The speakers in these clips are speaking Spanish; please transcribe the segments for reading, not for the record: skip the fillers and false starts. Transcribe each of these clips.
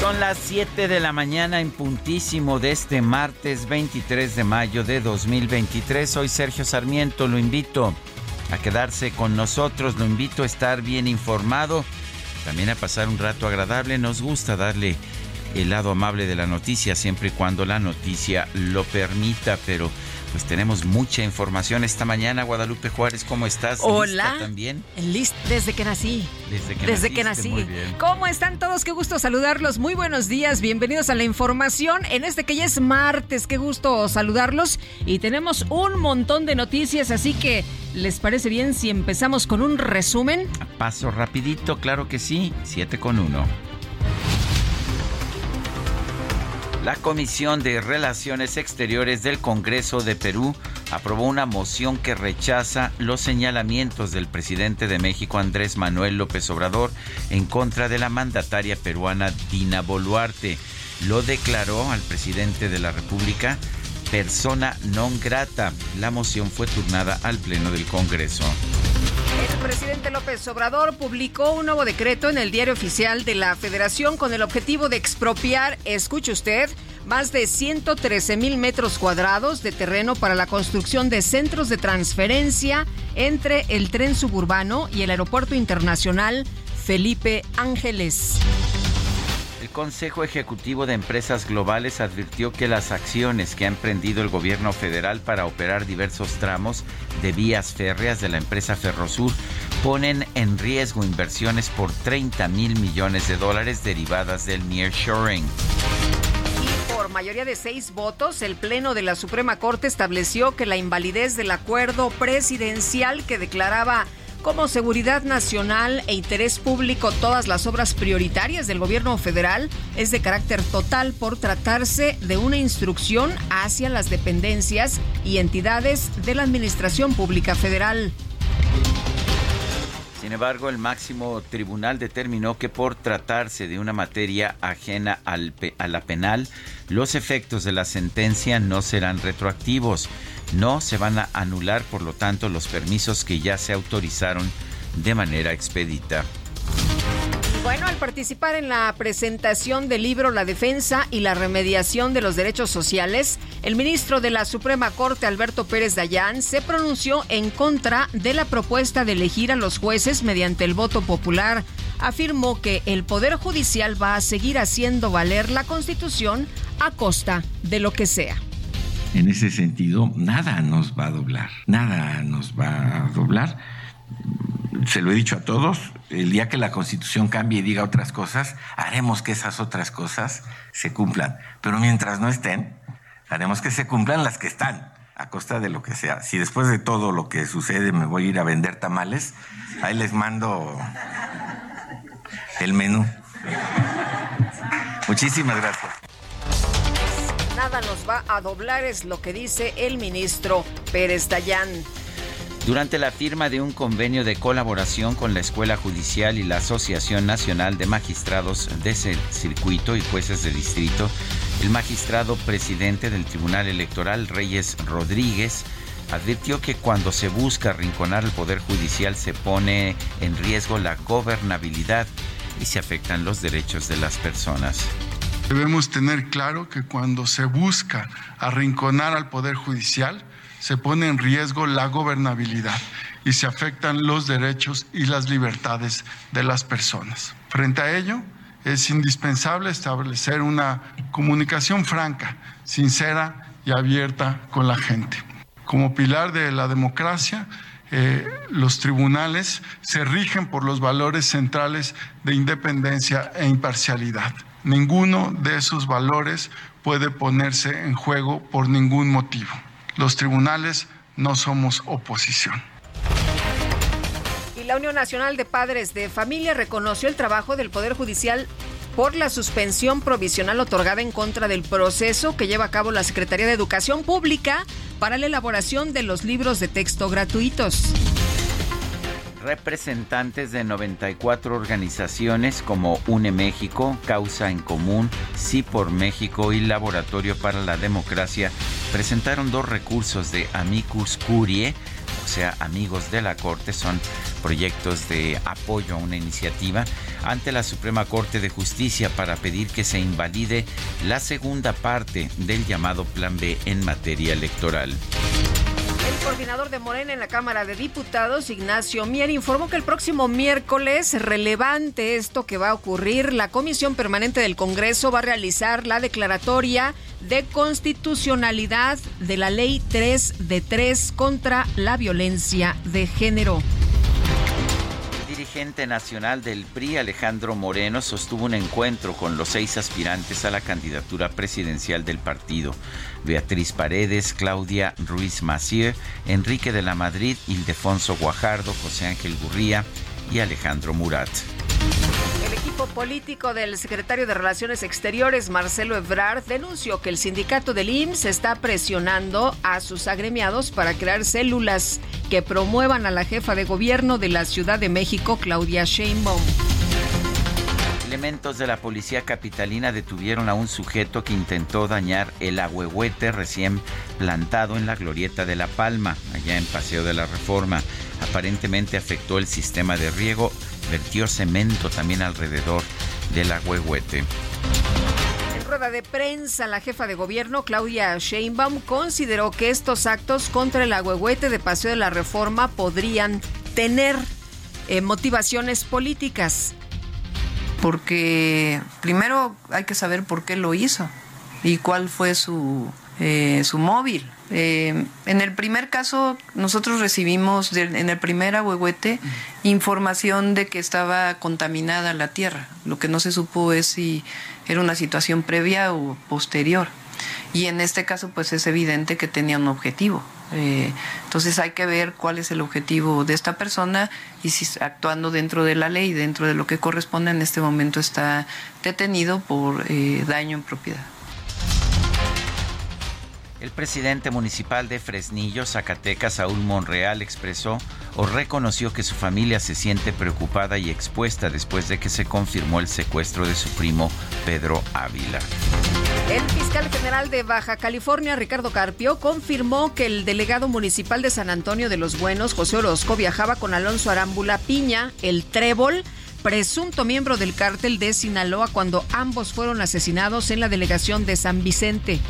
Son las 7 de la mañana en puntísimo de este martes 23 de mayo de 2023. Soy Sergio Sarmiento, lo invito a quedarse con nosotros, lo invito a estar bien informado, también a pasar un rato agradable. Nos gusta darle el lado amable de la noticia siempre y cuando la noticia lo permita, pero pues tenemos mucha información esta mañana. Guadalupe Juárez, ¿cómo estás? Hola. ¿Lista también? Lista desde que nací. Desde que nací. Muy bien. ¿Cómo están todos? Qué gusto saludarlos. Muy buenos días. Bienvenidos a la información en este que ya es martes. Qué gusto saludarlos. Y tenemos un montón de noticias, así que ¿les parece bien si empezamos con un resumen? A paso rapidito, claro que sí. 7:1. La Comisión de Relaciones Exteriores del Congreso de Perú aprobó una moción que rechaza los señalamientos del presidente de México, Andrés Manuel López Obrador, en contra de la mandataria peruana Dina Boluarte. Lo declaró al presidente de la República persona non grata. La moción fue turnada al Pleno del Congreso. El presidente López Obrador publicó un nuevo decreto en el Diario Oficial de la Federación con el objetivo de expropiar, escuche usted, más de 113,000 metros cuadrados de terreno para la construcción de centros de transferencia entre el tren suburbano y el Aeropuerto Internacional Felipe Ángeles. El Consejo Ejecutivo de Empresas Globales advirtió que las acciones que ha emprendido el gobierno federal para operar diversos tramos de vías férreas de la empresa Ferrosur ponen en riesgo inversiones por $30,000 millones derivadas del nearshoring. Y por mayoría de 6 votos, el Pleno de la Suprema Corte estableció que la invalidez del acuerdo presidencial que declaraba como seguridad nacional e interés público todas las obras prioritarias del gobierno federal es de carácter total por tratarse de una instrucción hacia las dependencias y entidades de la Administración Pública Federal. Sin embargo, el máximo tribunal determinó que por tratarse de una materia ajena a la penal, los efectos de la sentencia no serán retroactivos. No se van a anular, por lo tanto, los permisos que ya se autorizaron de manera expedita. Bueno, al participar en la presentación del libro La Defensa y la Remediación de los Derechos Sociales, el ministro de la Suprema Corte, Alberto Pérez Dayán, se pronunció en contra de la propuesta de elegir a los jueces mediante el voto popular. Afirmó que el Poder Judicial va a seguir haciendo valer la Constitución a costa de lo que sea. En ese sentido, nada nos va a doblar. Se lo he dicho a todos, el día que la Constitución cambie y diga otras cosas, haremos que esas otras cosas se cumplan. Pero mientras no estén, haremos que se cumplan las que están, a costa de lo que sea. Si después de todo lo que sucede me voy a ir a vender tamales, ahí les mando el menú. Muchísimas gracias. Nada nos va a doblar, es lo que dice el ministro Pérez Dayán. Durante la firma de un convenio de colaboración con la Escuela Judicial y la Asociación Nacional de Magistrados de Circuito y Jueces de Distrito, el magistrado presidente del Tribunal Electoral, Reyes Rodríguez, advirtió que cuando se busca arrinconar al Poder Judicial se pone en riesgo la gobernabilidad y se afectan los derechos de las personas. Debemos tener claro que cuando se busca arrinconar al Poder Judicial, se pone en riesgo la gobernabilidad y se afectan los derechos y las libertades de las personas. Frente a ello, es indispensable establecer una comunicación franca, sincera y abierta con la gente. Como pilar de la democracia, los tribunales se rigen por los valores centrales de independencia e imparcialidad. Ninguno de esos valores puede ponerse en juego por ningún motivo. Los tribunales no somos oposición. Y la Unión Nacional de Padres de Familia reconoció el trabajo del Poder Judicial por la suspensión provisional otorgada en contra del proceso que lleva a cabo la Secretaría de Educación Pública para la elaboración de los libros de texto gratuitos. Representantes de 94 organizaciones como UNE México, Causa en Común, Sí por México y Laboratorio para la Democracia presentaron dos recursos de Amicus Curiae, o sea, Amigos de la Corte, son proyectos de apoyo a una iniciativa ante la Suprema Corte de Justicia para pedir que se invalide la segunda parte del llamado Plan B en materia electoral. El coordinador de Morena en la Cámara de Diputados, Ignacio Mier, informó que el próximo miércoles, relevante esto que va a ocurrir, la Comisión Permanente del Congreso va a realizar la declaratoria de constitucionalidad de la Ley 3 de 3 contra la violencia de género. El dirigente nacional del PRI, Alejandro Moreno, sostuvo un encuentro con los 6 aspirantes a la candidatura presidencial del partido: Beatriz Paredes, Claudia Ruiz Massieu, Enrique de la Madrid, Ildefonso Guajardo, José Ángel Gurría y Alejandro Murat. El equipo político del secretario de Relaciones Exteriores, Marcelo Ebrard, denunció que el sindicato del IMSS está presionando a sus agremiados para crear células que promuevan a la jefa de gobierno de la Ciudad de México, Claudia Sheinbaum. Elementos de la policía capitalina detuvieron a un sujeto que intentó dañar el ahuehuete recién plantado en la glorieta de La Palma, allá en Paseo de la Reforma. Aparentemente afectó el sistema de riego, vertió cemento también alrededor del ahuehuete. En rueda de prensa, la jefa de gobierno, Claudia Sheinbaum, consideró que estos actos contra el ahuehuete de Paseo de la Reforma podrían tener motivaciones políticas. Porque primero hay que saber por qué lo hizo y cuál fue su móvil. En el primer caso, nosotros recibimos en el primer ahuehuete información de que estaba contaminada la tierra. Lo que no se supo es si era una situación previa o posterior. Y en este caso, pues es evidente que tenía un objetivo. Entonces hay que ver cuál es el objetivo de esta persona y si actuando dentro de la ley, dentro de lo que corresponde. En este momento está detenido por daño en propiedad. El presidente municipal de Fresnillo, Zacatecas, Saúl Monreal, expresó o reconoció que su familia se siente preocupada y expuesta después de que se confirmó el secuestro de su primo Pedro Ávila. El fiscal general de Baja California, Ricardo Carpio, confirmó que el delegado municipal de San Antonio de los Buenos, José Orozco, viajaba con Alonso Arámbula Piña, el Trébol, presunto miembro del cártel de Sinaloa, cuando ambos fueron asesinados en la delegación de San Vicente.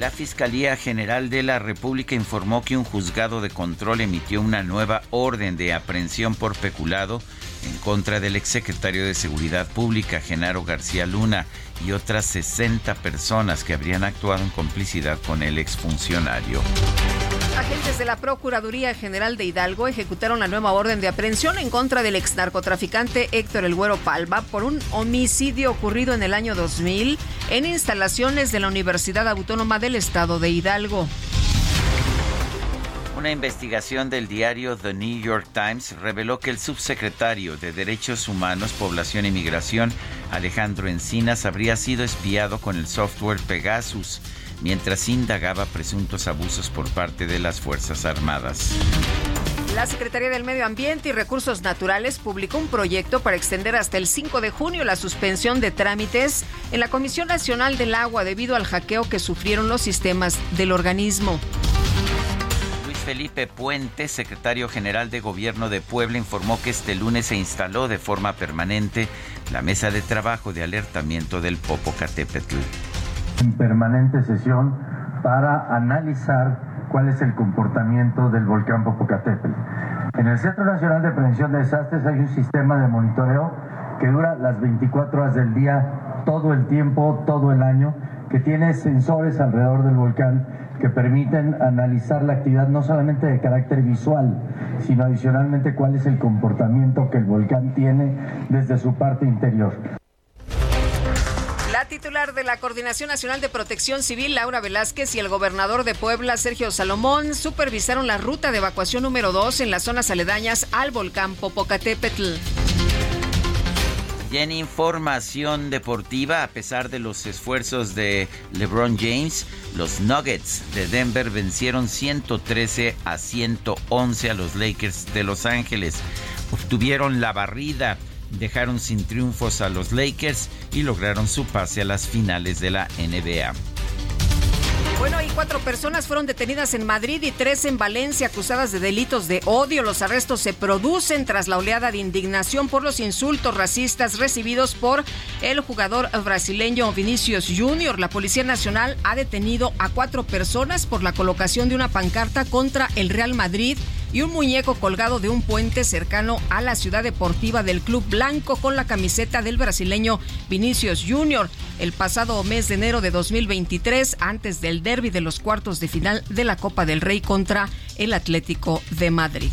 La Fiscalía General de la República informó que un juzgado de control emitió una nueva orden de aprehensión por peculado en contra del exsecretario de Seguridad Pública, Genaro García Luna, y otras 60 personas que habrían actuado en complicidad con el exfuncionario. Agentes de la Procuraduría General de Hidalgo ejecutaron la nueva orden de aprehensión en contra del exnarcotraficante Héctor El Güero Palma por un homicidio ocurrido en el año 2000 en instalaciones de la Universidad Autónoma del Estado de Hidalgo. Una investigación del diario The New York Times reveló que el subsecretario de Derechos Humanos, Población y Migración, Alejandro Encinas, habría sido espiado con el software Pegasus mientras indagaba presuntos abusos por parte de las Fuerzas Armadas. La Secretaría del Medio Ambiente y Recursos Naturales publicó un proyecto para extender hasta el 5 de junio la suspensión de trámites en la Comisión Nacional del Agua debido al hackeo que sufrieron los sistemas del organismo. Felipe Puente, secretario general de Gobierno de Puebla, informó que este lunes se instaló de forma permanente la mesa de trabajo de alertamiento del Popocatépetl. En permanente sesión para analizar cuál es el comportamiento del volcán Popocatépetl. En el Centro Nacional de Prevención de Desastres hay un sistema de monitoreo que dura las 24 horas del día, todo el tiempo, todo el año, que tiene sensores alrededor del volcán que permiten analizar la actividad no solamente de carácter visual, sino adicionalmente cuál es el comportamiento que el volcán tiene desde su parte interior. La titular de la Coordinación Nacional de Protección Civil, Laura Velázquez, y el gobernador de Puebla, Sergio Salomón, supervisaron la ruta de evacuación número 2 en las zonas aledañas al volcán Popocatépetl. Y en información deportiva, a pesar de los esfuerzos de LeBron James, los Nuggets de Denver vencieron 113-111 a los Lakers de Los Ángeles. Obtuvieron la barrida, dejaron sin triunfos a los Lakers y lograron su pase a las finales de la NBA. Bueno, y 4 personas fueron detenidas en Madrid y 3 en Valencia acusadas de delitos de odio. Los arrestos se producen tras la oleada de indignación por los insultos racistas recibidos por el jugador brasileño Vinicius Jr. La Policía Nacional ha detenido a 4 personas por la colocación de una pancarta contra el Real Madrid y un muñeco colgado de un puente cercano a la ciudad deportiva del Club Blanco con la camiseta del brasileño Vinicius Jr. El pasado mes de enero de 2023, antes del derbi de los cuartos de final de la Copa del Rey contra el Atlético de Madrid.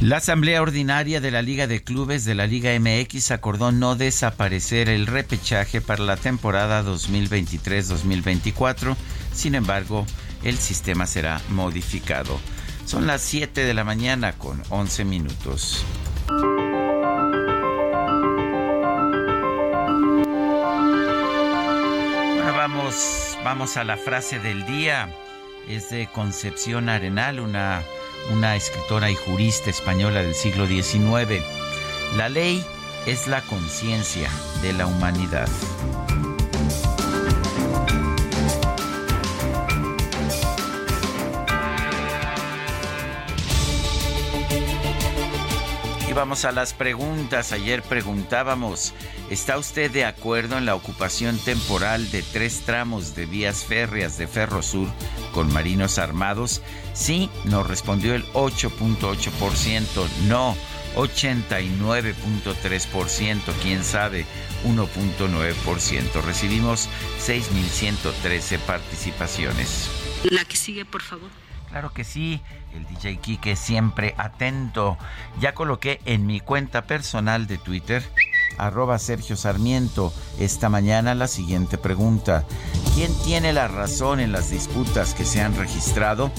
La Asamblea Ordinaria de la Liga de Clubes de la Liga MX acordó no desaparecer el repechaje para la temporada 2023-2024. Sin embargo, el sistema será modificado. Son las 7 de la mañana con 11 minutos. Bueno, vamos a la frase del día. Es de Concepción Arenal, una escritora y jurista española del siglo XIX. La ley es la conciencia de la humanidad. Y vamos a las preguntas. Ayer preguntábamos, ¿está usted de acuerdo en la ocupación temporal de 3 tramos de vías férreas de Ferrosur con marinos armados? Sí, nos respondió el 8.8%, no, 89.3%, quién sabe, 1.9%. Recibimos 6,113 participaciones. La que sigue, por favor. Claro que sí, el DJ Quique siempre atento. Ya coloqué en mi cuenta personal de Twitter, @SergioSarmiento, esta mañana la siguiente pregunta. ¿Quién tiene la razón en las disputas que se han registrado?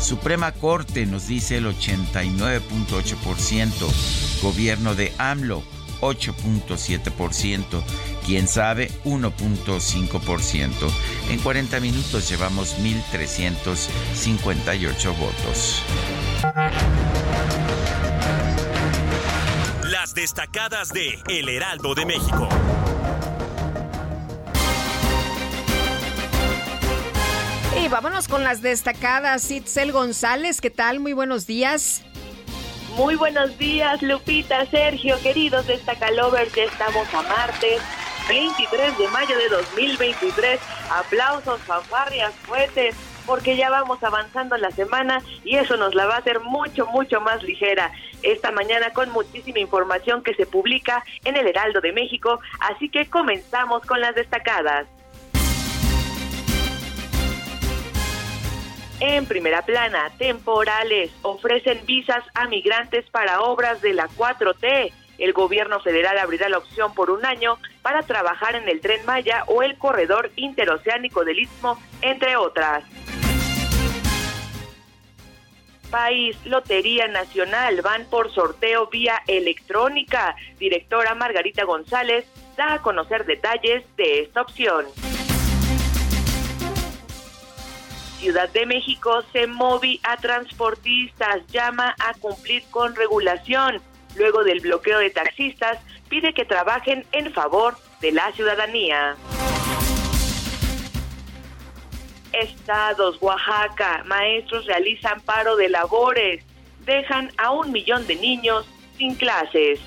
Suprema Corte, nos dice el 89.8%. Gobierno de AMLO, 8.7%. Quién sabe, 1.5%. En 40 minutos llevamos 1,358 votos. Las destacadas de El Heraldo de México. Y vámonos con las destacadas. Itzel González, ¿qué tal? Muy buenos días. Muy buenos días, Lupita, Sergio, queridos destacalovers. Ya estamos a martes 23 de mayo de 2023. Aplausos, fanfarrias, fuertes, porque ya vamos avanzando la semana y eso nos la va a hacer mucho, mucho más ligera. Esta mañana con muchísima información que se publica en el Heraldo de México, así que comenzamos con las destacadas. En primera plana, temporales ofrecen visas a migrantes para obras de la 4T. El gobierno federal abrirá la opción por un año para trabajar en el Tren Maya o el corredor interoceánico del Istmo, entre otras. País, Lotería Nacional, van por sorteo vía electrónica. Directora Margarita González da a conocer detalles de esta opción. Ciudad de México, CEMOVI a transportistas, llama a cumplir con regulación. Luego del bloqueo de taxistas, pide que trabajen en favor de la ciudadanía. Estados, Oaxaca, maestros realizan paro de labores, dejan a 1 millón de niños sin clases.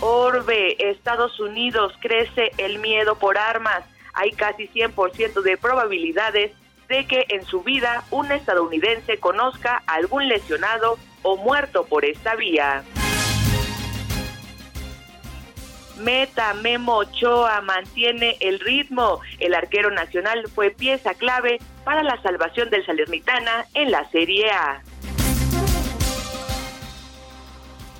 Orbe, Estados Unidos, crece el miedo por armas. Hay casi 100% de probabilidades de que en su vida un estadounidense conozca a algún lesionado o muerto por esta vía. Meta Memo Ochoa mantiene el ritmo. El arquero nacional fue pieza clave para la salvación del Salernitana en la Serie A.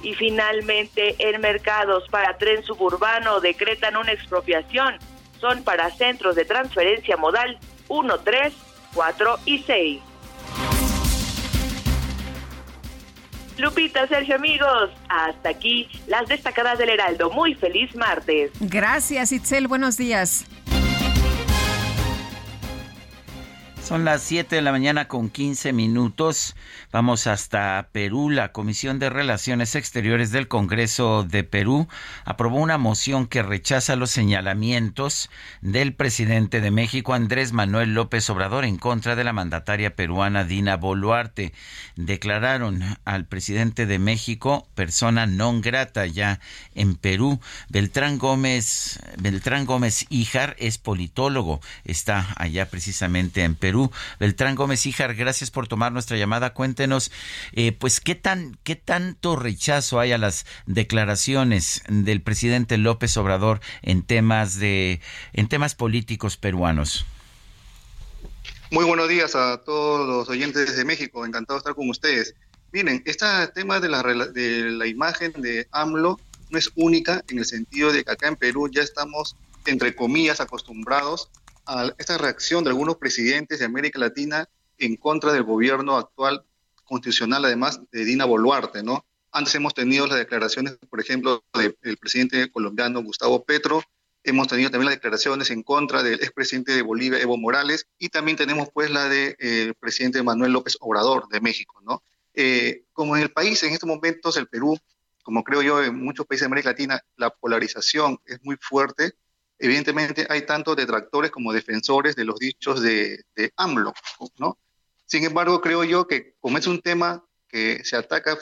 Y finalmente, en mercados, para tren suburbano decretan una expropiación. Son para centros de transferencia modal 1, 3, 4 y 6. Lupita, Sergio, amigos, hasta aquí las destacadas del Heraldo. Muy feliz martes. Gracias, Itzel. Buenos días. Son las 7 de la mañana con 15 minutos. Vamos hasta Perú. La Comisión de Relaciones Exteriores del Congreso de Perú aprobó una moción que rechaza los señalamientos del presidente de México, Andrés Manuel López Obrador, en contra de la mandataria peruana Dina Boluarte. Declararon al presidente de México persona non grata ya en Perú. Beltrán Gómez Híjar es politólogo. Está allá precisamente en Perú. Beltrán Gómez Híjar, gracias por tomar nuestra llamada. Cuéntenos, pues, ¿qué tanto rechazo hay a las declaraciones del presidente López Obrador en temas políticos peruanos? Muy buenos días a todos los oyentes de México. Encantado de estar con ustedes. Miren, este tema de la imagen de AMLO no es única, en el sentido de que acá en Perú ya estamos, entre comillas, acostumbrados a esta reacción de algunos presidentes de América Latina en contra del gobierno actual constitucional, además de Dina Boluarte, ¿no? Antes hemos tenido las declaraciones, por ejemplo, del presidente colombiano Gustavo Petro, hemos tenido también las declaraciones en contra del expresidente de Bolivia, Evo Morales, y también tenemos pues la del presidente Manuel López Obrador de México, ¿no? Como en el país, en estos momentos, el Perú, como creo yo en muchos países de América Latina, la polarización es muy fuerte. Evidentemente hay tanto detractores como defensores de los dichos de AMLO, ¿no? Sin embargo, creo yo que como es un tema que se ataca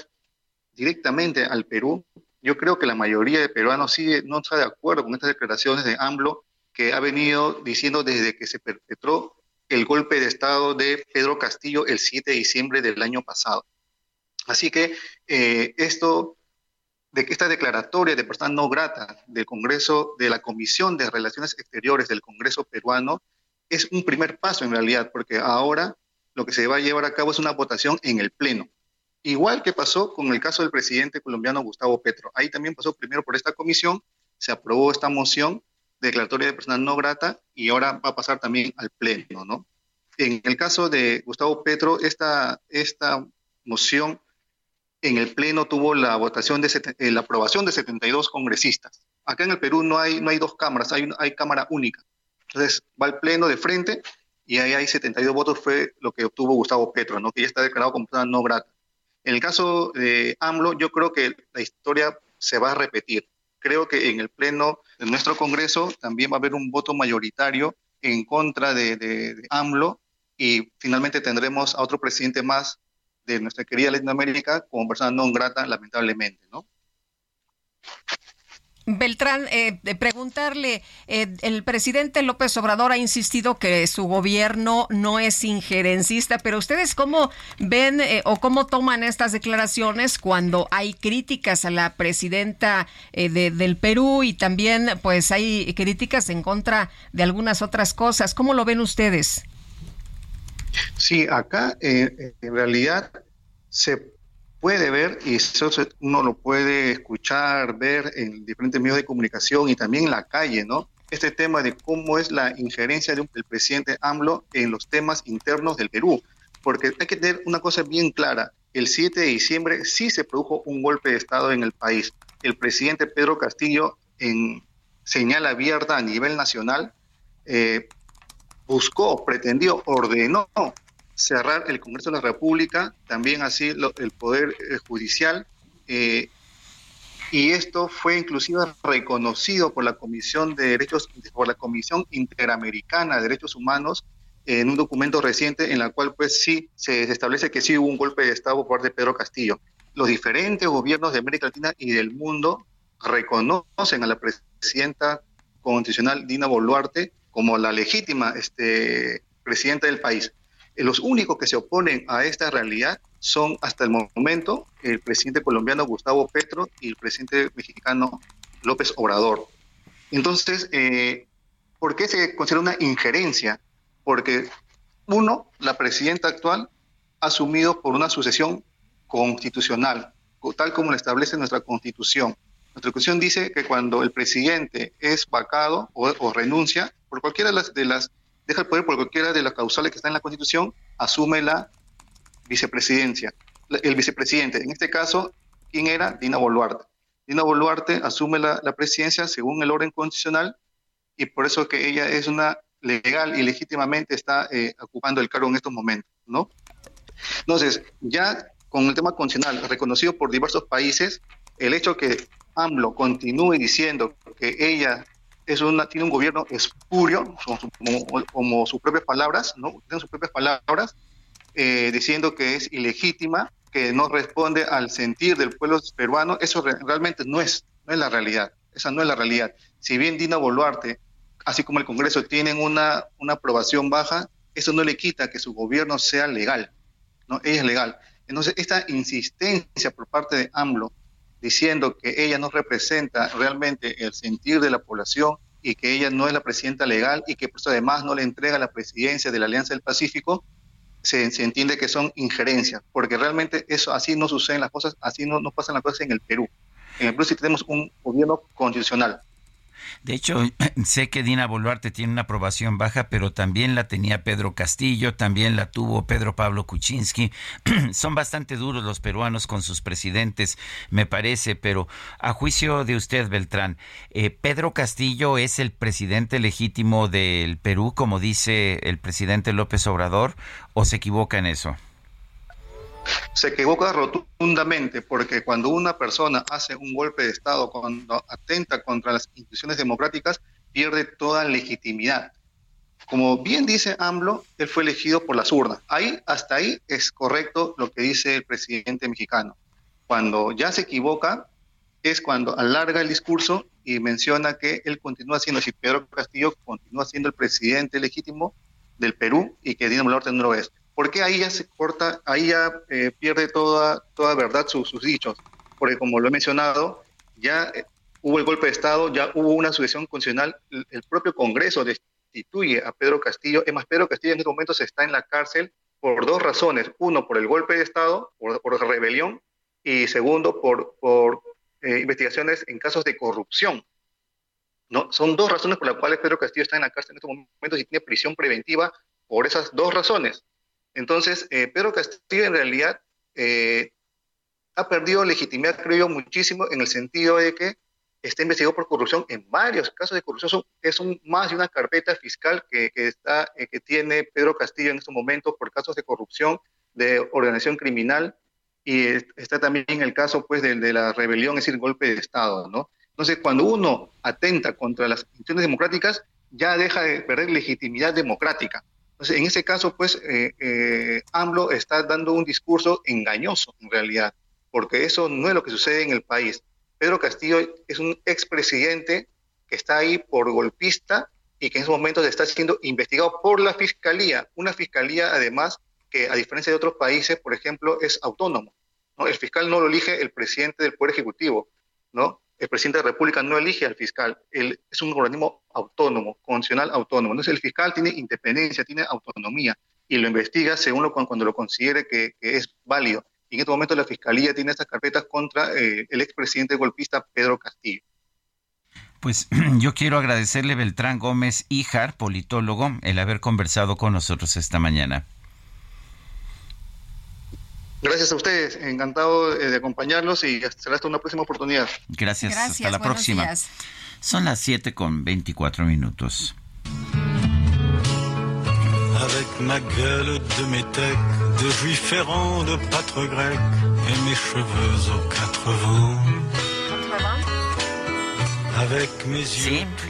directamente al Perú, yo creo que la mayoría de peruanos no está de acuerdo con estas declaraciones de AMLO, que ha venido diciendo desde que se perpetró el golpe de Estado de Pedro Castillo el 7 de diciembre del año pasado. Así que esta declaratoria de persona no grata del Congreso, de la Comisión de Relaciones Exteriores del Congreso peruano, es un primer paso en realidad, porque ahora lo que se va a llevar a cabo es una votación en el Pleno. Igual que pasó con el caso del presidente colombiano Gustavo Petro. Ahí también pasó primero por esta comisión, se aprobó esta moción declaratoria de persona no grata y ahora va a pasar también al Pleno, ¿no? En el caso de Gustavo Petro, esta moción en el Pleno tuvo la votación la aprobación de 72 congresistas. Acá en el Perú no hay dos cámaras, hay cámara única. Entonces va al Pleno de frente y ahí hay 72 votos, fue lo que obtuvo Gustavo Petro, ¿no? Que ya está declarado como persona no grata. En el caso de AMLO, yo creo que la historia se va a repetir. Creo que en el Pleno de nuestro Congreso también va a haber un voto mayoritario en contra de AMLO y finalmente tendremos a otro presidente más de nuestra querida Latinoamérica como persona no grata, lamentablemente, ¿no? Beltrán, preguntarle, el presidente López Obrador ha insistido que su gobierno no es injerencista, pero ¿ustedes cómo ven o cómo toman estas declaraciones cuando hay críticas a la presidenta del Perú y también pues hay críticas en contra de algunas otras cosas? ¿Cómo lo ven ustedes? Sí, acá en realidad se puede ver, y eso uno lo puede escuchar, ver en diferentes medios de comunicación y también en la calle, ¿no? Este tema de cómo es la injerencia del presidente AMLO en los temas internos del Perú. Porque hay que tener una cosa bien clara. El 7 de diciembre sí se produjo un golpe de Estado en el país. El presidente Pedro Castillo, en señal abierta a nivel nacional, buscó, pretendió, ordenó cerrar el Congreso de la República, también así el Poder Judicial, y esto fue inclusive reconocido por la Comisión de Derechos, por la Comisión Interamericana de Derechos Humanos, en un documento reciente en la cual pues sí se establece que sí hubo un golpe de Estado por parte de Pedro Castillo. Los diferentes gobiernos de América Latina y del mundo reconocen a la presidenta constitucional Dina Boluarte como la legítima presidenta del país. Los únicos que se oponen a esta realidad son hasta el momento el presidente colombiano Gustavo Petro y el presidente mexicano López Obrador. Entonces, ¿por qué se considera una injerencia? Porque, uno, la presidenta actual ha asumido por una sucesión constitucional, tal como lo establece nuestra Constitución. Nuestra Constitución dice que cuando el presidente es vacado o renuncia, por cualquiera de las deja el poder por cualquiera de las causales que están en la Constitución, asume la vicepresidencia. El vicepresidente, en este caso, ¿quién era? Dina Boluarte. Dina Boluarte asume la presidencia según el orden constitucional, y por eso que ella es una legal y legítimamente está ocupando el cargo en estos momentos, ¿no? Entonces, ya con el tema constitucional reconocido por diversos países, el hecho que AMLO continúe diciendo que ella tiene un gobierno espurio, como sus propias palabras, ¿no? Tiene sus propias palabras, diciendo que es ilegítima, que no responde al sentir del pueblo peruano. Eso realmente no es la realidad. Esa no es la realidad. Si bien Dina Boluarte, así como el Congreso, tienen una aprobación baja, eso no le quita que su gobierno sea legal, ¿no? Ella es legal. Entonces, esta insistencia por parte de AMLO diciendo que ella no representa realmente el sentir de la población y que ella no es la presidenta legal y que por eso además no le entrega la presidencia de la Alianza del Pacífico, se entiende que son injerencias, porque realmente eso así no suceden las cosas, así no pasan las cosas en el Perú. En el Perú sí tenemos un gobierno constitucional. De hecho, sé que Dina Boluarte tiene una aprobación baja, pero también la tenía Pedro Castillo, también la tuvo Pedro Pablo Kuczynski. Son bastante duros los peruanos con sus presidentes, me parece, pero a juicio de usted, Beltrán, ¿Pedro Castillo es el presidente legítimo del Perú, como dice el presidente López Obrador, o se equivoca en eso? Se equivoca rotundamente, porque cuando una persona hace un golpe de Estado, cuando atenta contra las instituciones democráticas, pierde toda legitimidad. Como bien dice AMLO, él fue elegido por las urnas. Hasta ahí es correcto lo que dice el presidente mexicano. Cuando ya se equivoca es cuando alarga el discurso y menciona que él si Pedro Castillo continúa siendo el presidente legítimo del Perú y que Dina Boluarte no lo es. Porque ahí ya se corta, ahí ya pierde toda verdad sus dichos, porque como lo he mencionado, ya hubo el golpe de Estado, ya hubo una sucesión constitucional, el propio Congreso destituye a Pedro Castillo. Es más, Pedro Castillo en este momento se está en la cárcel por dos razones: uno, por el golpe de Estado, por rebelión, y segundo, por investigaciones en casos de corrupción. No, son dos razones por las cuales Pedro Castillo está en la cárcel en estos momentos y tiene prisión preventiva por esas dos razones. Entonces, Pedro Castillo en realidad ha perdido legitimidad, creo yo, muchísimo, en el sentido de que está investigado por corrupción en varios casos de corrupción. Es más de una carpeta fiscal que tiene Pedro Castillo en estos momentos por casos de corrupción, de organización criminal, y está también en el caso pues, de la rebelión, es decir, golpe de Estado, ¿no? Entonces, cuando uno atenta contra las instituciones democráticas, ya deja de perder legitimidad democrática. Entonces, en ese caso, pues, AMLO está dando un discurso engañoso, en realidad, porque eso no es lo que sucede en el país. Pedro Castillo es un expresidente que está ahí por golpista y que en estos momentos está siendo investigado por la Fiscalía. Una Fiscalía, además, que a diferencia de otros países, por ejemplo, es autónomo, ¿no? El fiscal no lo elige el presidente del Poder Ejecutivo, ¿no? El presidente de la República no elige al fiscal, es un organismo autónomo, constitucional autónomo. Entonces el fiscal tiene independencia, tiene autonomía y lo investiga según cuando lo considere que es válido. Y en este momento la Fiscalía tiene estas carpetas contra el expresidente golpista Pedro Castillo. Pues yo quiero agradecerle, Beltrán Gómez Híjar, politólogo, el haber conversado con nosotros esta mañana. Gracias a ustedes, encantado de acompañarlos y será hasta una próxima oportunidad. Gracias, hasta la próxima. Días. Son las 7:24. Avec ma gueule de métèque, de juif errant, de pâtre grec, et mes cheveux aux quatre vents.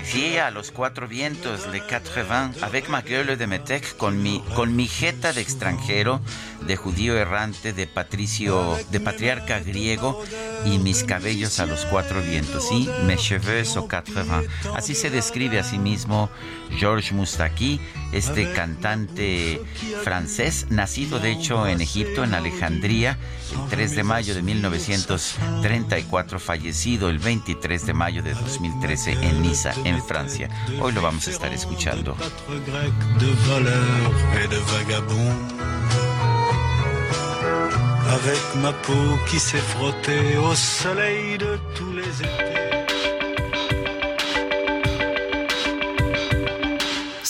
Sí, a los cuatro vientos, de quatre vents, avec ma gueule de métèque, con mi jeta de extranjero, de judío errante, de patriarca griego, y mis cabellos a los cuatro vientos, ¿sí? Mes cheveux aux quatre vents. Así se describe a sí mismo Georges Moustaki, este cantante francés, nacido de hecho en Egipto, en Alejandría, el 3 de mayo de 1934, fallecido el 23 de mayo de 2013 en Niza, en Francia. Hoy lo vamos a estar escuchando. Avec ma peau qui s'est frottée au soleil de tous les étés.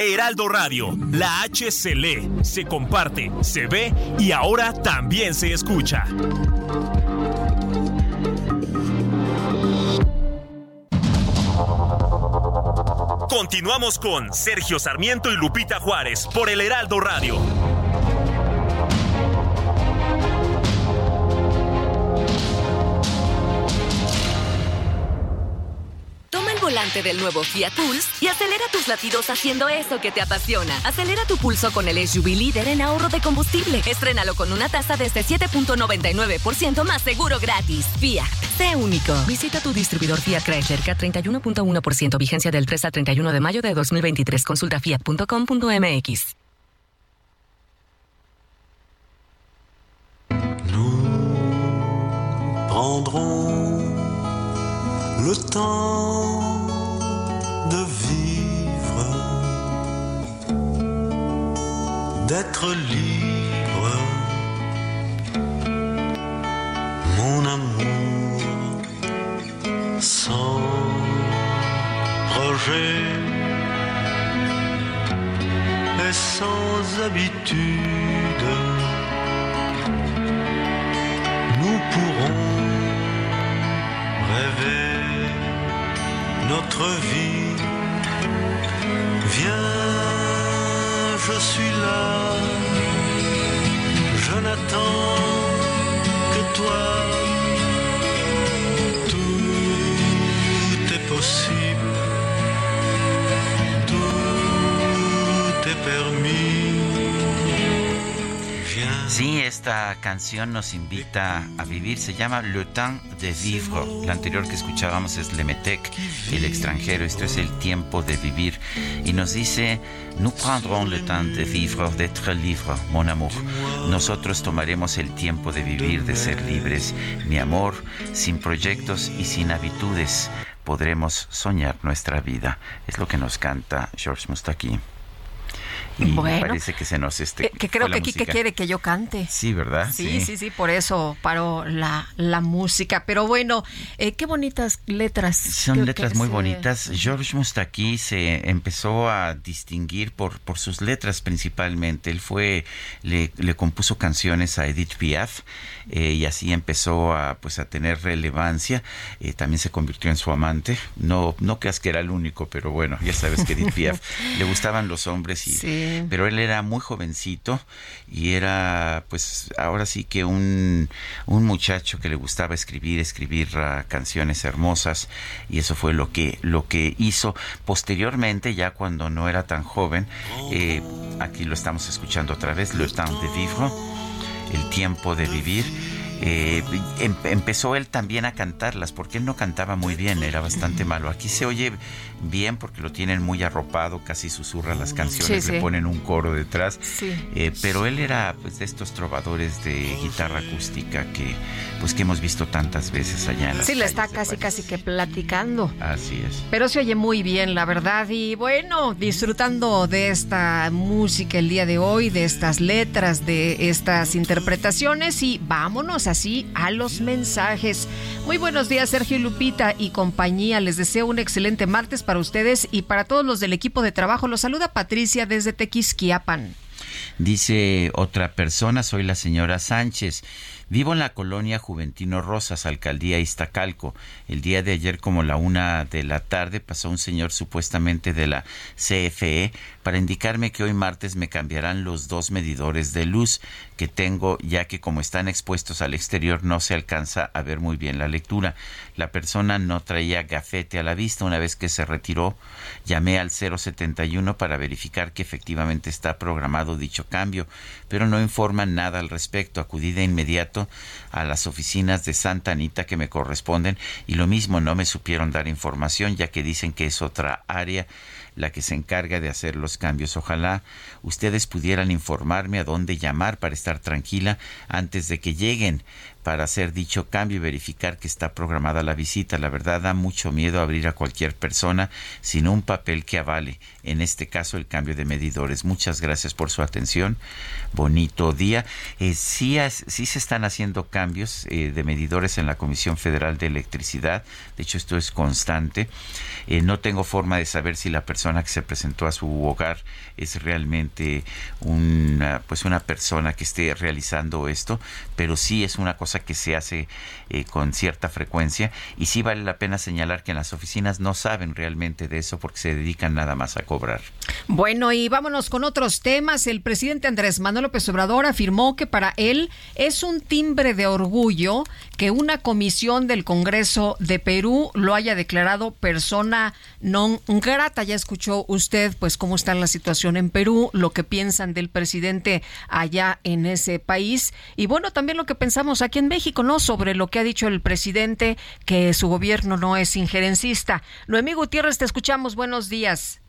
Heraldo Radio, la H se lee, se comparte, se ve y ahora también se escucha. Continuamos con Sergio Sarmiento y Lupita Juárez por el Heraldo Radio. Volante del nuevo Fiat Pulse y acelera tus latidos haciendo eso que te apasiona. Acelera tu pulso con el SUV líder en ahorro de combustible. Estrénalo con una tasa desde 7.99% más seguro gratis. Fiat, sé único. Visita tu distribuidor Fiat Chrysler CAT 31.1%, vigencia del 3 al 31 de mayo de 2023. Consulta fiat.com.mx. Nous prendrons le temps de vivre, d'être libre, mon amour, sans projet et sans habitude, nous pourrons rêver notre vie. Viens, je suis là, je n'attends que toi. Tout est possible, tout est permis. Viens. Sí, esta canción nos invita a vivir, se llama Le Temps de Vivre. La anterior que escuchábamos es Lemetec, El Extranjero. Esto es El Tiempo de Vivir. Y nos dice, nous prendrons le temps de vivre, d'être libre, mon amour. Nosotros tomaremos el tiempo de vivir, de ser libres, mi amor, sin proyectos y sin habitudes. Podremos soñar nuestra vida. Es lo que nos canta Georges Moustaki. Y bueno, parece que se nos que creo que Kike quiere que yo cante. Sí, ¿verdad? Sí, sí, sí, sí, por eso paró la música. Pero bueno, qué bonitas letras. Son letras muy bonitas. Georges Moustaki se empezó a distinguir por sus letras principalmente. Él le compuso canciones a Edith Piaf y así empezó a tener relevancia. También se convirtió en su amante. No creas que era el único, pero bueno, ya sabes que Edith Piaf le gustaban los hombres y... Sí. Pero él era muy jovencito y era, pues, ahora sí que un muchacho que le gustaba escribir canciones hermosas, y eso fue lo que hizo. Posteriormente, ya cuando no era tan joven, aquí lo estamos escuchando otra vez, Le Temps de Vivre, El Tiempo de Vivir. Empezó él también a cantarlas, porque él no cantaba muy bien, era bastante malo. Aquí se oye bien porque lo tienen muy arropado, casi susurra las canciones, sí, le ponen un coro detrás, sí. Pero él era, pues, de estos trovadores de guitarra acústica que hemos visto tantas veces allá en las... Sí, le está casi que platicando. Así es. Pero se oye muy bien, la verdad. Y bueno, disfrutando de esta música el día de hoy, de estas letras, de estas interpretaciones, y vámonos así a los mensajes. Muy buenos días, Sergio y Lupita y compañía. Les deseo un excelente martes para ustedes y para todos los del equipo de trabajo. Los saluda Patricia desde Tequisquiapan. Dice otra persona, soy la señora Sánchez. Vivo en la colonia Juventino Rosas, alcaldía Iztacalco. El día de ayer, como la 1:00 p.m, pasó un señor supuestamente de la CFE para indicarme que hoy martes me cambiarán los 2 medidores de luz que tengo, ya que como están expuestos al exterior no se alcanza a ver muy bien la lectura. La persona no traía gafete a la vista. Una vez que se retiró, llamé al 071 para verificar que efectivamente está programado dicho cambio, pero no informan nada al respecto. Acudí de inmediato a las oficinas de Santa Anita que me corresponden y lo mismo, no me supieron dar información, ya que dicen que es otra área la que se encarga de hacer los cambios. Ojalá ustedes pudieran informarme a dónde llamar para estar tranquila antes de que lleguen para hacer dicho cambio y verificar que está programada la visita. La verdad, da mucho miedo abrir a cualquier persona sin un papel que avale, en este caso, el cambio de medidores. Muchas gracias por su atención. Bonito día. Sí se están haciendo cambios de medidores en la Comisión Federal de Electricidad. De hecho, esto es constante. No tengo forma de saber si la persona que se presentó a su hogar es realmente una persona que esté realizando esto, pero sí es una cosa que se hace con cierta frecuencia, y sí vale la pena señalar que en las oficinas no saben realmente de eso porque se dedican nada más a cobrar. Bueno, y vámonos con otros temas. El presidente Andrés Manuel López Obrador afirmó que para él es un timbre de orgullo que una comisión del Congreso de Perú lo haya declarado persona non grata. Ya escuchó usted pues cómo está la situación en Perú, lo que piensan del presidente allá en ese país, y bueno, también lo que pensamos aquí en México, ¿no?, sobre lo que ha dicho el presidente, que su gobierno no es injerencista. Noemí Gutiérrez, te escuchamos. Buenos días.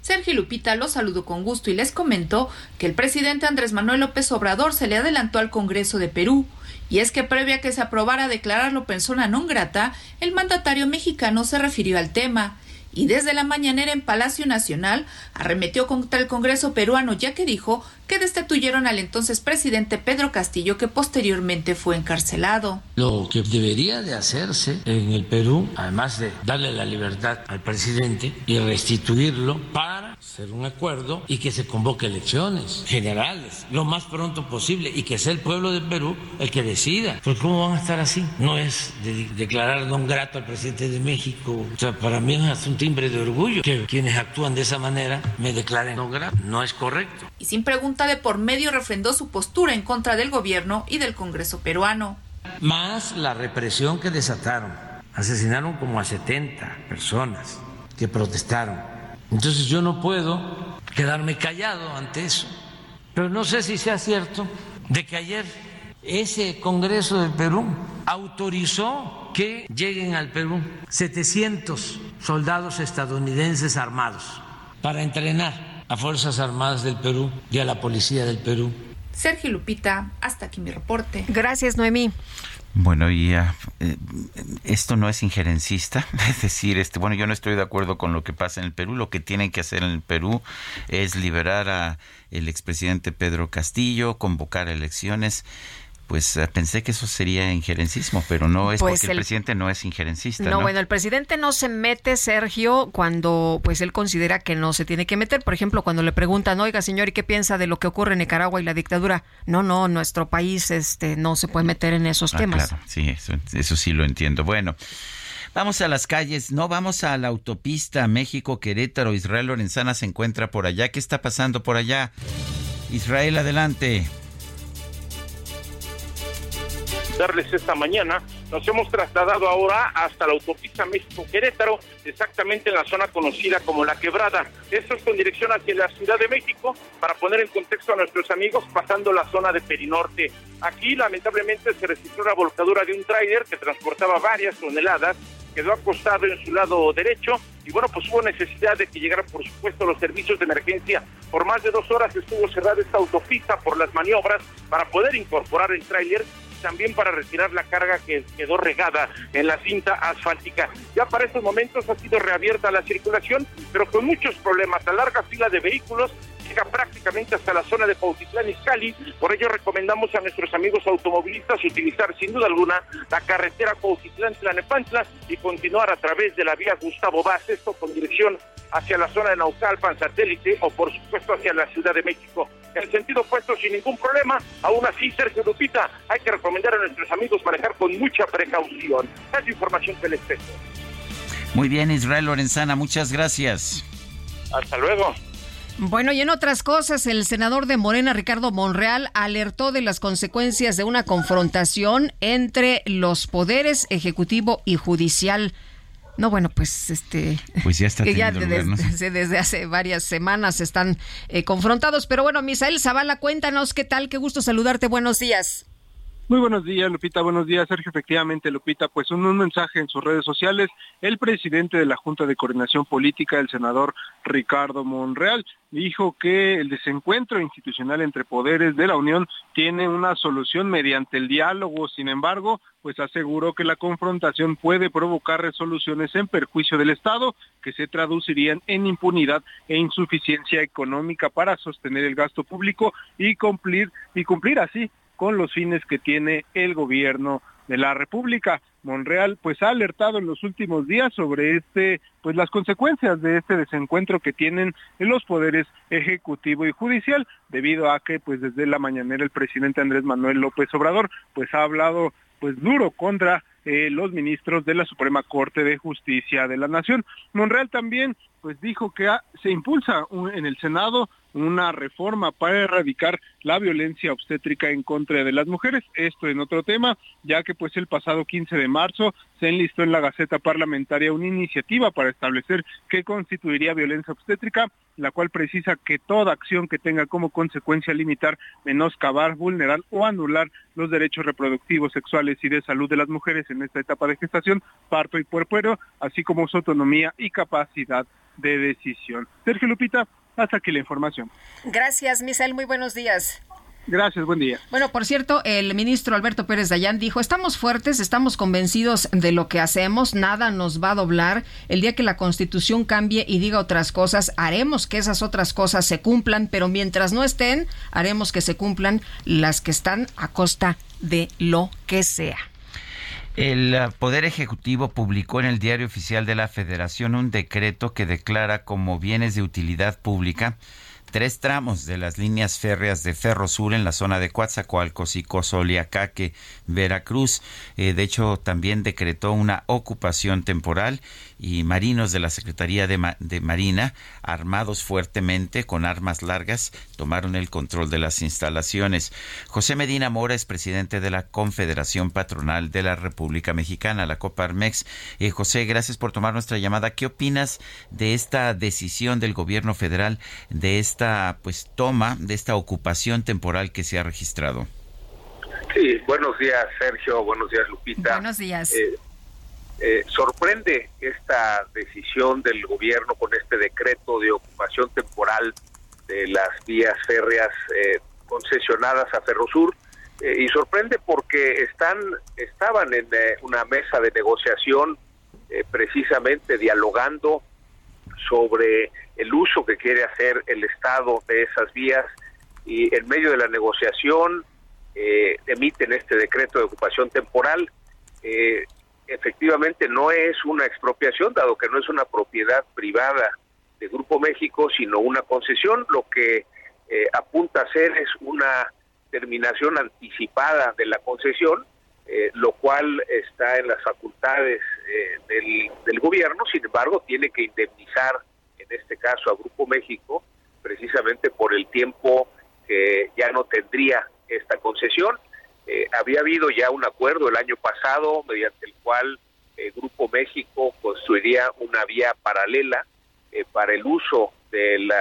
Sergio, Lupita, los saludo con gusto y les comento que el presidente Andrés Manuel López Obrador se le adelantó al Congreso de Perú, y es que previa que se aprobara declararlo persona non grata, el mandatario mexicano se refirió al tema y desde la mañanera en Palacio Nacional arremetió contra el Congreso peruano, ya que dijo que destituyeron al entonces presidente Pedro Castillo, que posteriormente fue encarcelado. Lo que debería de hacerse en el Perú, además de darle la libertad al presidente y restituirlo, para hacer un acuerdo y que se convoque elecciones generales lo más pronto posible y que sea el pueblo de Perú el que decida. Pues ¿cómo van a estar así? No es de declarar non grato al presidente de México. O sea, para mí es un timbre de orgullo que quienes actúan de esa manera me declaren non grato. No es correcto. Y sin pregunta de por medio refrendó su postura en contra del gobierno y del Congreso peruano. Más la represión que desataron. Asesinaron como a 70 personas que protestaron. Entonces yo no puedo quedarme callado ante eso. Pero no sé si sea cierto de que ayer ese Congreso del Perú autorizó que lleguen al Perú 700 soldados estadounidenses armados para entrenar a Fuerzas Armadas del Perú y a la Policía del Perú. Sergio, Lupita, hasta aquí mi reporte. Gracias, Noemí. Bueno, y esto no es injerencista, es decir, yo no estoy de acuerdo con lo que pasa en el Perú. Lo que tienen que hacer en el Perú es liberar a el expresidente Pedro Castillo, convocar elecciones. Pues pensé que eso sería injerencismo, pero no es, pues porque el presidente no es injerencista. No, bueno, el presidente no se mete, Sergio, cuando pues él considera que no se tiene que meter. Por ejemplo, cuando le preguntan, oiga, señor, ¿y qué piensa de lo que ocurre en Nicaragua y la dictadura? No, nuestro país no se puede meter en esos temas. Claro, sí, eso sí lo entiendo. Bueno, vamos a las calles, no, vamos a la autopista México-Querétaro. Israel Lorenzana se encuentra por allá. ¿Qué está pasando por allá? Israel, adelante. Darles esta mañana, nos hemos trasladado ahora hasta la autopista México-Querétaro, exactamente en la zona conocida como La Quebrada. Esto es con dirección hacia la Ciudad de México, para poner en contexto a nuestros amigos, pasando la zona de Perinorte. Aquí lamentablemente se registró la volcadura de un tráiler que transportaba varias toneladas, quedó acostado en su lado derecho, y bueno, pues hubo necesidad de que llegaran, por supuesto, los servicios de emergencia. Por más de 2 horas estuvo cerrada esta autopista por las maniobras para poder incorporar el tráiler, también para retirar la carga que quedó regada en la cinta asfáltica. Ya para estos momentos ha sido reabierta la circulación, pero con muchos problemas. La larga fila de vehículos llega prácticamente hasta la zona de Cuautitlán Izcalli. Por ello recomendamos a nuestros amigos automovilistas utilizar sin duda alguna la carretera Cuautitlán-Tlanepantla y continuar a través de la vía Gustavo Vaz, esto con dirección hacia la zona de Naucalpan, Satélite o por supuesto hacia la Ciudad de México. En sentido opuesto sin ningún problema, aún así, Sergio, Lupita, hay que recomendar a nuestros amigos manejar con mucha precaución. Es información que les tengo. Muy bien, Israel Lorenzana, muchas gracias. Hasta luego. Bueno, y en otras cosas, el senador de Morena, Ricardo Monreal, alertó de las consecuencias de una confrontación entre los poderes ejecutivo y judicial. No, bueno, pues pues ya está teniendo lugar, ¿no? Desde hace varias semanas están confrontados. Pero bueno, Misael Zavala, cuéntanos qué tal, qué gusto saludarte, buenos días. Muy buenos días, Lupita. Buenos días, Sergio. Efectivamente, Lupita, pues un mensaje en sus redes sociales, el presidente de la Junta de Coordinación Política, el senador Ricardo Monreal, dijo que el desencuentro institucional entre poderes de la Unión tiene una solución mediante el diálogo. Sin embargo, pues aseguró que la confrontación puede provocar resoluciones en perjuicio del Estado, que se traducirían en impunidad e insuficiencia económica para sostener el gasto público y cumplir así con los fines que tiene el gobierno de la República. Monreal pues ha alertado en los últimos días sobre pues las consecuencias de este desencuentro que tienen en los poderes ejecutivo y judicial, debido a que pues desde la mañanera el presidente Andrés Manuel López Obrador pues ha hablado pues duro contra los ministros de la Suprema Corte de Justicia de la Nación. Monreal también pues dijo que se impulsa en el Senado una reforma para erradicar la violencia obstétrica en contra de las mujeres. Esto en otro tema, ya que pues el pasado 15 de marzo se enlistó en la Gaceta Parlamentaria una iniciativa para establecer qué constituiría violencia obstétrica, la cual precisa que toda acción que tenga como consecuencia limitar, menoscabar, vulnerar o anular los derechos reproductivos, sexuales y de salud de las mujeres en esta etapa de gestación, parto y puerperio, así como su autonomía y capacidad de decisión. Sergio, Lupita, hasta aquí la información. Gracias, Misael. Muy buenos días. Gracias, buen día. Bueno, por cierto, el ministro Alberto Pérez Dayán dijo: estamos fuertes, estamos convencidos de lo que hacemos, nada nos va a doblar. El día que la Constitución cambie y diga otras cosas, haremos que esas otras cosas se cumplan, pero mientras no estén, haremos que se cumplan las que están a costa de lo que sea. El Poder Ejecutivo publicó en el Diario Oficial de la Federación un decreto que declara como bienes de utilidad pública 3 tramos de las líneas férreas de Ferrosur en la zona de Coatzacoalcos y Cosoleacaque, Veracruz. De hecho, también decretó una ocupación temporal y marinos de la Secretaría de Marina, armados fuertemente con armas largas, tomaron el control de las instalaciones. José Medina Mora es presidente de la Confederación Patronal de la República Mexicana, la Coparmex. José, gracias por tomar nuestra llamada. ¿Qué opinas de esta decisión del gobierno federal, de esta ocupación temporal que se ha registrado? Sí, buenos días, Sergio, buenos días, Lupita. Buenos días. Sorprende esta decisión del gobierno con este decreto de ocupación temporal de las vías férreas concesionadas a Ferrosur, y sorprende porque estaban en una mesa de negociación, precisamente dialogando sobre el uso que quiere hacer el Estado de esas vías, y en medio de la negociación emiten este decreto de ocupación temporal. Efectivamente no es una expropiación, dado que no es una propiedad privada de Grupo México, sino una concesión. Lo que apunta a ser es una terminación anticipada de la concesión, lo cual está en las facultades del gobierno. Sin embargo, tiene que indemnizar, en este caso a Grupo México, precisamente por el tiempo que ya no tendría esta concesión. Había habido ya un acuerdo el año pasado mediante el cual Grupo México construiría una vía paralela para el uso del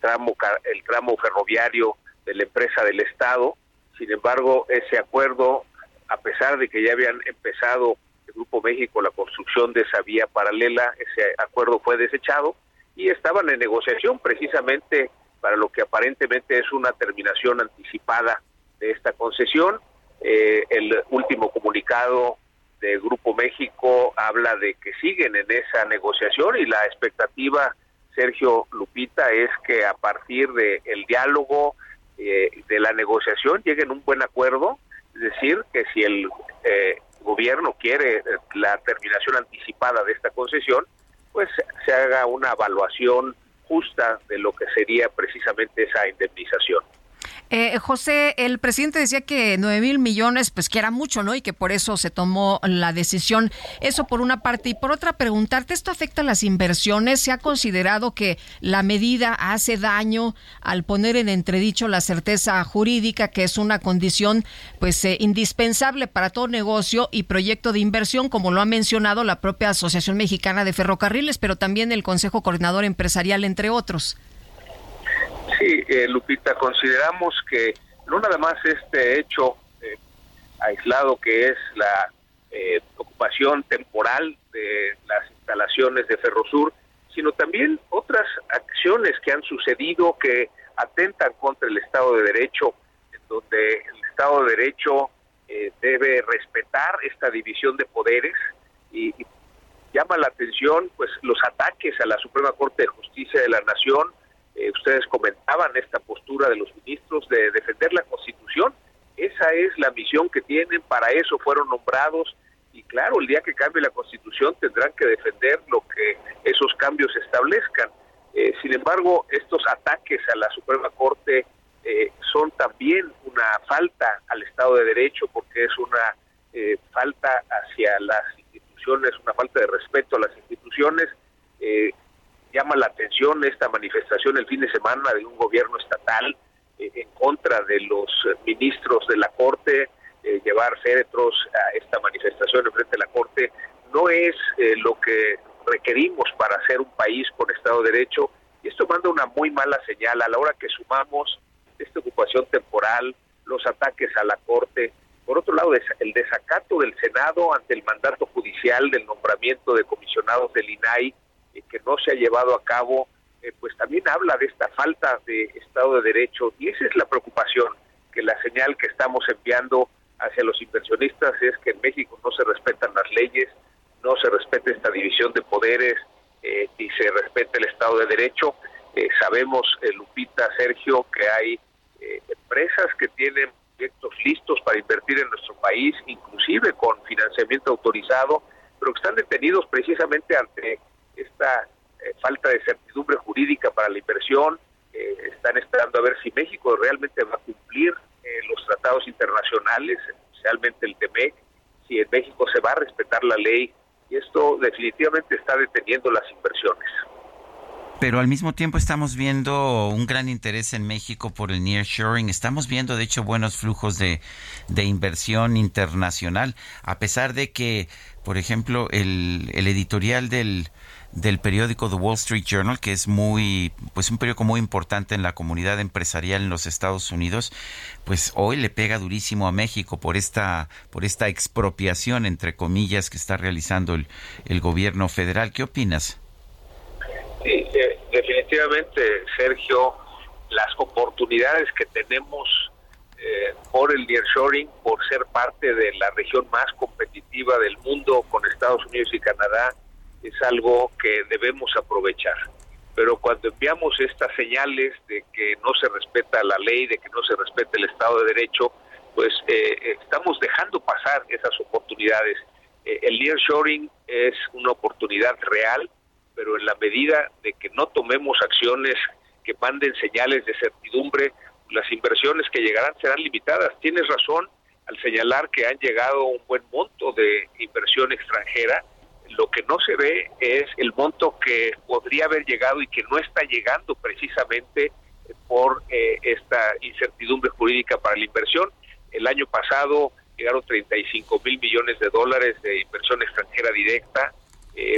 tramo ferroviario de la empresa del Estado. Sin embargo, ese acuerdo, a pesar de que ya habían empezado el Grupo México la construcción de esa vía paralela, ese acuerdo fue desechado y estaban en negociación precisamente para lo que aparentemente es una terminación anticipada de esta concesión. El último comunicado de Grupo México habla de que siguen en esa negociación y la expectativa Sergio, Lupita, es que a partir del diálogo, de la negociación, lleguen a un buen acuerdo. Es decir, que si el gobierno quiere la terminación anticipada de esta concesión, pues se haga una evaluación justa de lo que sería precisamente esa indemnización. José, el presidente decía que 9,000 millones, pues que era mucho, ¿no? Y que por eso se tomó la decisión. Eso por una parte. Y por otra, preguntarte, ¿esto afecta a las inversiones? ¿Se ha considerado que la medida hace daño al poner en entredicho la certeza jurídica, que es una condición pues indispensable para todo negocio y proyecto de inversión, como lo ha mencionado la propia Asociación Mexicana de Ferrocarriles, pero también el Consejo Coordinador Empresarial, entre otros? Sí, Lupita, consideramos que no nada más este hecho aislado que es la ocupación temporal de las instalaciones de Ferrosur, sino también otras acciones que han sucedido que atentan contra el Estado de Derecho, en donde el Estado de Derecho debe respetar esta división de poderes, y llama la atención pues los ataques a la Suprema Corte de Justicia de la Nación. Ustedes comentaban esta postura de los ministros de defender la Constitución. Esa es la misión que tienen, para eso fueron nombrados, y claro, el día que cambie la Constitución tendrán que defender lo que esos cambios establezcan. Sin embargo, estos ataques a la Suprema Corte son también una falta al Estado de Derecho, porque es una falta hacia las instituciones, una falta de respeto a las instituciones. Llama la atención esta manifestación el fin de semana de un gobierno estatal en contra de los ministros de la Corte. Llevar féretros a esta manifestación enfrente de la Corte no es lo que requerimos para ser un país con Estado de Derecho, y esto manda una muy mala señal a la hora que sumamos esta ocupación temporal, los ataques a la Corte. Por otro lado, el desacato del Senado ante el mandato judicial del nombramiento de comisionados del INAI, que no se ha llevado a cabo, pues también habla de esta falta de Estado de Derecho, y esa es la preocupación, que la señal que estamos enviando hacia los inversionistas es que en México no se respetan las leyes, no se respeta esta división de poderes, y se respeta el Estado de Derecho. Sabemos, Lupita, Sergio, que hay empresas que tienen proyectos listos para invertir en nuestro país, inclusive con financiamiento autorizado, pero que están detenidos precisamente ante esta falta de certidumbre jurídica para la inversión. Están esperando a ver si México realmente va a cumplir los tratados internacionales, especialmente el TEMEC, si en México se va a respetar la ley, y esto definitivamente está deteniendo las inversiones. Pero al mismo tiempo estamos viendo un gran interés en México por el nearshoring. Estamos viendo, de hecho, buenos flujos de inversión internacional, a pesar de que, por ejemplo, el editorial del periódico The Wall Street Journal, que es un periódico muy importante en la comunidad empresarial en los Estados Unidos, pues hoy le pega durísimo a México por esta expropiación, entre comillas, que está realizando el gobierno federal. ¿Qué opinas? Sí, definitivamente, Sergio, las oportunidades que tenemos por el nearshoring, por ser parte de la región más competitiva del mundo con Estados Unidos y Canadá, es algo que debemos aprovechar. Pero cuando enviamos estas señales de que no se respeta la ley, de que no se respeta el Estado de Derecho, pues estamos dejando pasar esas oportunidades. El nearshoring es una oportunidad real, pero en la medida de que no tomemos acciones que manden señales de certidumbre, las inversiones que llegarán serán limitadas. Tienes razón al señalar que han llegado un buen monto de inversión extranjera. Lo que no se ve es el monto que podría haber llegado y que no está llegando precisamente por esta incertidumbre jurídica para la inversión. El año pasado llegaron $35,000 millones de inversión extranjera directa.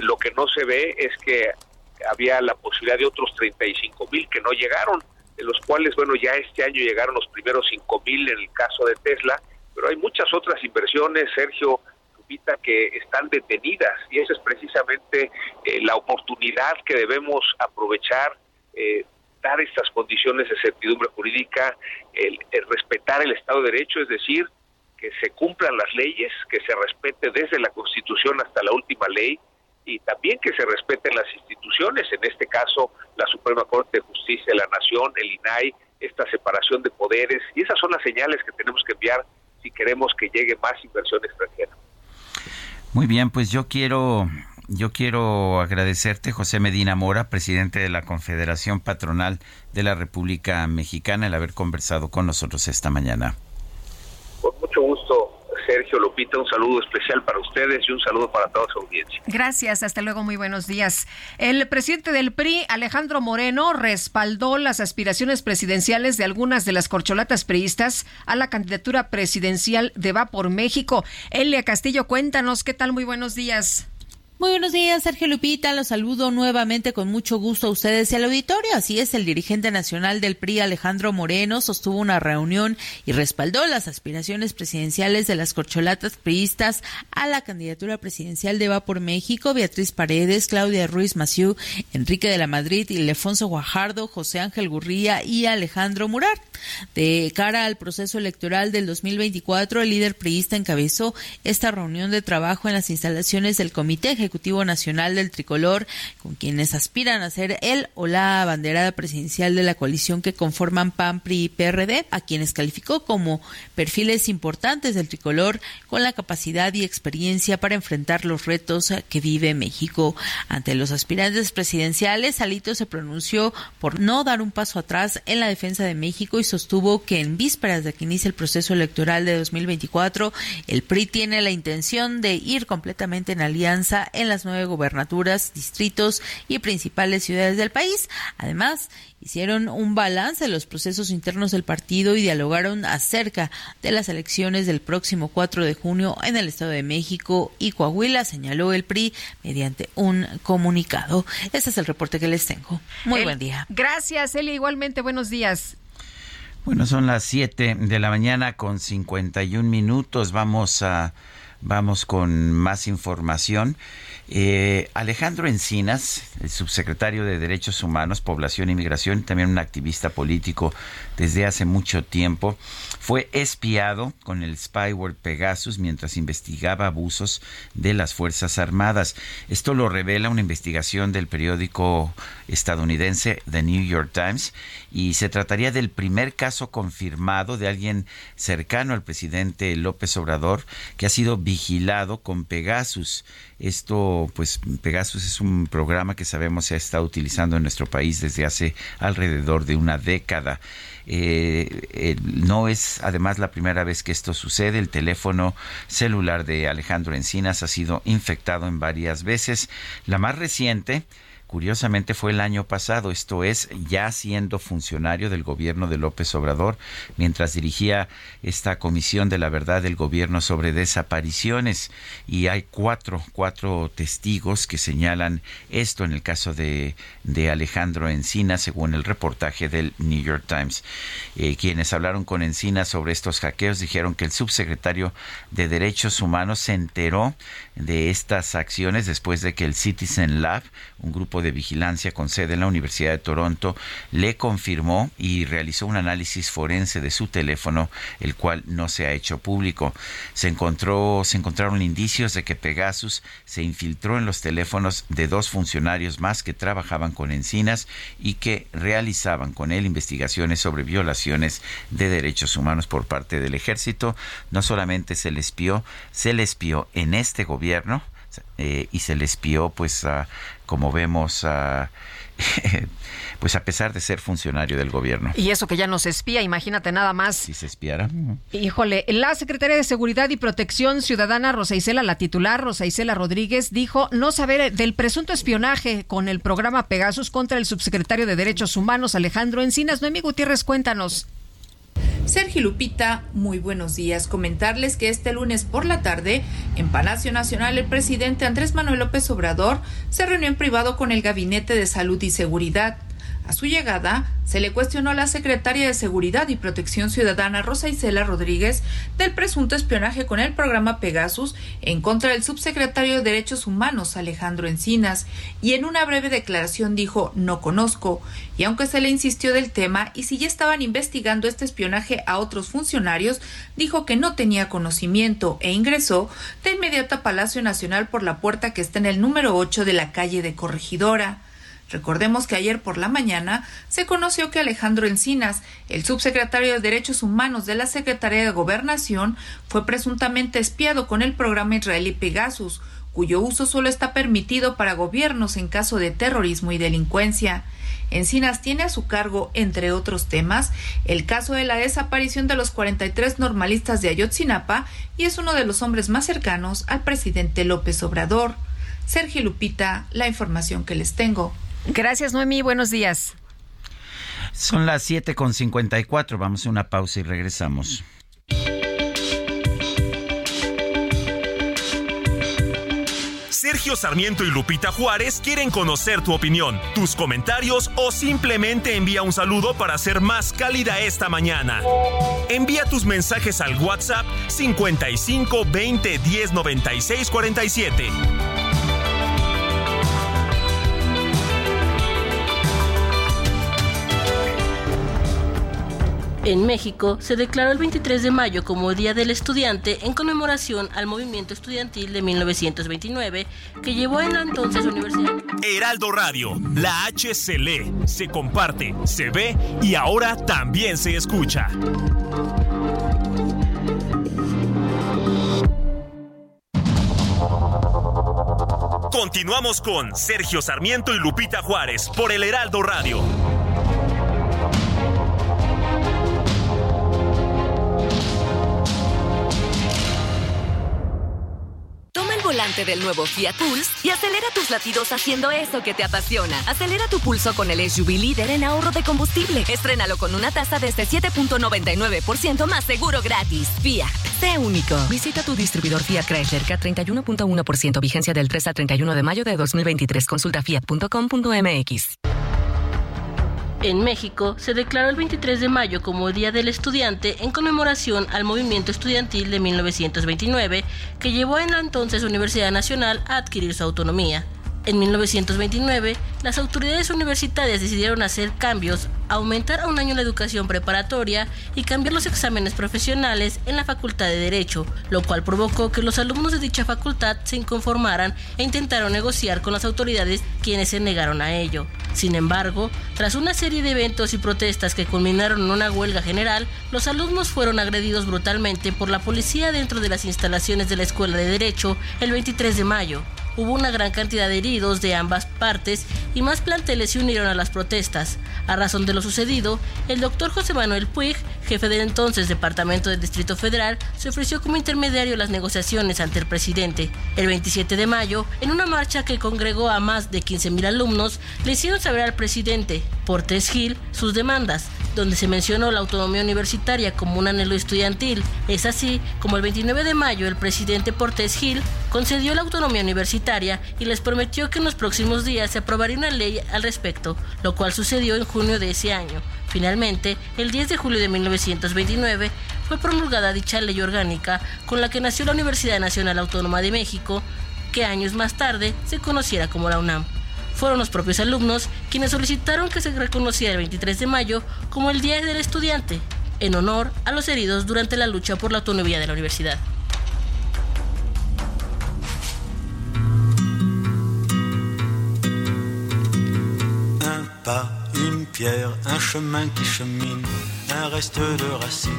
Lo que no se ve es que había la posibilidad de otros $35,000 que no llegaron, de los cuales, bueno, ya este año llegaron los primeros $5,000 en el caso de Tesla, pero hay muchas otras inversiones, Sergio, Lupita, que están detenidas, y esa es precisamente la oportunidad que debemos aprovechar, dar estas condiciones de certidumbre jurídica, el respetar el Estado de Derecho, es decir, que se cumplan las leyes, que se respete desde la Constitución hasta la última ley, y también que se respeten las instituciones, en este caso la Suprema Corte de Justicia de la Nación, el INAI, esta separación de poderes, y esas son las señales que tenemos que enviar si queremos que llegue más inversión extranjera. Muy bien, pues yo quiero agradecerte, José Medina Mora, presidente de la Confederación Patronal de la República Mexicana, el haber conversado con nosotros esta mañana. Con mucho gusto, Sergio, Lupita, un saludo especial para ustedes y un saludo para toda su audiencia. Gracias, hasta luego, muy buenos días. El presidente del PRI, Alejandro Moreno, respaldó las aspiraciones presidenciales de algunas de las corcholatas priistas a la candidatura presidencial de Va por México. Elia Castillo, cuéntanos, ¿qué tal? Muy buenos días. Muy buenos días, Sergio, Lupita, los saludo nuevamente con mucho gusto a ustedes y al auditorio. Así es, el dirigente nacional del PRI, Alejandro Moreno, sostuvo una reunión y respaldó las aspiraciones presidenciales de las corcholatas priistas a la candidatura presidencial de Va por México: Beatriz Paredes, Claudia Ruiz Massieu, Enrique de la Madrid, Ildefonso Guajardo, José Ángel Gurría y Alejandro Murat. De cara al proceso electoral del 2024, el líder priista encabezó esta reunión de trabajo en las instalaciones del Comité Ejecutivo Nacional del Tricolor, con quienes aspiran a ser el o la abanderada presidencial de la coalición que conforman PAN, PRI y PRD, a quienes calificó como perfiles importantes del tricolor con la capacidad y experiencia para enfrentar los retos que vive México. Ante los aspirantes presidenciales, Alito se pronunció por no dar un paso atrás en la defensa de México y sostuvo que en vísperas de que inicie el proceso electoral de 2024, el PRI tiene la intención de ir completamente en alianza en las 9 gubernaturas, distritos y principales ciudades del país. Además, hicieron un balance de los procesos internos del partido y dialogaron acerca de las elecciones del próximo 4 de junio en el Estado de México y Coahuila, señaló el PRI mediante un comunicado. Este es el reporte que les tengo. Muy buen día. Gracias, Eli. Igualmente, buenos días. Bueno, son las 7 de la mañana con 51 minutos. Vamos con más información. Alejandro Encinas, el subsecretario de Derechos Humanos, Población y Migración, también un activista político desde hace mucho tiempo, fue espiado con el spyware Pegasus mientras investigaba abusos de las Fuerzas Armadas. Esto lo revela una investigación del periódico estadounidense The New York Times, y se trataría del primer caso confirmado de alguien cercano al presidente López Obrador que ha sido vigilado con Pegasus. Esto, pues, Pegasus es un programa que sabemos se ha estado utilizando en nuestro país desde hace alrededor de una década. No es, además, la primera vez que esto sucede. El teléfono celular de Alejandro Encinas ha sido infectado en varias veces. La más reciente, curiosamente, fue el año pasado, esto es, ya siendo funcionario del gobierno de López Obrador, mientras dirigía esta Comisión de la Verdad del Gobierno sobre Desapariciones, y hay cuatro testigos que señalan esto en el caso de Alejandro Encinas, según el reportaje del New York Times. Quienes hablaron con Encinas sobre estos hackeos dijeron que el subsecretario de Derechos Humanos se enteró de estas acciones después de que el Citizen Lab, un grupo de vigilancia con sede en la Universidad de Toronto, le confirmó y realizó un análisis forense de su teléfono, el cual no se ha hecho público. Se encontraron indicios de que Pegasus se infiltró en los teléfonos de 2 funcionarios más que trabajaban con Encinas y que realizaban con él investigaciones sobre violaciones de derechos humanos por parte del ejército. No solamente se le espió en este gobierno, y se le espió, pues, como vemos, pues a pesar de ser funcionario del gobierno. Y eso que ya nos espía, imagínate nada más. Si se espiara. Híjole, la secretaria de Seguridad y Protección Ciudadana, la titular Rosa Isela Rodríguez, dijo no saber del presunto espionaje con el programa Pegasus contra el subsecretario de Derechos Humanos, Alejandro Encinas. Noemí Gutiérrez, cuéntanos. Sergio, Lupita, muy buenos días. Comentarles que este lunes por la tarde, en Palacio Nacional, el presidente Andrés Manuel López Obrador se reunió en privado con el Gabinete de Salud y Seguridad. A su llegada, se le cuestionó a la secretaria de Seguridad y Protección Ciudadana, Rosa Isela Rodríguez, del presunto espionaje con el programa Pegasus en contra del subsecretario de Derechos Humanos, Alejandro Encinas, y en una breve declaración dijo: no conozco. Y aunque se le insistió del tema y si ya estaban investigando este espionaje a otros funcionarios, dijo que no tenía conocimiento e ingresó de inmediato a Palacio Nacional por la puerta que está en el número 8 de la calle de Corregidora. Recordemos que ayer por la mañana se conoció que Alejandro Encinas, el subsecretario de Derechos Humanos de la Secretaría de Gobernación, fue presuntamente espiado con el programa israelí Pegasus, cuyo uso solo está permitido para gobiernos en caso de terrorismo y delincuencia. Encinas tiene a su cargo, entre otros temas, el caso de la desaparición de los 43 normalistas de Ayotzinapa y es uno de los hombres más cercanos al presidente López Obrador. Sergio y Lupita, la información que les tengo. Gracias, Noemí. Buenos días. Son las 7:54. Vamos a una pausa y regresamos. Sergio Sarmiento y Lupita Juárez quieren conocer tu opinión, tus comentarios o simplemente envía un saludo para hacer más cálida esta mañana. Envía tus mensajes al WhatsApp 55 20 10 96 47. En México se declaró el 23 de mayo como Día del Estudiante en conmemoración al movimiento estudiantil de 1929 que llevó en la entonces universidad. Heraldo Radio, la H se lee, se comparte, se ve y ahora también se escucha. Continuamos con Sergio Sarmiento y Lupita Juárez por el Heraldo Radio. Volante del nuevo Fiat Pulse y acelera tus latidos haciendo eso que te apasiona. Acelera tu pulso con el SUV líder en ahorro de combustible. Estrénalo con una tasa desde 7.99% más seguro gratis. Fiat, sé único. Visita tu distribuidor Fiat Chrysler K31.1%, vigencia del 3 al 31 de mayo de 2023. Consulta fiat.com.mx. En México se declaró el 23 de mayo como Día del Estudiante en conmemoración al movimiento estudiantil de 1929 que llevó en la entonces Universidad Nacional a adquirir su autonomía. En 1929, las autoridades universitarias decidieron hacer cambios, aumentar a un año la educación preparatoria y cambiar los exámenes profesionales en la Facultad de Derecho, lo cual provocó que los alumnos de dicha facultad se inconformaran e intentaron negociar con las autoridades, quienes se negaron a ello. Sin embargo, tras una serie de eventos y protestas que culminaron en una huelga general, los alumnos fueron agredidos brutalmente por la policía dentro de las instalaciones de la Escuela de Derecho el 23 de mayo. Hubo una gran cantidad de heridos de ambas partes y más planteles se unieron a las protestas. A razón de lo sucedido, el doctor José Manuel Puig, jefe del entonces Departamento del Distrito Federal, se ofreció como intermediario en las negociaciones ante el presidente. El 27 de mayo, en una marcha que congregó a más de 15,000 alumnos, le hicieron saber al presidente Portes Gil sus demandas, donde se mencionó la autonomía universitaria como un anhelo estudiantil. Es así como el 29 de mayo el presidente Portes Gil concedió la autonomía universitaria y les prometió que en los próximos días se aprobaría una ley al respecto, lo cual sucedió en junio de ese año. Finalmente, el 10 de julio de 1929 fue promulgada dicha ley orgánica con la que nació la Universidad Nacional Autónoma de México, que años más tarde se conociera como la UNAM. Fueron los propios alumnos quienes solicitaron que se reconociera el 23 de mayo como el Día del Estudiante, en honor a los heridos durante la lucha por la autonomía de la universidad. Un pas, une pierre, un chemin qui chemine, un reste de racine,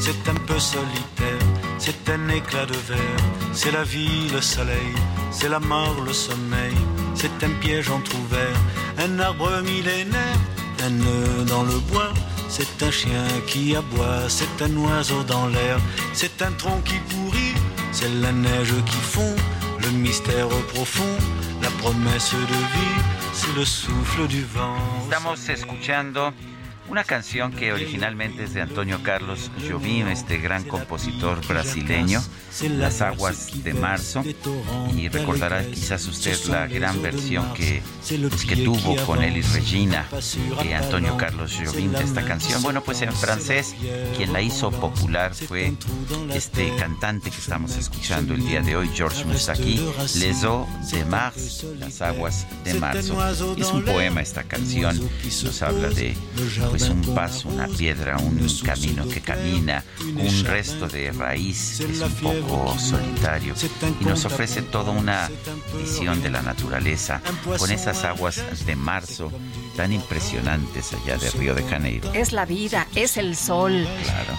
c'est un peu solitaire, c'est un éclat de verre, c'est la vie, le soleil, c'est la mort, le sommeil. C'est un piège entrouvert, un arbre millénaire, un nœud dans le bois. C'est un chien qui aboie, c'est un oiseau dans l'air. C'est un tronc qui pourrit, c'est la neige qui fond. Le mystère profond, la promesse de vie, c'est le souffle du vent. Estamos escuchando una canción que originalmente es de Antônio Carlos Jobim, este gran compositor brasileño, Las Aguas de Marzo, y recordará quizás usted la gran versión que tuvo con Elis Regina, Antônio Carlos Jobim, de esta canción. Bueno, pues en francés, quien la hizo popular fue este cantante que estamos escuchando el día de hoy, Georges Moustaki, Les Eaux de Mars, Las Aguas de Marzo. Es un poema esta canción, nos habla de un paso, una piedra, un camino que camina, un resto de raíz que es un poco solitario, y nos ofrece toda una visión de la naturaleza con esas aguas de marzo tan impresionantes allá de Río de Janeiro. Es la vida, es el sol.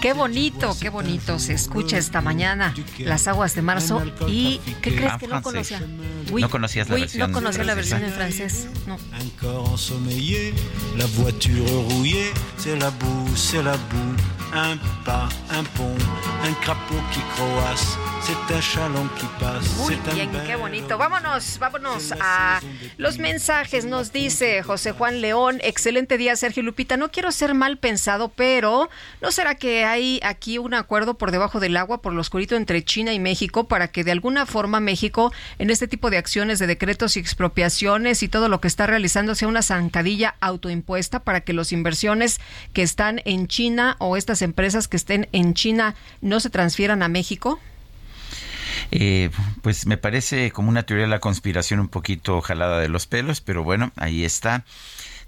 Claro. Qué bonito se escucha esta mañana, Las Aguas de Marzo. ¿Y qué crees que no conocía? Oui. ¿No conocías la versión? No conocía la versión en francés. No. C'est la boue, un pas, un pont, un crapaud qui croasse, c'est un chaland qui passe. Muy bien, qué bonito. Vámonos a los mensajes. Nos dice José Juan León: excelente día, Sergio y Lupita. No quiero ser mal pensado, pero ¿no será que hay aquí un acuerdo por debajo del agua, por lo oscurito, entre China y México, para que de alguna forma México, en este tipo de acciones de decretos y expropiaciones y todo lo que está realizando, sea una zancadilla autoimpuesta para que las inversiones que están en China o estas empresas que estén en China no se transfieran a México? Pues me parece como una teoría de la conspiración un poquito jalada de los pelos, pero bueno, ahí está.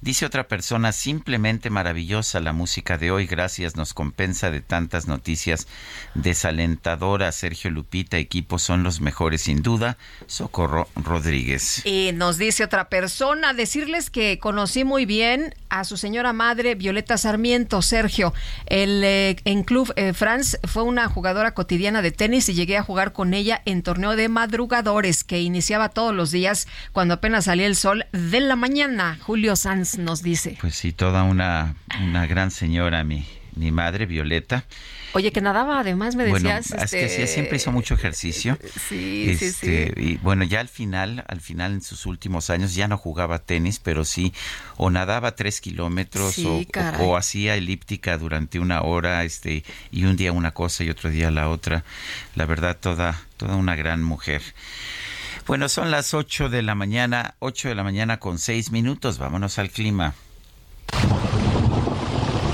Dice otra persona: simplemente maravillosa la música de hoy, gracias, nos compensa de tantas noticias desalentadoras. Sergio, Lupita, equipo, son los mejores sin duda. Socorro Rodríguez. Y nos dice otra persona: decirles que conocí muy bien a su señora madre, Violeta Sarmiento, Sergio. En Club France fue una jugadora cotidiana de tenis y llegué a jugar con ella en torneo de madrugadores que iniciaba todos los días cuando apenas salía el sol de la mañana. Julio Sanz nos dice. Pues sí, toda una gran señora, mi madre, Violeta. Oye, que nadaba, además me decías. Bueno, es que sí, siempre hizo mucho ejercicio. Sí, sí. Y bueno, ya al final en sus últimos años ya no jugaba tenis, pero sí, o nadaba 3 kilómetros, sí, o hacía elíptica durante 1 hora, y un día una cosa y otro día la otra. La verdad, toda una gran mujer. Bueno, son las 8:06 a.m. Vámonos al clima.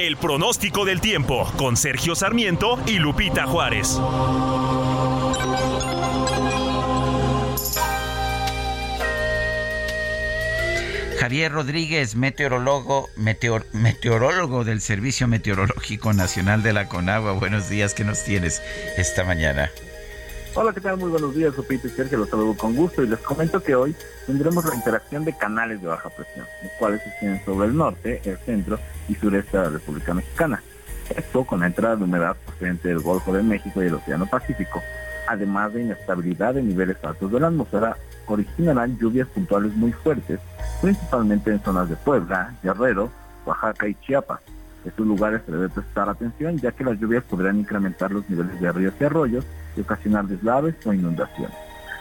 El pronóstico del tiempo con Sergio Sarmiento y Lupita Juárez. Javier Rodríguez, meteorólogo del Servicio Meteorológico Nacional de la Conagua. Buenos días, ¿qué nos tienes esta mañana? Hola, ¿qué tal? Muy buenos días, Lupita y Sergio, los saludo con gusto y les comento que hoy tendremos la interacción de canales de baja presión, los cuales se extienden sobre el norte, el centro y sureste de la República Mexicana. Esto con la entrada de humedad procedente del Golfo de México y el Océano Pacífico, además de inestabilidad de niveles altos de la atmósfera, originarán lluvias puntuales muy fuertes, principalmente en zonas de Puebla, Guerrero, Oaxaca y Chiapas. En estos lugares se debe prestar atención, ya que las lluvias podrán incrementar los niveles de ríos y arroyos y ocasionar deslaves o inundaciones.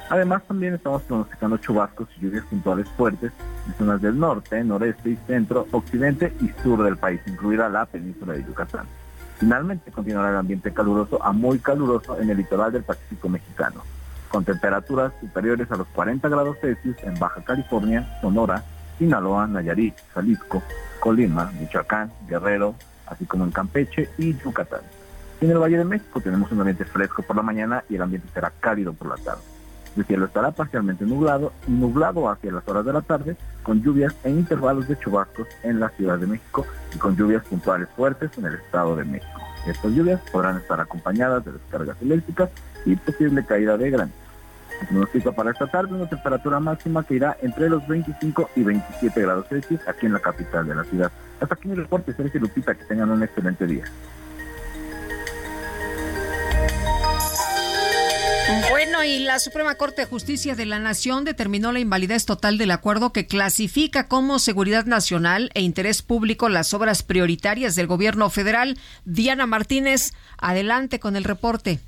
Además, también estamos pronosticando chubascos y lluvias puntuales fuertes en zonas del norte, noreste y centro, occidente y sur del país, incluida la península de Yucatán. Finalmente, continuará el ambiente caluroso a muy caluroso en el litoral del Pacífico mexicano, con temperaturas superiores a los 40 grados Celsius en Baja California, Sonora, Sinaloa, Nayarit, Jalisco, Colima, Michoacán, Guerrero, así como en Campeche y Yucatán. En el Valle de México tenemos un ambiente fresco por la mañana y el ambiente será cálido por la tarde. El cielo estará parcialmente nublado hacia las horas de la tarde, con lluvias e intervalos de chubascos en la Ciudad de México y con lluvias puntuales fuertes en el Estado de México. Estas lluvias podrán estar acompañadas de descargas eléctricas y posible caída de granizo. El pronóstico para esta tarde: una temperatura máxima que irá entre los 25 y 27 grados Celsius aquí en la capital de la ciudad. Hasta aquí mi reporte, Sergio, Lupita, que tengan un excelente día. Bueno, y la Suprema Corte de Justicia de la Nación determinó la invalidez total del acuerdo que clasifica como seguridad nacional e interés público las obras prioritarias del gobierno federal. Diana Martínez, adelante con el reporte.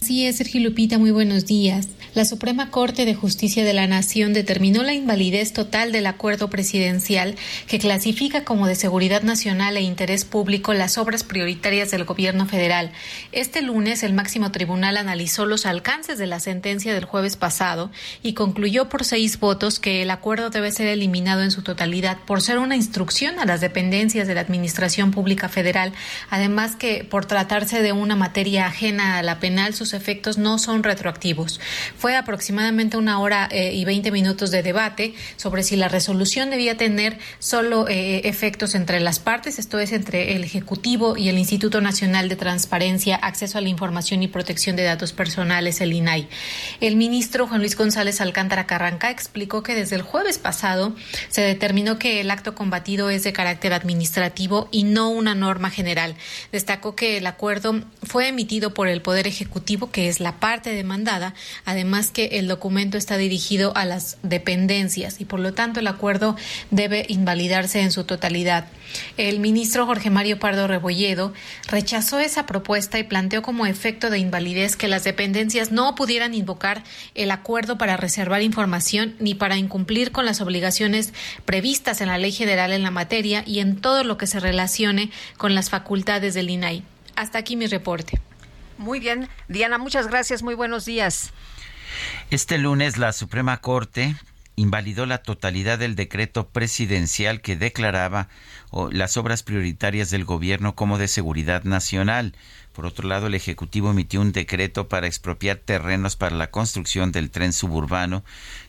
Así es, Sergio Lupita, muy buenos días. La Suprema Corte de Justicia de la Nación determinó la invalidez total del acuerdo presidencial que clasifica como de seguridad nacional e interés público las obras prioritarias del gobierno federal. Este lunes, el máximo tribunal analizó los alcances de la sentencia del jueves pasado y concluyó por 6 votos que el acuerdo debe ser eliminado en su totalidad por ser una instrucción a las dependencias de la Administración Pública Federal, además que por tratarse de una materia ajena a la penal, sus efectos no son retroactivos. Fue aproximadamente 1 hora y 20 minutos de debate sobre si la resolución debía tener solo efectos entre las partes, esto es, entre el Ejecutivo y el Instituto Nacional de Transparencia, Acceso a la Información y Protección de Datos Personales, el INAI. El ministro Juan Luis González Alcántara Carranca explicó que desde el jueves pasado se determinó que el acto combatido es de carácter administrativo y no una norma general. Destacó que el acuerdo fue emitido por el Poder Ejecutivo, que es la parte demandada, además que el documento está dirigido a las dependencias y por lo tanto el acuerdo debe invalidarse en su totalidad. El ministro Jorge Mario Pardo Rebolledo rechazó esa propuesta y planteó como efecto de invalidez que las dependencias no pudieran invocar el acuerdo para reservar información ni para incumplir con las obligaciones previstas en la Ley General en la materia y en todo lo que se relacione con las facultades del INAI. Hasta aquí mi reporte. Muy bien, Diana, muchas gracias, muy buenos días. Este lunes la Suprema Corte invalidó la totalidad del decreto presidencial que declaraba las obras prioritarias del gobierno como de seguridad nacional. Por otro lado, el Ejecutivo emitió un decreto para expropiar terrenos para la construcción del tren suburbano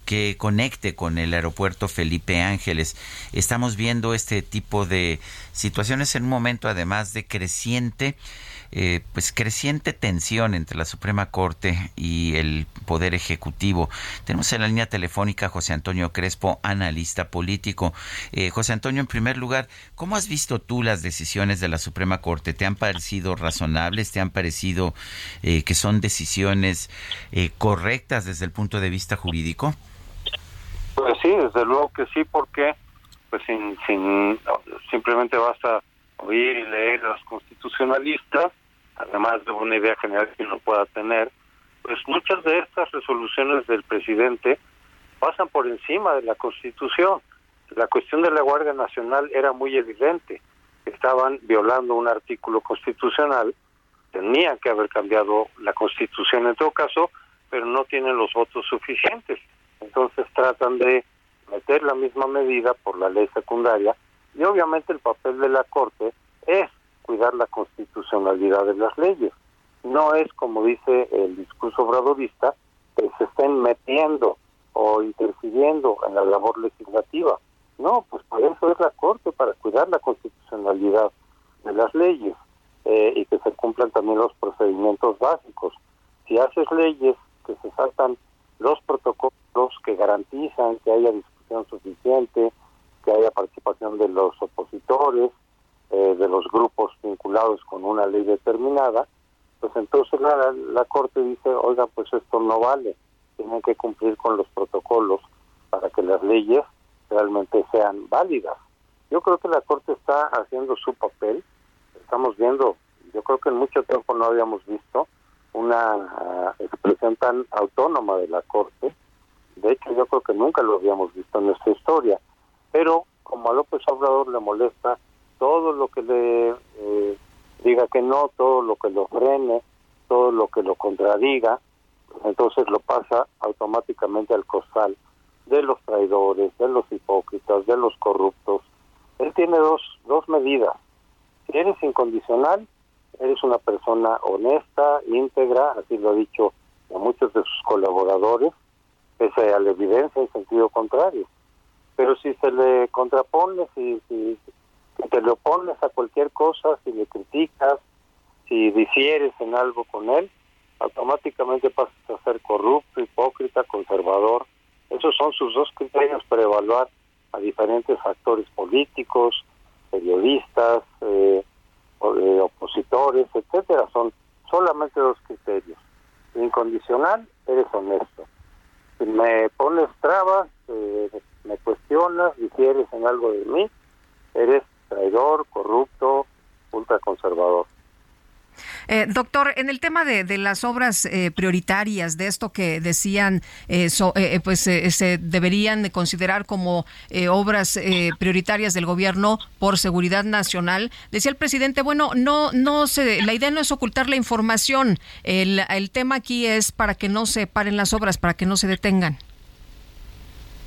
que conecte con el aeropuerto Felipe Ángeles. Estamos viendo este tipo de situaciones en un momento, además, de creciente tensión entre la Suprema Corte y el Poder Ejecutivo. Tenemos en la línea telefónica a José Antonio Crespo, analista político. José Antonio, en primer lugar, ¿cómo has visto tú las decisiones de la Suprema Corte? ¿Te han parecido razonables? ¿Te han parecido que son decisiones correctas desde el punto de vista jurídico? Pues sí, desde luego que sí, porque pues simplemente basta oír y leer a los constitucionalistas, además de una idea general que uno pueda tener. Pues muchas de estas resoluciones del presidente pasan por encima de la Constitución. La cuestión de la Guardia Nacional era muy evidente. Estaban violando un artículo constitucional, tenían que haber cambiado la Constitución en todo caso, pero no tienen los votos suficientes. Entonces tratan de meter la misma medida por la ley secundaria, y obviamente el papel de la Corte es cuidar la constitucionalidad de las leyes. No es, como dice el discurso obradorista, que se estén metiendo o interfiriendo en la labor legislativa. No, pues por eso es la Corte, para cuidar la constitucionalidad de las leyes y que se cumplan también los procedimientos básicos. Si haces leyes que se saltan los protocolos que garantizan que haya discusión suficiente, que haya participación de los opositores, de los grupos vinculados con una ley determinada, pues entonces la Corte dice, oiga, pues esto no vale, tienen que cumplir con los protocolos para que las leyes realmente sean válidas. Yo creo que la Corte está haciendo su papel. Estamos viendo, yo creo que en mucho tiempo no habíamos visto una expresión tan autónoma de la Corte. De hecho, yo creo que nunca lo habíamos visto en nuestra historia. Pero como a López Obrador le molesta todo lo que le diga que no, todo lo que lo frene, todo lo que lo contradiga, pues entonces lo pasa automáticamente al costal de los traidores, de los hipócritas, de los corruptos. Él tiene dos medidas. Si eres incondicional, eres una persona honesta, íntegra, así lo ha dicho a muchos de sus colaboradores, pese a la evidencia en sentido contrario. Pero si se le contrapone, si te le opones a cualquier cosa, si le criticas, si difieres en algo con él, automáticamente pasas a ser corrupto, hipócrita, conservador. Esos son sus dos criterios para evaluar a diferentes actores políticos, periodistas, opositores, etcétera. Son solamente 2 criterios. Incondicional, eres honesto. Si me pones trabas, me cuestionas, difieres en algo de mí, eres traidor, corrupto, ultraconservador. Doctor, en el tema de las obras prioritarias, de esto que decían, se deberían considerar como obras prioritarias del gobierno por seguridad nacional, decía el presidente, bueno, la idea no es ocultar la información, el tema aquí es para que no se paren las obras, para que no se detengan.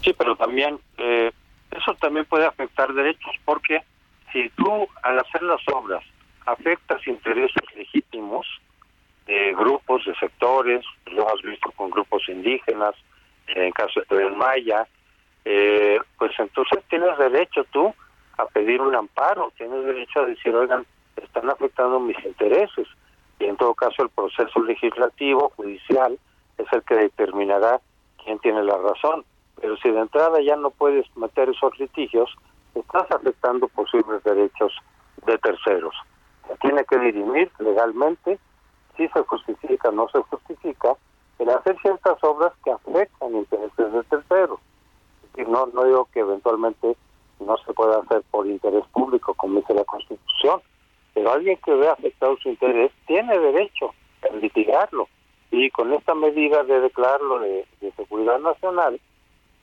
Sí, pero también eso también puede afectar derechos, porque si tú al hacer las obras afectas intereses legítimos de grupos, de sectores, lo has visto con grupos indígenas, en caso de Tren Maya, pues entonces tienes derecho tú a pedir un amparo, tienes derecho a decir, oigan, están afectando mis intereses, y en todo caso el proceso legislativo, judicial, es el que determinará quién tiene la razón. Pero si de entrada ya no puedes meter esos litigios, estás afectando posibles derechos de terceros. Se tiene que dirimir legalmente si se justifica o no se justifica el hacer ciertas obras que afectan intereses de terceros. Es decir, no digo que eventualmente no se pueda hacer por interés público, como dice la Constitución, pero alguien que vea afectado su interés tiene derecho a litigarlo. Y con esta medida de declararlo de seguridad nacional,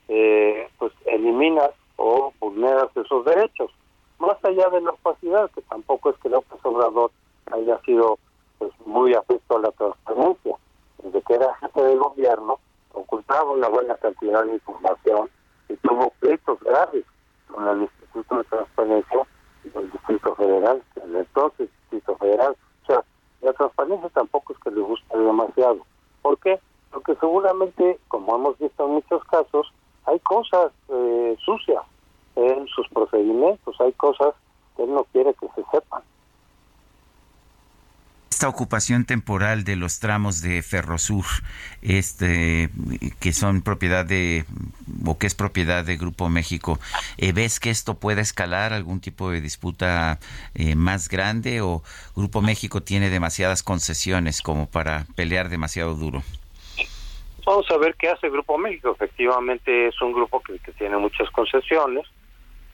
pues eliminas o vulneras esos derechos. Más allá de la opacidad, que tampoco es que López Obrador haya sido pues muy afecto a la transparencia. Desde que era jefe de gobierno, ocultaba una buena cantidad de información y tuvo pleitos graves con el Instituto de Transparencia y el Distrito Federal, el entonces Distrito Federal. O sea, la transparencia tampoco es que le guste demasiado. ¿Por qué? Porque seguramente, como hemos visto en muchos casos, hay cosas sucias en sus procedimientos, hay cosas que él no quiere que se sepan. Esta ocupación temporal de los tramos de Ferrosur, que son propiedad de, o que es propiedad de Grupo México, ¿ves que esto puede escalar algún tipo de disputa más grande, o Grupo México tiene demasiadas concesiones como para pelear demasiado duro? Vamos a ver qué hace Grupo México. Efectivamente es un grupo que tiene muchas concesiones,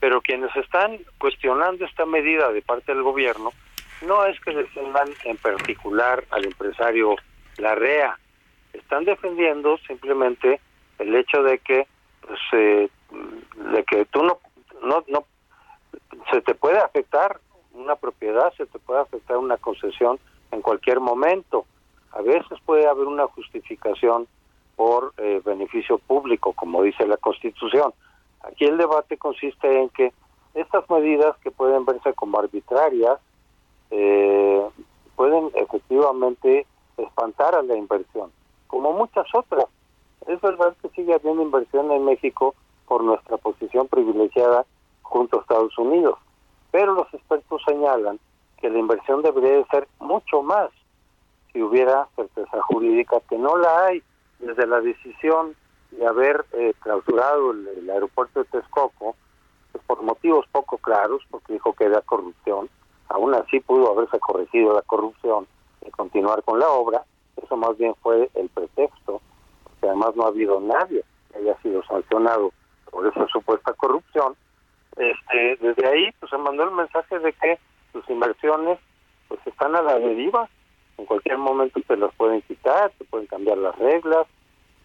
pero quienes están cuestionando esta medida de parte del gobierno no es que defiendan en particular al empresario Larrea, están defendiendo simplemente el hecho de que pues, de que tú no se te puede afectar una propiedad, se te puede afectar una concesión en cualquier momento. A veces puede haber una justificación por beneficio público, como dice la Constitución. Aquí el debate consiste en que estas medidas, que pueden verse como arbitrarias, pueden efectivamente espantar a la inversión, como muchas otras. Es verdad que sigue habiendo inversión en México por nuestra posición privilegiada junto a Estados Unidos, pero los expertos señalan que la inversión debería de ser mucho más si hubiera certeza jurídica, que no la hay. Desde la decisión de haber clausurado el aeropuerto de Texcoco, pues por motivos poco claros, porque dijo que era corrupción, aún así pudo haberse corregido la corrupción y continuar con la obra. Eso más bien fue el pretexto, porque además no ha habido nadie que haya sido sancionado por esa supuesta corrupción. Desde ahí pues se mandó el mensaje de que sus inversiones pues están a la deriva. En cualquier momento te las pueden quitar, te pueden cambiar las reglas,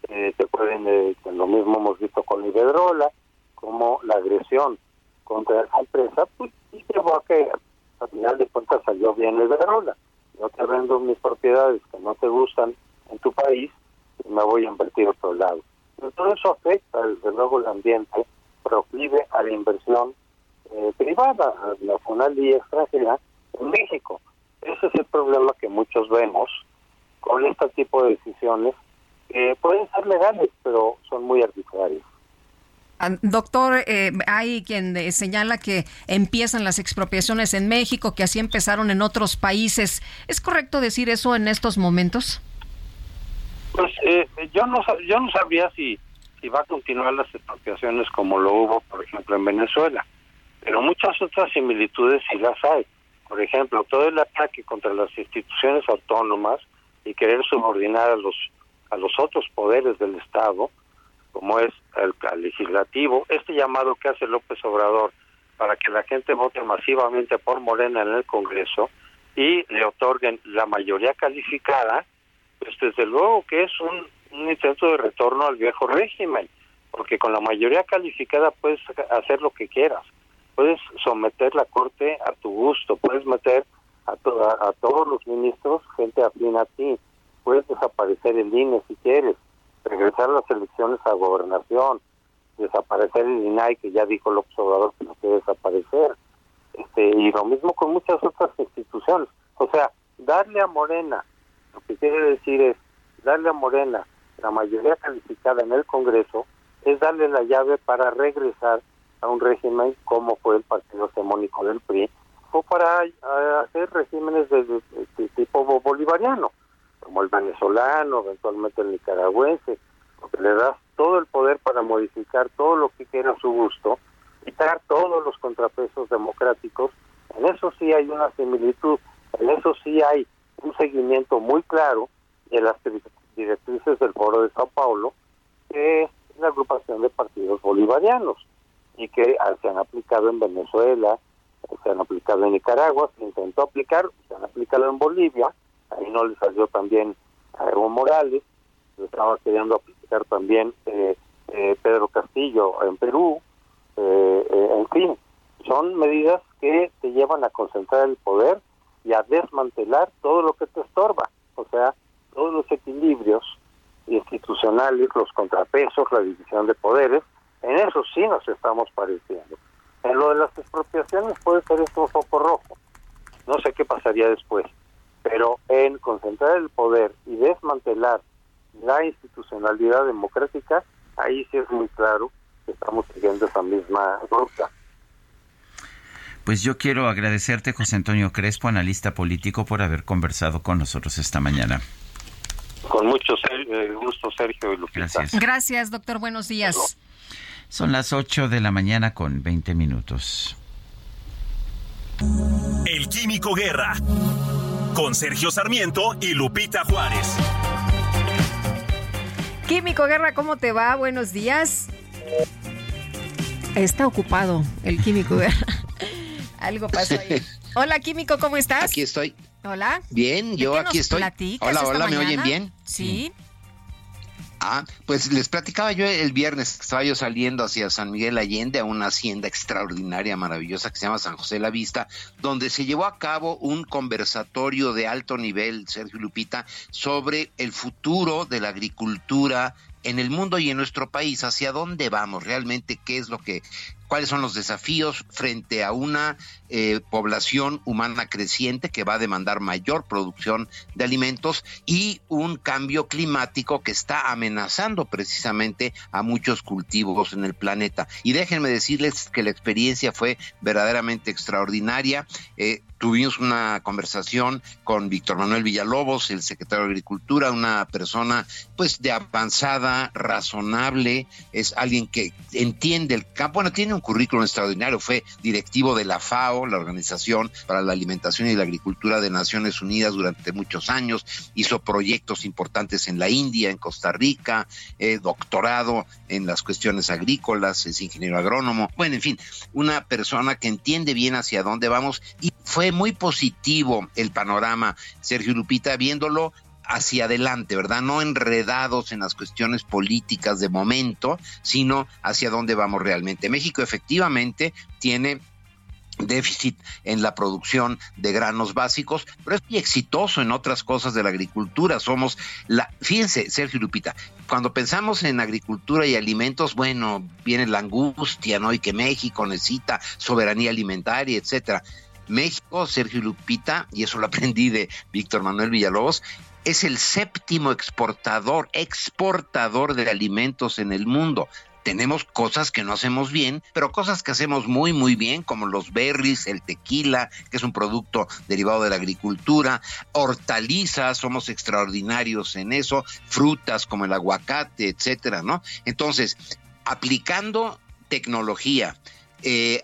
te pueden, lo mismo hemos visto con Iberdrola, como la agresión contra esa empresa, pues sí llevó a que al final de cuentas salió bien Iberdrola. Yo te vendo mis propiedades que no te gustan en tu país y me voy a invertir a otro lado. Pero todo eso afecta, desde luego, el ambiente, proclive a la inversión privada, nacional y extranjera en México. Ese es el problema que muchos vemos con este tipo de decisiones, que pueden ser legales, pero son muy arbitrarias. Doctor, hay quien señala que empiezan las expropiaciones en México, que así empezaron en otros países. ¿Es correcto decir eso en estos momentos? Pues yo no sabía si va a continuar las expropiaciones como lo hubo, por ejemplo, en Venezuela. Pero muchas otras similitudes sí las hay. Por ejemplo, todo el ataque contra las instituciones autónomas y querer subordinar a los otros poderes del Estado, como es el legislativo, este llamado que hace López Obrador para que la gente vote masivamente por Morena en el Congreso, y le otorguen la mayoría calificada, pues desde luego que es un intento de retorno al viejo régimen, porque con la mayoría calificada puedes hacer lo que quieras, puedes someter la corte a tu gusto, puedes meter a todos los ministros, gente afín a ti, puedes desaparecer el INE si quieres, regresar las elecciones a gobernación, desaparecer el INAI, que ya dijo López Obrador que no quiere desaparecer, y lo mismo con muchas otras instituciones. O sea, darle a Morena, lo que quiere decir es, darle a Morena la mayoría calificada en el Congreso, es darle la llave para regresar a un régimen como fue el partido hegemónico del PRI, o para hacer regímenes de tipo bolivariano, como el venezolano, eventualmente el nicaragüense, porque le das todo el poder para modificar todo lo que quiera a su gusto, quitar todos los contrapesos democráticos. En eso sí hay una similitud, en eso sí hay un seguimiento muy claro de las directrices del Foro de Sao Paulo, que es la agrupación de partidos bolivarianos, y que se han aplicado en Venezuela, se han aplicado en Nicaragua, se intentó aplicar, se han aplicado en Bolivia, ahí no le salió también a Evo Morales, lo estaba queriendo aplicar también Pedro Castillo en Perú, en fin, son medidas que te llevan a concentrar el poder y a desmantelar todo lo que te estorba, o sea, todos los equilibrios institucionales, los contrapesos, la división de poderes. En eso sí nos estamos pareciendo. En lo de las expropiaciones puede ser esto un foco rojo, no sé qué pasaría después, pero en concentrar el poder y desmantelar la institucionalidad democrática, ahí sí es muy claro que estamos siguiendo esa misma ruta. Pues yo quiero agradecerte, José Antonio Crespo, analista político, por haber conversado con nosotros esta mañana. Con mucho gusto, Sergio y Lupita. Gracias. Gracias, doctor. Buenos días. Hello. Son las 8 de la mañana con 20 minutos. El Químico Guerra, con Sergio Sarmiento y Lupita Juárez. Químico Guerra, ¿cómo te va? Buenos días. Está ocupado el Químico Guerra. Algo pasó ahí. Hola, Químico, ¿cómo estás? Aquí estoy. Hola. Bien, yo aquí estoy. Hola, ¿me oyen bien? Sí. Ah, pues les platicaba yo el viernes que estaba yo saliendo hacia San Miguel Allende a una hacienda extraordinaria, maravillosa, que se llama San José la Vista, donde se llevó a cabo un conversatorio de alto nivel, Sergio Lupita, sobre el futuro de la agricultura en el mundo y en nuestro país, hacia dónde vamos realmente, cuáles son los desafíos frente a una población humana creciente que va a demandar mayor producción de alimentos y un cambio climático que está amenazando precisamente a muchos cultivos en el planeta. Y déjenme decirles que la experiencia fue verdaderamente extraordinaria. Tuvimos una conversación con Víctor Manuel Villalobos, el secretario de Agricultura, una persona pues de avanzada, razonable, es alguien que entiende el campo, bueno, tiene un currículum extraordinario, fue directivo de la FAO, la Organización para la Alimentación y la Agricultura de Naciones Unidas durante muchos años, hizo proyectos importantes en la India, en Costa Rica, doctorado en las cuestiones agrícolas, es ingeniero agrónomo, bueno, en fin, una persona que entiende bien hacia dónde vamos y fue muy positivo el panorama, Sergio Lupita, viéndolo hacia adelante, ¿verdad? No enredados en las cuestiones políticas de momento, sino hacia dónde vamos realmente. México efectivamente tiene déficit en la producción de granos básicos, pero es muy exitoso en otras cosas de la agricultura. Fíjense, Sergio Lupita, cuando pensamos en agricultura y alimentos, bueno, viene la angustia, ¿no? Y que México necesita soberanía alimentaria, etcétera. México, Sergio Lupita, y eso lo aprendí de Víctor Manuel Villalobos, es el séptimo exportador de alimentos en el mundo. Tenemos cosas que no hacemos bien, pero cosas que hacemos muy, muy bien, como los berries, el tequila, que es un producto derivado de la agricultura, hortalizas, somos extraordinarios en eso, frutas como el aguacate, etcétera, ¿no? Entonces, aplicando tecnología,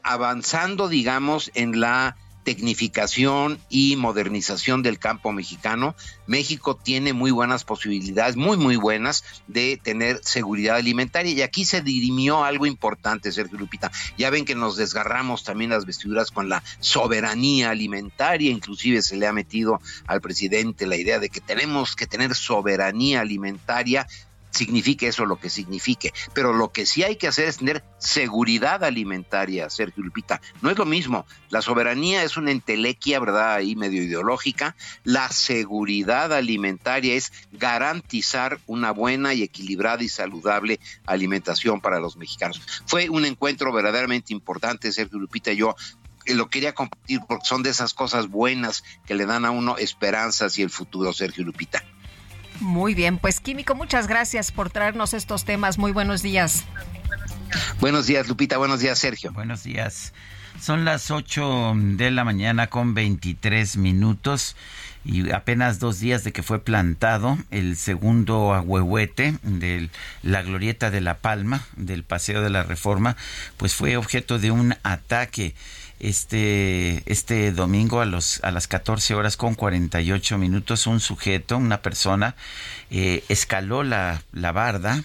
avanzando, digamos, en la tecnificación y modernización del campo mexicano. México tiene muy buenas posibilidades, muy buenas, de tener seguridad alimentaria. Y aquí se dirimió algo importante, Sergio Lupita. Ya ven que nos desgarramos también las vestiduras con la soberanía alimentaria. Inclusive se le ha metido al presidente la idea de que tenemos que tener soberanía alimentaria, signifique eso lo que signifique, pero lo que sí hay que hacer es tener seguridad alimentaria, Sergio Lupita. No es lo mismo, la soberanía es una entelequia, ¿verdad?, ahí medio ideológica. La seguridad alimentaria es garantizar una buena y equilibrada y saludable alimentación para los mexicanos. Fue un encuentro verdaderamente importante, Sergio Lupita. Yo lo quería compartir porque son de esas cosas buenas que le dan a uno esperanzas y el futuro, Sergio Lupita. Muy bien, pues Químico, muchas gracias por traernos estos temas. Muy buenos días. Buenos días, Lupita. Buenos días, Sergio. Buenos días. Son las 8:23 a.m. y apenas 2 días de que fue plantado el segundo ahuehuete de la glorieta de La Palma, del Paseo de la Reforma, pues fue objeto de un ataque. Este domingo a las 14:48 un sujeto, una persona, escaló la barda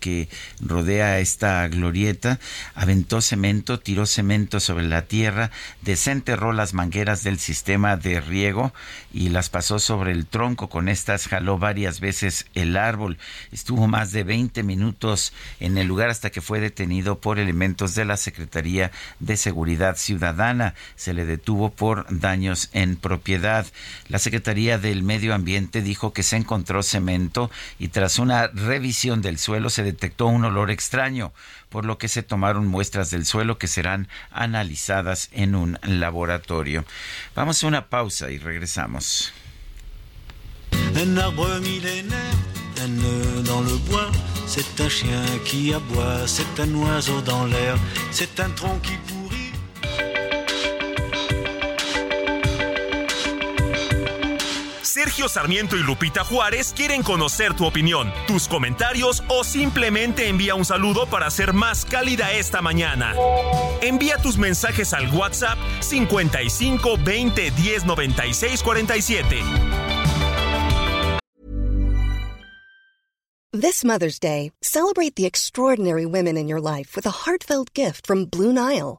que rodea esta glorieta, aventó cemento, tiró cemento sobre la tierra, desenterró las mangueras del sistema de riego y las pasó sobre el tronco. Con estas jaló varias veces el árbol. Estuvo más de 20 minutos en el lugar hasta que fue detenido por elementos de la Secretaría de Seguridad Ciudadana. Se le detuvo por daños en propiedad. La Secretaría del Medio Ambiente dijo que se encontró cemento y tras una revisión del suelo se detectó un olor extraño, por lo que se tomaron muestras del suelo que serán analizadas en un laboratorio. Vamos a una pausa y regresamos. Un arbre milenaire, un nœud dans le bois, c'est un chien qui aboie, c'est un oiseau dans l'air, c'est un tronc qui pourrit. Sergio Sarmiento y Lupita Juárez quieren conocer tu opinión, tus comentarios o simplemente envía un saludo para hacer más cálida esta mañana. Envía tus mensajes al WhatsApp 55 20 10 96 47. This Mother's Day, celebrate the extraordinary women in your life with a heartfelt gift from Blue Nile.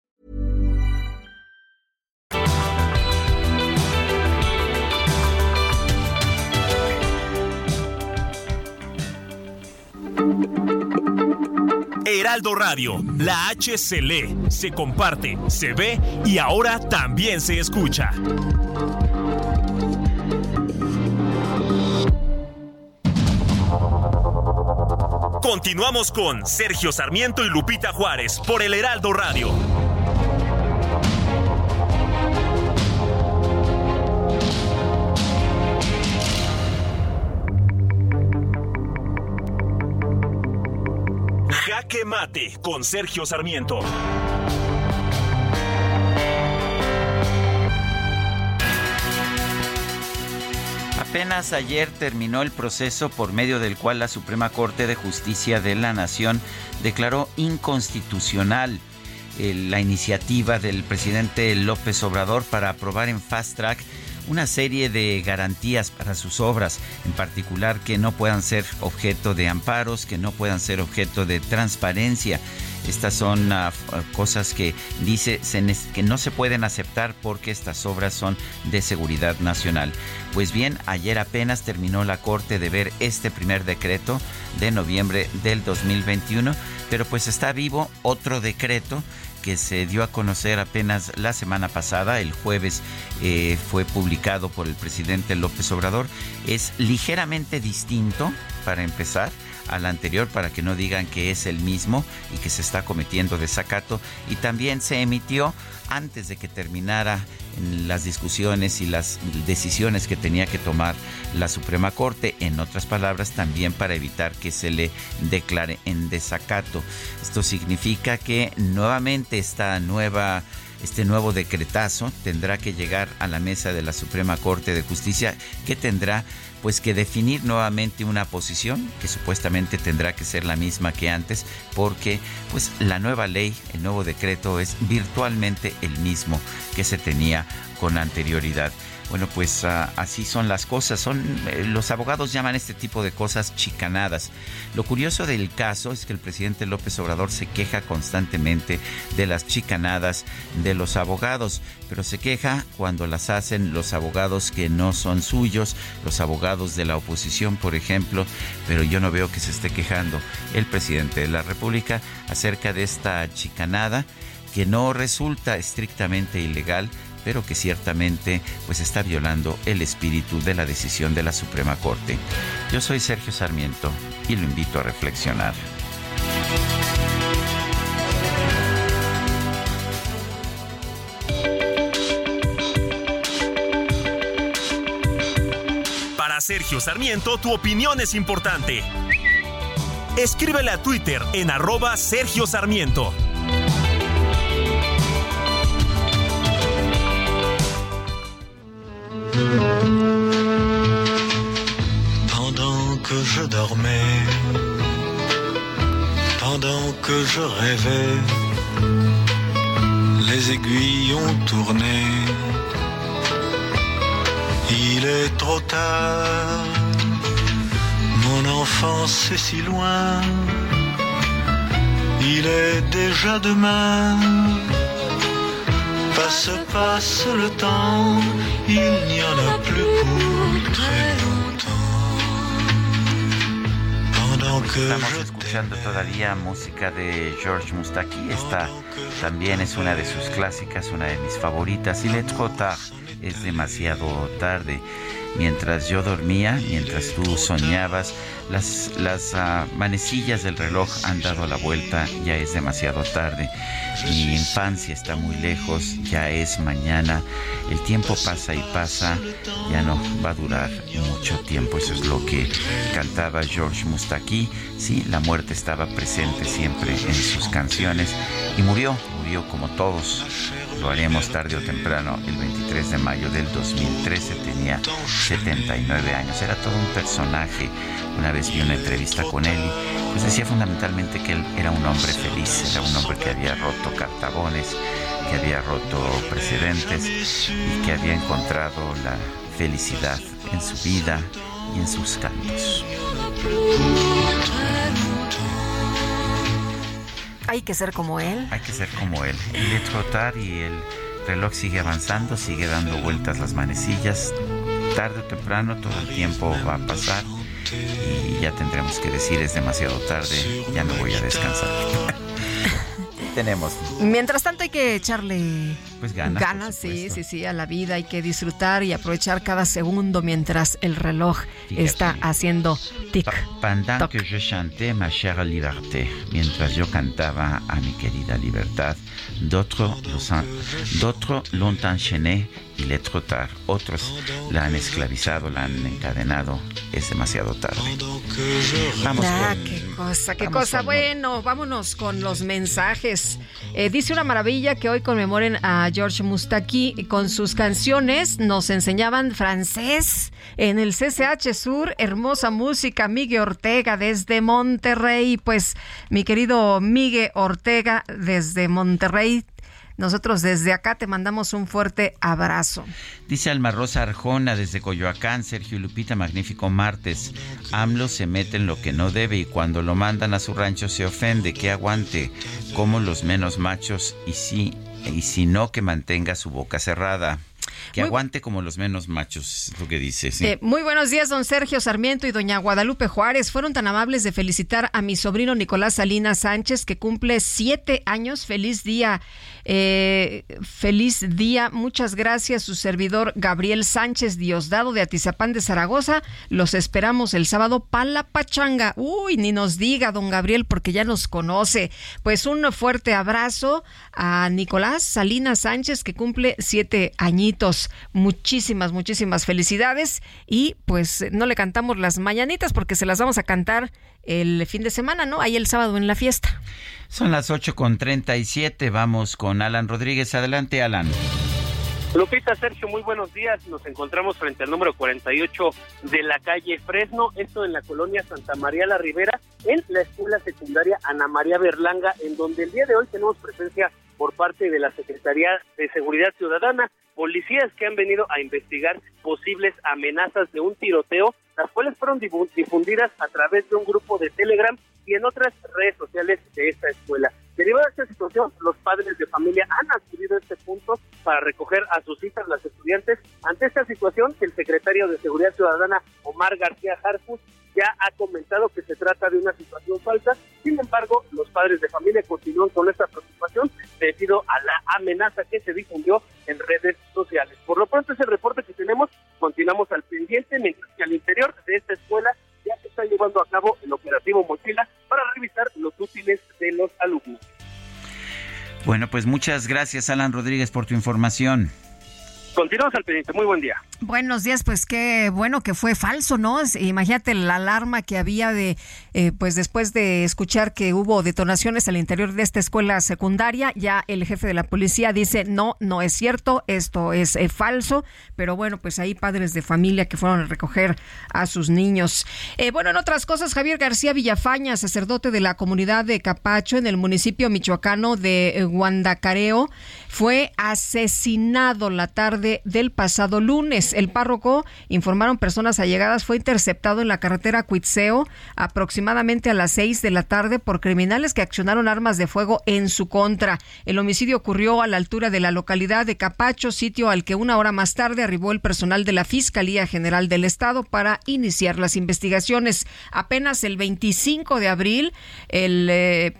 Heraldo Radio, la H se lee, se comparte, se ve y ahora también se escucha. Continuamos con Sergio Sarmiento y Lupita Juárez por el Heraldo Radio. Jaque Mate con Sergio Sarmiento. Apenas ayer terminó el proceso por medio del cual la Suprema Corte de Justicia de la Nación declaró inconstitucional la iniciativa del presidente López Obrador para aprobar en fast track una serie de garantías para sus obras, en particular que no puedan ser objeto de amparos, que no puedan ser objeto de transparencia. Estas son cosas que dice que no se pueden aceptar porque estas obras son de seguridad nacional. Pues bien, ayer apenas terminó la Corte de ver este primer decreto de noviembre del 2021, pero pues está vivo otro decreto que se dio a conocer apenas la semana pasada, el jueves fue publicado por el presidente López Obrador. Es ligeramente distinto, para empezar, al anterior para que no digan que es el mismo y que se está cometiendo desacato. Y también se emitió antes de que terminara las discusiones y las decisiones que tenía que tomar la Suprema Corte, en otras palabras, también para evitar que se le declare en desacato. Esto significa que nuevamente este nuevo decretazo tendrá que llegar a la mesa de la Suprema Corte de Justicia, que tendrá pues que definir nuevamente una posición que supuestamente tendrá que ser la misma que antes, porque pues la nueva ley, el nuevo decreto es virtualmente el mismo que se tenía con anterioridad. Bueno, pues así son las cosas. Los abogados llaman este tipo de cosas chicanadas. Lo curioso del caso es que el presidente López Obrador se queja constantemente de las chicanadas de los abogados, pero se queja cuando las hacen los abogados que no son suyos, los abogados de la oposición, por ejemplo, pero yo no veo que se esté quejando el presidente de la República acerca de esta chicanada que no resulta estrictamente ilegal, pero que ciertamente pues está violando el espíritu de la decisión de la Suprema Corte. Yo soy Sergio Sarmiento y lo invito a reflexionar. Para Sergio Sarmiento, tu opinión es importante. Escríbele a Twitter en @SergioSarmiento. Pendant que je dormais, pendant que je rêvais, les aiguilles ont tourné. Il est trop tard, mon enfance est si loin. Il est déjà demain. Passe le temps, il n'y en a plus pour très longtemps. Pendant que estamos escuchando todavía música de Georges Moustaki. Esta también es una de sus clásicas, una de mis favoritas. Il est trop tard, es demasiado tarde. Mientras yo dormía, mientras tú soñabas, las manecillas del reloj han dado la vuelta, ya es demasiado tarde. Mi infancia está muy lejos, ya es mañana. El tiempo pasa y pasa, ya no va a durar mucho tiempo. Eso es lo que cantaba Georges Moustaki. Sí, la muerte estaba presente siempre en sus canciones y murió como todos. Lo haremos tarde o temprano. El 23 de mayo del 2013 tenía 79 años. Era todo un personaje. Una vez vi una entrevista con él y pues decía fundamentalmente que él era un hombre feliz, era un hombre que había roto cartabones, que había roto precedentes y que había encontrado la felicidad en su vida y en sus cantos. Hay que ser como él. Hay que ser como él. El trotar y el reloj sigue avanzando, sigue dando vueltas las manecillas. Tarde o temprano todo el tiempo va a pasar y ya tendremos que decir es demasiado tarde, ya me voy a descansar. Tenemos. Mientras tanto hay que echarle pues ganas, sí, a la vida. Hay que disfrutar y aprovechar cada segundo mientras el reloj está haciendo tic. Pendant que je chantais ma chère liberté, mientras yo cantaba a mi querida libertad, d'autres l'ont enchaîné, il est trop tard. Otros la han esclavizado, la han encadenado, es demasiado tarde. Vamos con, qué cosa. Con... Bueno, vámonos con los mensajes. Dice una maravilla que hoy conmemoren a Georges Moustaki. Con sus canciones nos enseñaban francés en el CCH Sur. Hermosa música. Miguel Ortega desde Monterrey. Pues mi querido Miguel Ortega desde Monterrey, nosotros desde acá te mandamos un fuerte abrazo. Dice Alma Rosa Arjona desde Coyoacán. Sergio Lupita, magnífico martes. AMLO se mete en lo que no debe y cuando lo mandan a su rancho se ofende. Que aguante, como los menos machos, y si no, que mantenga su boca cerrada. Que muy aguante como los menos machos, es lo que dice. ¿Sí? Muy buenos días, don Sergio Sarmiento y doña Guadalupe Juárez. Fueron tan amables de felicitar a mi sobrino Nicolás Salinas Sánchez, que cumple 7 años. Feliz día. Feliz día. Muchas gracias, su servidor Gabriel Sánchez Diosdado de Atizapán de Zaragoza. Los esperamos el sábado para la pachanga. Uy, ni nos diga, don Gabriel, porque ya nos conoce. Pues un fuerte abrazo a Nicolás Salinas Sánchez, que cumple 7 añitos. Muchísimas, muchísimas felicidades. Y pues no le cantamos las mañanitas porque se las vamos a cantar el fin de semana, ¿no? Ahí el sábado en la fiesta. Son las 8:37. Vamos con Alan Rodríguez. Adelante, Alan. Lupita, Sergio, muy buenos días. Nos encontramos frente al número 48 de la calle Fresno, esto en la colonia Santa María la Ribera, en la escuela secundaria Ana María Berlanga, en donde el día de hoy tenemos presencia por parte de la Secretaría de Seguridad Ciudadana, policías que han venido a investigar posibles amenazas de un tiroteo, las cuales fueron difundidas a través de un grupo de Telegram y en otras redes sociales de esta escuela. Derivado de esta situación, los padres de familia han acudido a este punto para recoger a sus hijas, las estudiantes. Ante esta situación, el secretario de Seguridad Ciudadana, Omar García Jarcus, ya ha comentado que se trata de una situación falsa. Sin embargo, los padres de familia continúan con esta preocupación debido a la amenaza que se difundió en redes sociales. Por lo pronto, ese reporte que tenemos, continuamos al pendiente, mientras que al interior de esta escuela ya se está llevando a cabo el operativo Mochila para revisar los útiles de los alumnos. Bueno, pues muchas gracias, Alan Rodríguez, por tu información. Continuamos al pendiente. Muy buen día. Buenos días. Pues qué bueno que fue falso, ¿no? Imagínate la alarma que había de, pues después de escuchar que hubo detonaciones al interior de esta escuela secundaria, ya el jefe de la policía dice, no es cierto, esto es falso, pero bueno, pues ahí padres de familia que fueron a recoger a sus niños. Bueno, en otras cosas, Javier García Villafaña, sacerdote de la comunidad de Capacho, en el municipio michoacano de Guandacareo, fue asesinado la tarde del pasado lunes. El párroco, informaron personas allegadas, fue interceptado en la carretera Cuitzeo aproximadamente a las 6 de la tarde por criminales que accionaron armas de fuego en su contra. El homicidio ocurrió a la altura de la localidad de Capacho, sitio al que una hora más tarde arribó el personal de la Fiscalía General del Estado para iniciar las investigaciones. Apenas el 25 de abril, el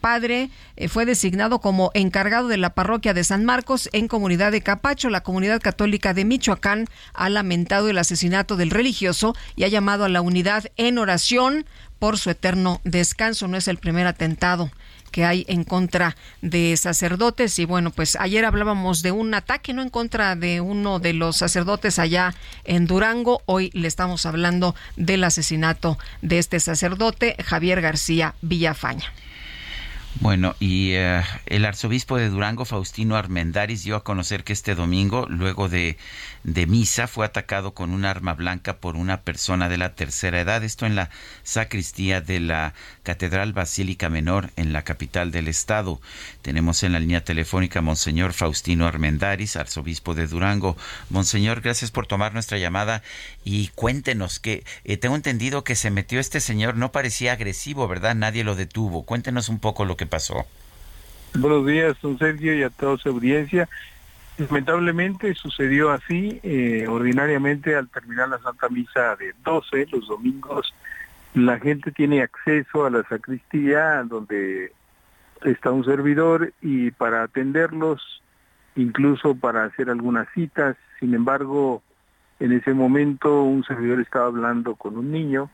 padre fue designado como encargado de la parroquia de San Marcos en comunidad de Capacho. La comunidad Católica de Michoacán ha lamentado el asesinato del religioso y ha llamado a la unidad en oración por su eterno descanso. No es el primer atentado que hay en contra de sacerdotes y bueno, pues ayer hablábamos de un ataque, ¿no?, en contra de uno de los sacerdotes allá en Durango. Hoy le estamos hablando del asesinato de este sacerdote, Javier García Villafaña. Bueno, y el arzobispo de Durango, Faustino Armendáriz, dio a conocer que este domingo, luego de misa, fue atacado con un arma blanca por una persona de la tercera edad, esto en la sacristía de la Catedral Basílica Menor en la capital del estado. Tenemos en la línea telefónica a Monseñor Faustino Armendáriz, arzobispo de Durango. Monseñor, gracias por tomar nuestra llamada y cuéntenos que tengo entendido que se metió este señor, no parecía agresivo, ¿verdad? Nadie lo detuvo. Cuéntenos un poco lo que pasó. Buenos días, don Sergio, y a toda su audiencia. Lamentablemente sucedió así. Ordinariamente, al terminar la Santa Misa de 12, los domingos, la gente tiene acceso a la sacristía donde está un servidor y para atenderlos, incluso para hacer algunas citas. Sin embargo, en ese momento un servidor estaba hablando con un niño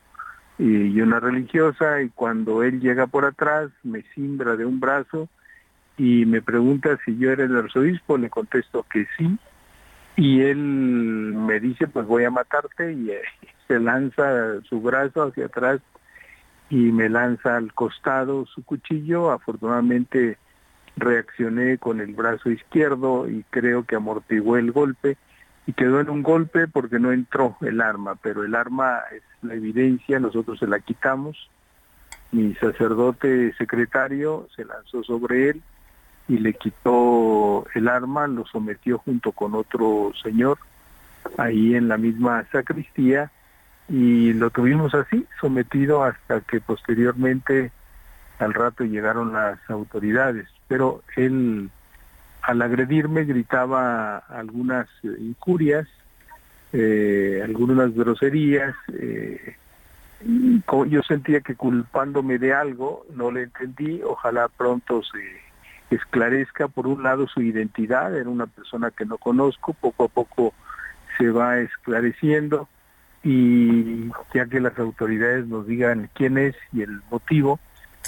y una religiosa, y cuando él llega por atrás me cimbra de un brazo y me pregunta si yo era el arzobispo. Le contesto que sí, y él me dice, pues voy a matarte, y se lanza su brazo hacia atrás y me lanza al costado su cuchillo. Afortunadamente reaccioné con el brazo izquierdo y creo que amortigué el golpe y quedó en un golpe porque no entró el arma, pero el arma es la evidencia, nosotros se la quitamos. Mi sacerdote secretario se lanzó sobre él y le quitó el arma, lo sometió junto con otro señor ahí en la misma sacristía y lo tuvimos así, sometido, hasta que posteriormente al rato llegaron las autoridades, pero él al agredirme gritaba algunas injurias, algunas groserías. Yo sentía que culpándome de algo, no le entendí. Ojalá pronto se esclarezca, por un lado, su identidad. Era una persona que no conozco, poco a poco se va esclareciendo, y ya que las autoridades nos digan quién es y el motivo,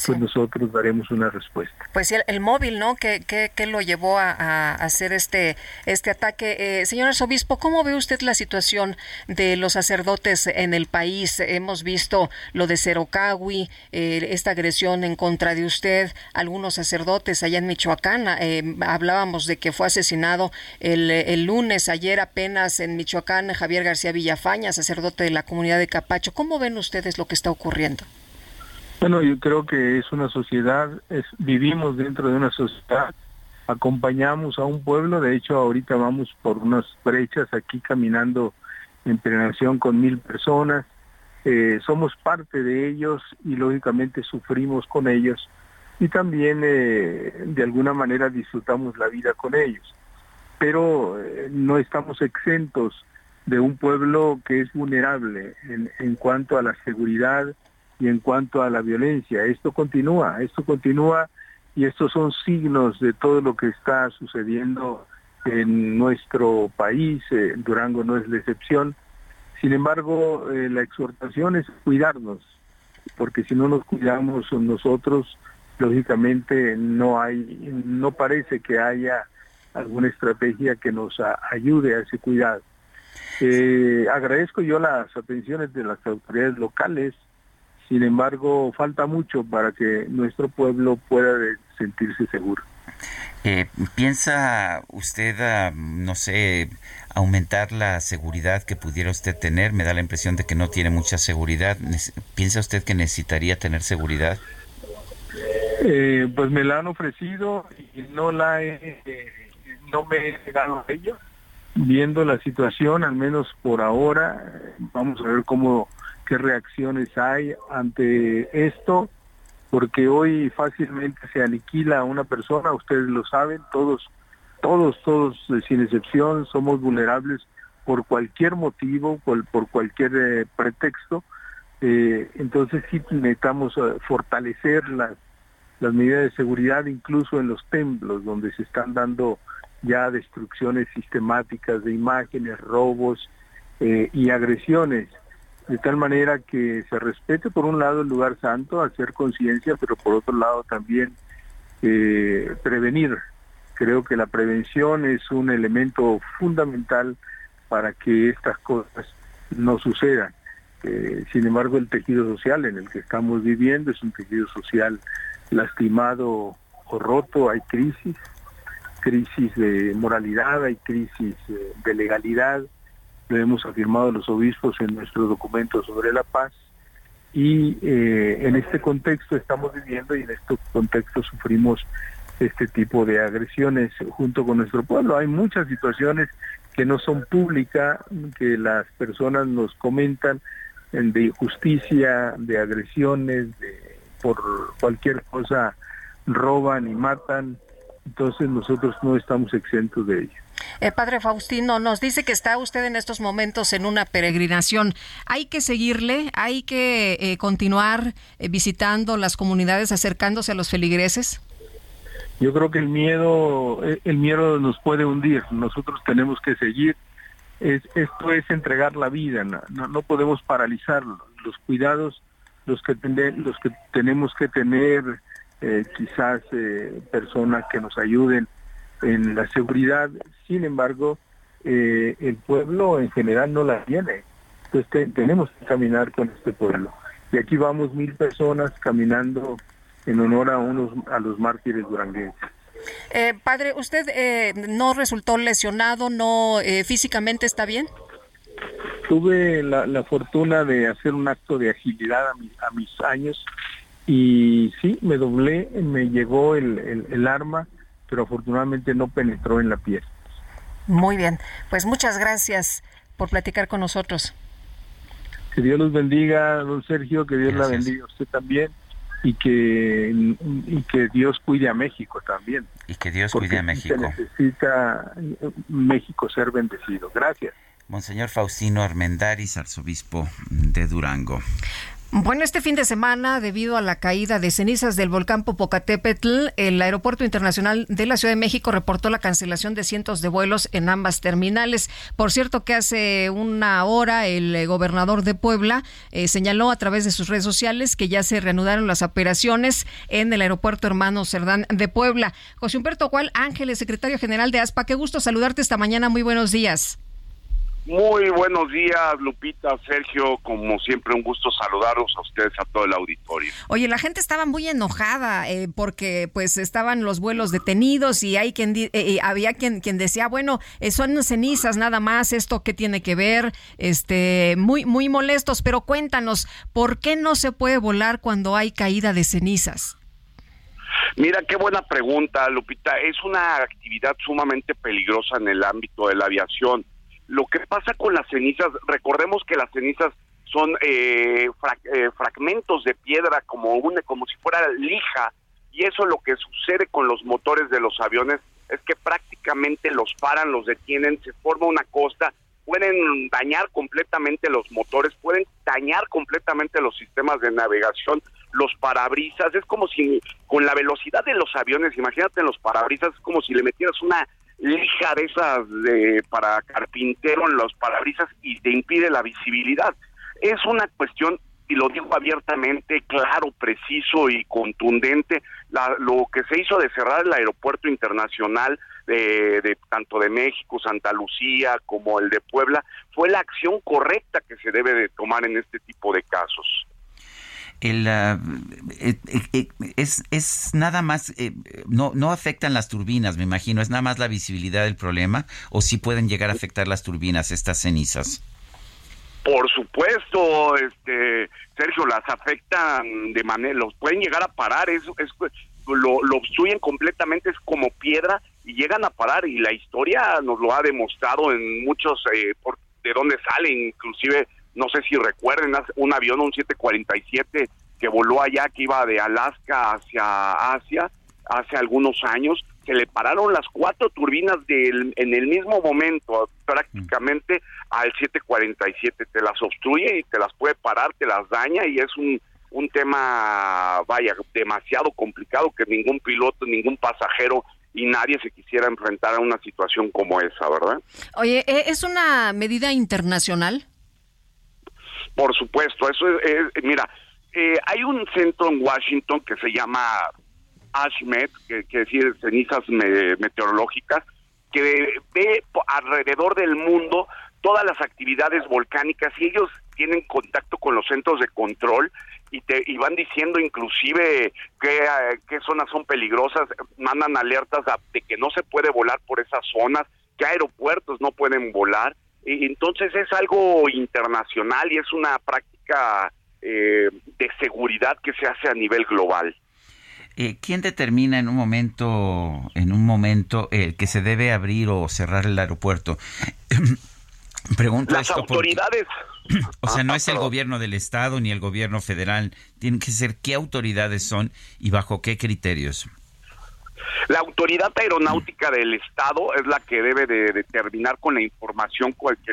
pues nosotros daremos una respuesta. Pues el móvil, ¿no?, que lo llevó a hacer este ataque. Señor arzobispo, ¿cómo ve usted la situación de los sacerdotes en el país? Hemos visto lo de Cerocahui, esta agresión en contra de usted, algunos sacerdotes allá en Michoacán. Hablábamos de que fue asesinado el lunes, ayer apenas en Michoacán, Javier García Villafaña, sacerdote de la comunidad de Capacho. ¿Cómo ven ustedes lo que está ocurriendo? Bueno, yo creo que es una sociedad, vivimos dentro de una sociedad, acompañamos a un pueblo. De hecho, ahorita vamos por unas brechas aquí caminando en peregrinación con 1,000 personas, somos parte de ellos y lógicamente sufrimos con ellos y también de alguna manera disfrutamos la vida con ellos, pero no estamos exentos de un pueblo que es vulnerable en cuanto a la seguridad y en cuanto a la violencia. Esto continúa y estos son signos de todo lo que está sucediendo en nuestro país. Durango no es la excepción. Sin embargo, la exhortación es cuidarnos, porque si no nos cuidamos nosotros, lógicamente no parece que haya alguna estrategia que nos ayude a ese cuidado. Agradezco yo las atenciones de las autoridades locales. Sin embargo, falta mucho para que nuestro pueblo pueda sentirse seguro. ¿Piensa usted, aumentar la seguridad que pudiera usted tener? Me da la impresión de que no tiene mucha seguridad. ¿Piensa usted que necesitaría tener seguridad? Pues me la han ofrecido y no me he negado a ello. Viendo la situación, al menos por ahora, vamos a ver qué reacciones hay ante esto, porque hoy fácilmente se aniquila a una persona. Ustedes lo saben, todos, sin excepción, somos vulnerables por cualquier motivo, por cualquier pretexto. Entonces sí necesitamos fortalecer las medidas de seguridad, incluso en los templos, donde se están dando ya destrucciones sistemáticas de imágenes, robos y agresiones, de tal manera que se respete, por un lado, el lugar santo, hacer conciencia, pero por otro lado también prevenir. Creo que la prevención es un elemento fundamental para que estas cosas no sucedan. Sin embargo, el tejido social en el que estamos viviendo es un tejido social lastimado o roto. Hay crisis de moralidad, hay crisis de legalidad. Lo hemos afirmado los obispos en nuestro documento sobre la paz, y en este contexto estamos viviendo y en este contexto sufrimos este tipo de agresiones junto con nuestro pueblo. Hay muchas situaciones que no son públicas, que las personas nos comentan, de injusticia, de agresiones, por cualquier cosa roban y matan. Entonces nosotros no estamos exentos de ello. Padre Faustino, nos dice que está usted en estos momentos en una peregrinación. Hay que seguirle, hay que continuar visitando las comunidades, acercándose a los feligreses. Yo creo que el miedo nos puede hundir. Nosotros tenemos que seguir. Esto es entregar la vida. No podemos paralizarlo. Los cuidados, los que tenemos que tener, quizás personas que nos ayuden en la seguridad. Sin embargo, el pueblo en general no la tiene. Entonces tenemos que caminar con este pueblo. Y aquí vamos 1,000 personas caminando en honor a los mártires duranguenses. Padre, ¿usted no resultó lesionado? ¿No físicamente está bien? Tuve la fortuna de hacer un acto de agilidad a mis años, y sí, me doblé, me llegó el arma, pero afortunadamente no penetró en la piel. Muy bien, pues muchas gracias por platicar con nosotros. Que Dios los bendiga, don Sergio, que Dios la bendiga a usted también, y que Dios cuide a México también. Y que Dios cuide a México. Necesita México ser bendecido. Gracias. Monseñor Faustino Armendáriz, arzobispo de Durango. Bueno, este fin de semana, debido a la caída de cenizas del volcán Popocatépetl, el Aeropuerto Internacional de la Ciudad de México reportó la cancelación de cientos de vuelos en ambas terminales. Por cierto, que hace una hora el gobernador de Puebla señaló a través de sus redes sociales que ya se reanudaron las operaciones en el Aeropuerto Hermano Cerdán de Puebla. José Humberto Gual Ángeles, secretario general de ASPA, qué gusto saludarte esta mañana. Muy buenos días. Muy buenos días, Lupita, Sergio, como siempre un gusto saludarlos a ustedes, a todo el auditorio. Oye, la gente estaba muy enojada porque pues estaban los vuelos detenidos y hay quien había quien decía, bueno, son cenizas nada más, esto qué tiene que ver, muy muy molestos, pero cuéntanos, ¿por qué no se puede volar cuando hay caída de cenizas? Mira, qué buena pregunta, Lupita, es una actividad sumamente peligrosa en el ámbito de la aviación. Lo que pasa con las cenizas, recordemos que las cenizas son fragmentos de piedra como si fuera lija, y eso lo que sucede con los motores de los aviones es que prácticamente los paran, los detienen, se forma una costa, pueden dañar completamente los motores, pueden dañar completamente los sistemas de navegación, los parabrisas. Es como si con la velocidad de los aviones, imagínate en los parabrisas, es como si le metieras una lija de esas para carpintero en los parabrisas y te impide la visibilidad. Es una cuestión, y lo digo abiertamente, claro, preciso y contundente, lo que se hizo de cerrar el aeropuerto internacional de tanto de México, Santa Lucía, como el de Puebla, fue la acción correcta que se debe de tomar en este tipo de casos. Es nada más, no afectan las turbinas, me imagino, es nada más la visibilidad del problema, o sí pueden llegar a afectar las turbinas, estas cenizas. Por supuesto, Sergio, las afectan de manera, los pueden llegar a parar, lo obstruyen completamente, es como piedra y llegan a parar, y la historia nos lo ha demostrado en muchos, de dónde salen, inclusive. No sé si recuerden, un avión, un 747 que voló allá, que iba de Alaska hacia Asia, hace algunos años, se le pararon las 4 turbinas en el mismo momento, prácticamente al 747, te las obstruye y te las puede parar, te las daña, y es un tema, demasiado complicado que ningún piloto, ningún pasajero y nadie se quisiera enfrentar a una situación como esa, ¿verdad? Oye, ¿es una medida internacional? Por supuesto, eso es mira, hay un centro en Washington que se llama ASHMET, que decir cenizas meteorológicas, que ve alrededor del mundo todas las actividades volcánicas, y ellos tienen contacto con los centros de control y van diciendo inclusive qué zonas son peligrosas, mandan alertas de que no se puede volar por esas zonas, que aeropuertos no pueden volar. Entonces es algo internacional y es una práctica de seguridad que se hace a nivel global. ¿Quién determina en un momento que se debe abrir o cerrar el aeropuerto? Pregunto las autoridades. Porque, o sea, no es el gobierno del estado ni el gobierno federal. Tienen que ser qué autoridades son y bajo qué criterios. La autoridad aeronáutica del estado es la que debe de determinar con la información que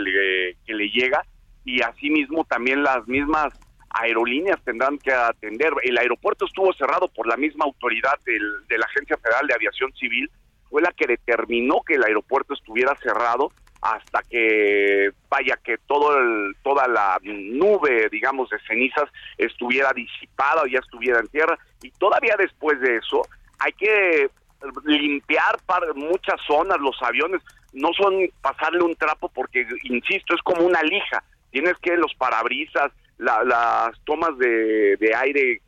le llega, y asimismo también las mismas aerolíneas tendrán que atender. El aeropuerto estuvo cerrado por la misma autoridad de la Agencia Federal de Aviación Civil, fue la que determinó que el aeropuerto estuviera cerrado hasta que toda la nube, digamos, de cenizas estuviera disipada o ya estuviera en tierra, y todavía después de eso hay que limpiar muchas zonas. Los aviones no son pasarle un trapo porque, insisto, es como una lija. Tienes que los parabrisas, las tomas de aire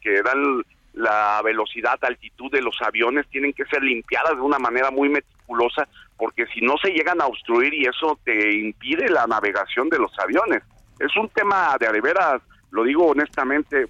que dan la velocidad, altitud de los aviones, tienen que ser limpiadas de una manera muy meticulosa, porque si no se llegan a obstruir y eso te impide la navegación de los aviones. Es un tema de veras, lo digo honestamente,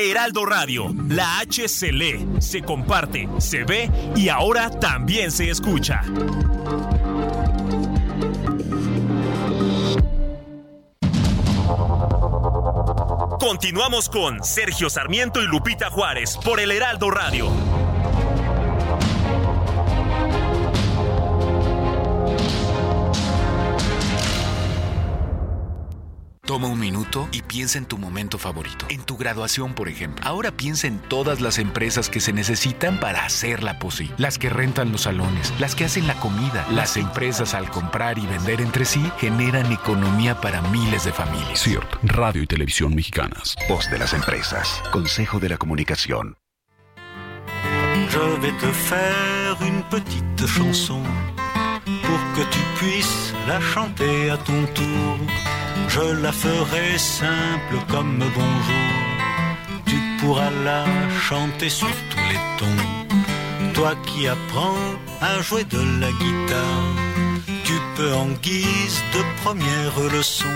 Heraldo Radio, la H se lee, se comparte, se ve y ahora también se escucha. Continuamos con Sergio Sarmiento y Lupita Juárez por el Heraldo Radio. Toma un minuto y piensa en tu momento favorito, en tu graduación, por ejemplo. Ahora piensa en todas las empresas que se necesitan para hacerla posible. Las que rentan los salones, las que hacen la comida. Las empresas, al comprar y vender entre sí, generan economía para miles de familias. CIRT, Radio y Televisión Mexicanas. Voz de las empresas. Consejo de la Comunicación. Je vais te faire une petite chanson pour que tu puisses la chanter à ton tour. Je la ferai simple comme bonjour. Tu pourras la chanter sur tous les tons. Toi qui apprends à jouer de la guitare, tu peux en guise de première leçon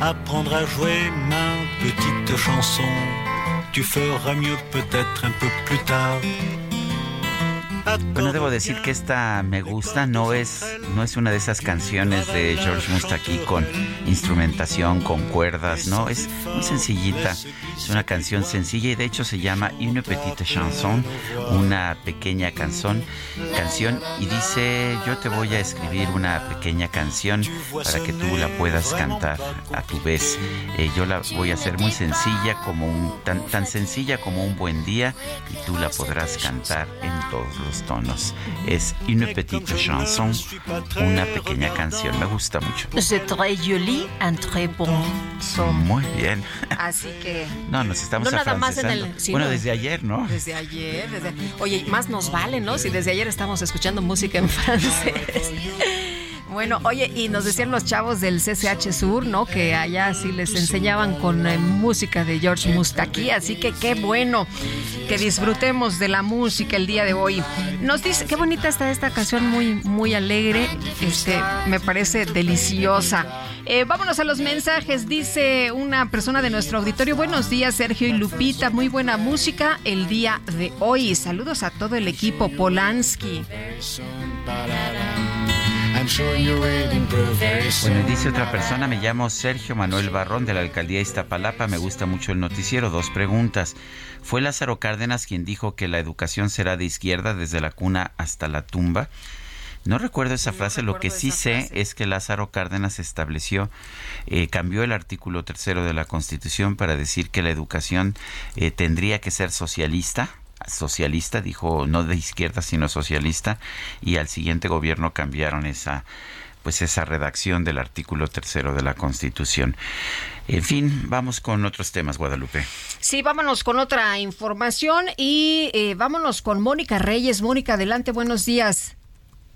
apprendre à jouer ma petite chanson. Tu feras mieux peut-être un peu plus tard. Bueno, debo decir que esta me gusta, no es una de esas canciones de George Moustaki con instrumentación, con cuerdas, no, es muy sencillita, es una canción sencilla y de hecho se llama Une petite chanson, una pequeña canción, y dice: yo te voy a escribir una pequeña canción para que tú la puedas cantar a tu vez. Yo la voy a hacer muy sencilla, como tan sencilla como un buen día, y tú la podrás cantar en todos los tonos. Es Une petite chanson, una pequeña canción. Me gusta mucho. C'est très joli, un très bon son. Muy bien. Así que no, nos estamos afrancesando. Bueno, desde ayer, ¿no? Desde ayer. Oye, más nos vale, ¿no? Si desde ayer estamos escuchando música en francés. Bueno, oye, y nos decían los chavos del CCH Sur, ¿no? Que allá sí les enseñaban con música de George Moustaki, así que qué bueno que disfrutemos de la música el día de hoy. Nos dice, qué bonita está esta canción, muy, muy alegre, me parece deliciosa. Vámonos a los mensajes, dice una persona de nuestro auditorio: buenos días, Sergio y Lupita, muy buena música el día de hoy. Saludos a todo el equipo Polanski. Bueno, dice otra persona: me llamo Sergio Manuel Barrón de la Alcaldía de Iztapalapa, me gusta mucho el noticiero. Dos preguntas. ¿Fue Lázaro Cárdenas quien dijo que la educación será de izquierda desde la cuna hasta la tumba? No recuerdo esa frase, lo que sí sé es que Lázaro Cárdenas cambió el artículo 3º de la Constitución para decir que la educación tendría que ser socialista, dijo, no de izquierda sino socialista, y al siguiente gobierno cambiaron esa redacción del artículo 3º de la Constitución. En fin, vamos con otros temas, Guadalupe. Sí, vámonos con otra información y vámonos con Mónica Reyes. Mónica, adelante, buenos días.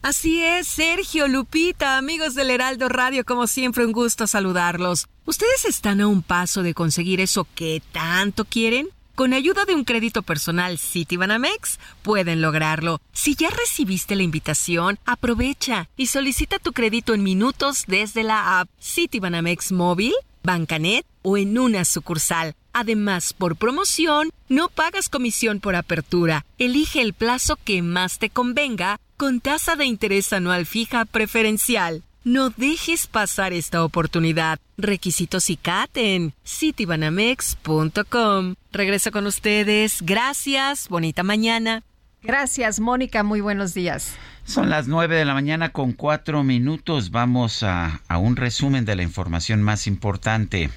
Así es, Sergio, Lupita, amigos del Heraldo Radio, como siempre un gusto saludarlos. ¿Ustedes están a un paso de conseguir eso que tanto quieren? Con ayuda de un crédito personal Citibanamex, pueden lograrlo. Si ya recibiste la invitación, aprovecha y solicita tu crédito en minutos desde la app Citibanamex Móvil, Bancanet o en una sucursal. Además, por promoción, no pagas comisión por apertura. Elige el plazo que más te convenga con tasa de interés anual fija preferencial. No dejes pasar esta oportunidad. Requisitos y CAT en citibanamex.com. Regreso con ustedes. Gracias. Bonita mañana. Gracias, Mónica. Muy buenos días. Son las 9:04 a.m. Vamos a un resumen de la información más importante.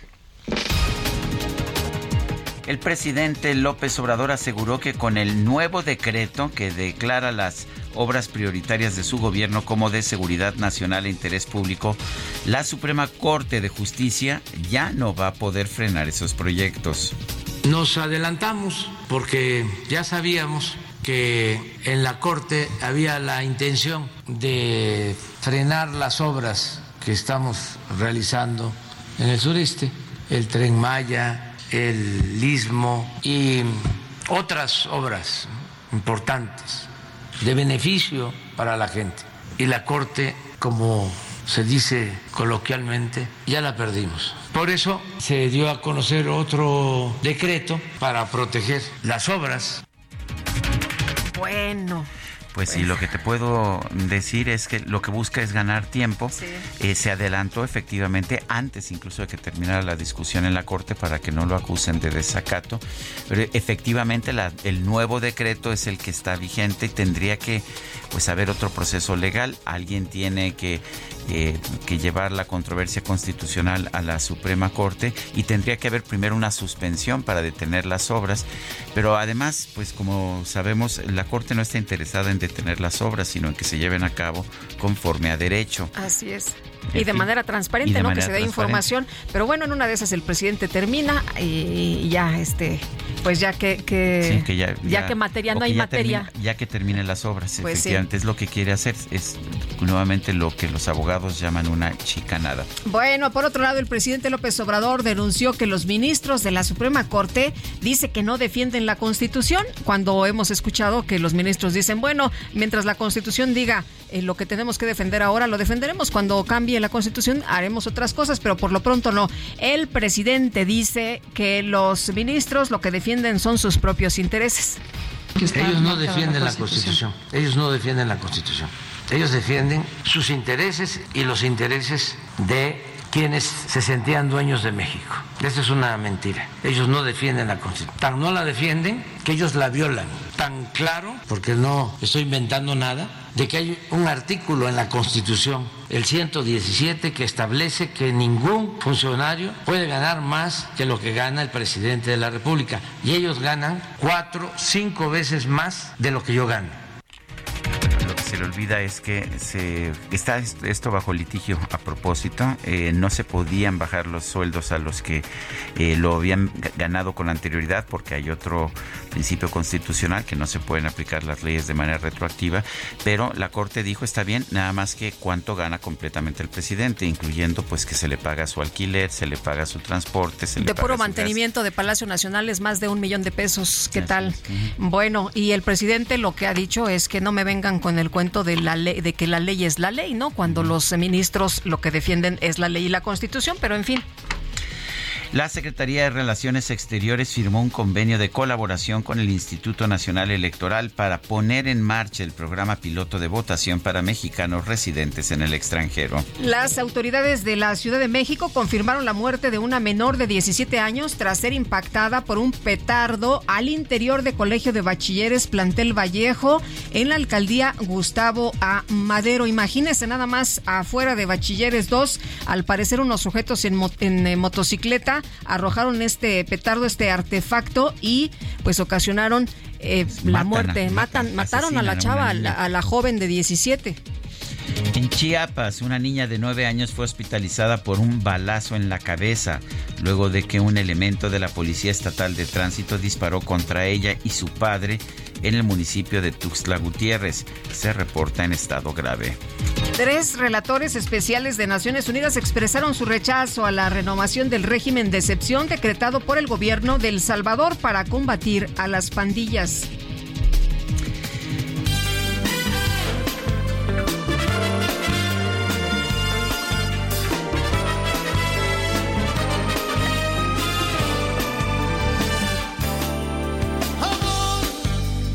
El presidente López Obrador aseguró que con el nuevo decreto que declara las obras prioritarias de su gobierno como de seguridad nacional e interés público, la Suprema Corte de Justicia ya no va a poder frenar esos proyectos. Nos adelantamos porque ya sabíamos que en la Corte había la intención de frenar las obras que estamos realizando en el sureste, el Tren Maya, el Istmo y otras obras importantes de beneficio para la gente. Y la Corte, como se dice coloquialmente, ya la perdimos. Por eso se dio a conocer otro decreto para proteger las obras. Bueno. Pues sí, lo que te puedo decir es que lo que busca es ganar tiempo. Sí. Se adelantó efectivamente antes incluso de que terminara la discusión en la Corte para que no lo acusen de desacato. Pero efectivamente el nuevo decreto es el que está vigente y tendría que haber otro proceso legal. Alguien tiene que llevar la controversia constitucional a la Suprema Corte y tendría que haber primero una suspensión para detener las obras. Pero además, como sabemos, la Corte no está interesada en detener las obras, sino en que se lleven a cabo conforme a derecho. Así es. Y de manera transparente, de manera que se dé información. Pero bueno, en una de esas el presidente termina y ya, que materia no hay materia. Ya que terminen las obras, efectivamente, sí. Es lo que quiere hacer. Es nuevamente lo que los abogados llaman una chicanada. Bueno, por otro lado, el presidente López Obrador denunció que los ministros de la Suprema Corte dice que no defienden la Constitución, cuando hemos escuchado que los ministros dicen, bueno, mientras la Constitución diga lo que tenemos que defender ahora, lo defenderemos, cuando cambie en la Constitución haremos otras cosas, pero por lo pronto no. El presidente dice que los ministros lo que defienden son sus propios intereses. Ellos no defienden la Constitución. Ellos no defienden la Constitución. Ellos defienden sus intereses y los intereses de quienes se sentían dueños de México. Esto es una mentira. Ellos no defienden la Constitución. Tan no la defienden que ellos la violan. Tan claro, porque no estoy inventando nada, de que hay un artículo en la Constitución, el 117, que establece que ningún funcionario puede ganar más que lo que gana el presidente de la República. Y ellos ganan 4, 5 veces más de lo que yo gano. Se le olvida es que está esto bajo litigio a propósito. No se podían bajar los sueldos a los que lo habían ganado con anterioridad, porque hay otro principio constitucional que no se pueden aplicar las leyes de manera retroactiva, pero la Corte dijo está bien, nada más que cuánto gana completamente el presidente, incluyendo que se le paga su alquiler, se le paga su transporte, se le paga puro mantenimiento gas. De Palacio Nacional es más de $1,000,000. ¿Qué tal? Sí. Bueno, y el presidente lo que ha dicho es que no me vengan con el cuento de la ley, de que la ley es la ley, ¿no? Cuando los ministros lo que defienden es la ley y la Constitución, pero en fin. La Secretaría de Relaciones Exteriores firmó un convenio de colaboración con el Instituto Nacional Electoral para poner en marcha el programa piloto de votación para mexicanos residentes en el extranjero. Las autoridades de la Ciudad de México confirmaron la muerte de una menor de 17 años tras ser impactada por un petardo al interior de Colegio de Bachilleres Plantel Vallejo en la alcaldía Gustavo A. Madero. Imagínense nada más, afuera de Bachilleres 2, al parecer unos sujetos en motocicleta arrojaron este petardo, este artefacto, y ocasionaron la muerte. Mataron a la chava, a la joven de 17. En Chiapas, una niña de 9 años fue hospitalizada por un balazo en la cabeza, luego de que un elemento de la Policía Estatal de Tránsito disparó contra ella y su padre en el municipio de Tuxtla Gutiérrez. Se reporta en estado grave. 3 relatores especiales de Naciones Unidas expresaron su rechazo a la renovación del régimen de excepción decretado por el gobierno de El Salvador para combatir a las pandillas.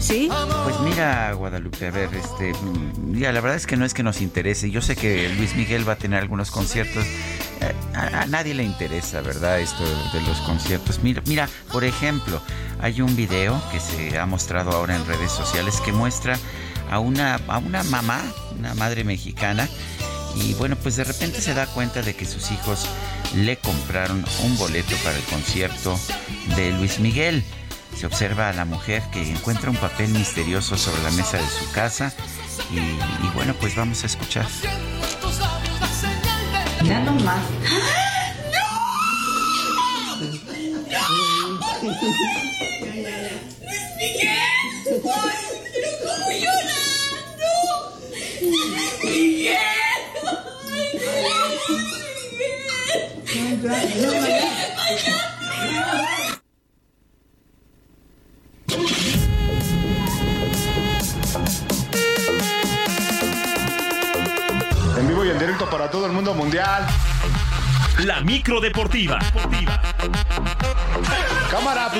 ¿Sí? Pues mira, Guadalupe, a ver, ya la verdad es que nos interese. Yo sé que Luis Miguel va a tener algunos conciertos. A nadie le interesa, ¿verdad? Esto de los conciertos. Mira, por ejemplo, hay un video que se ha mostrado ahora en redes sociales que muestra a una mamá, una madre mexicana, y de repente se da cuenta de que sus hijos le compraron un boleto para el concierto de Luis Miguel. Se observa a la mujer que encuentra un papel misterioso sobre la mesa de su casa y vamos a escuchar. Ya no más. ¡No! ¡No! ¡Por favor! ¡Luis Miguel! ¡Pero cómo llorando! ¡Luis Miguel! ¡Ay, no! ¡Luis Miguel! ¡Ay, no! En vivo y en directo para todo el mundo mundial. La micro deportiva. Cámara,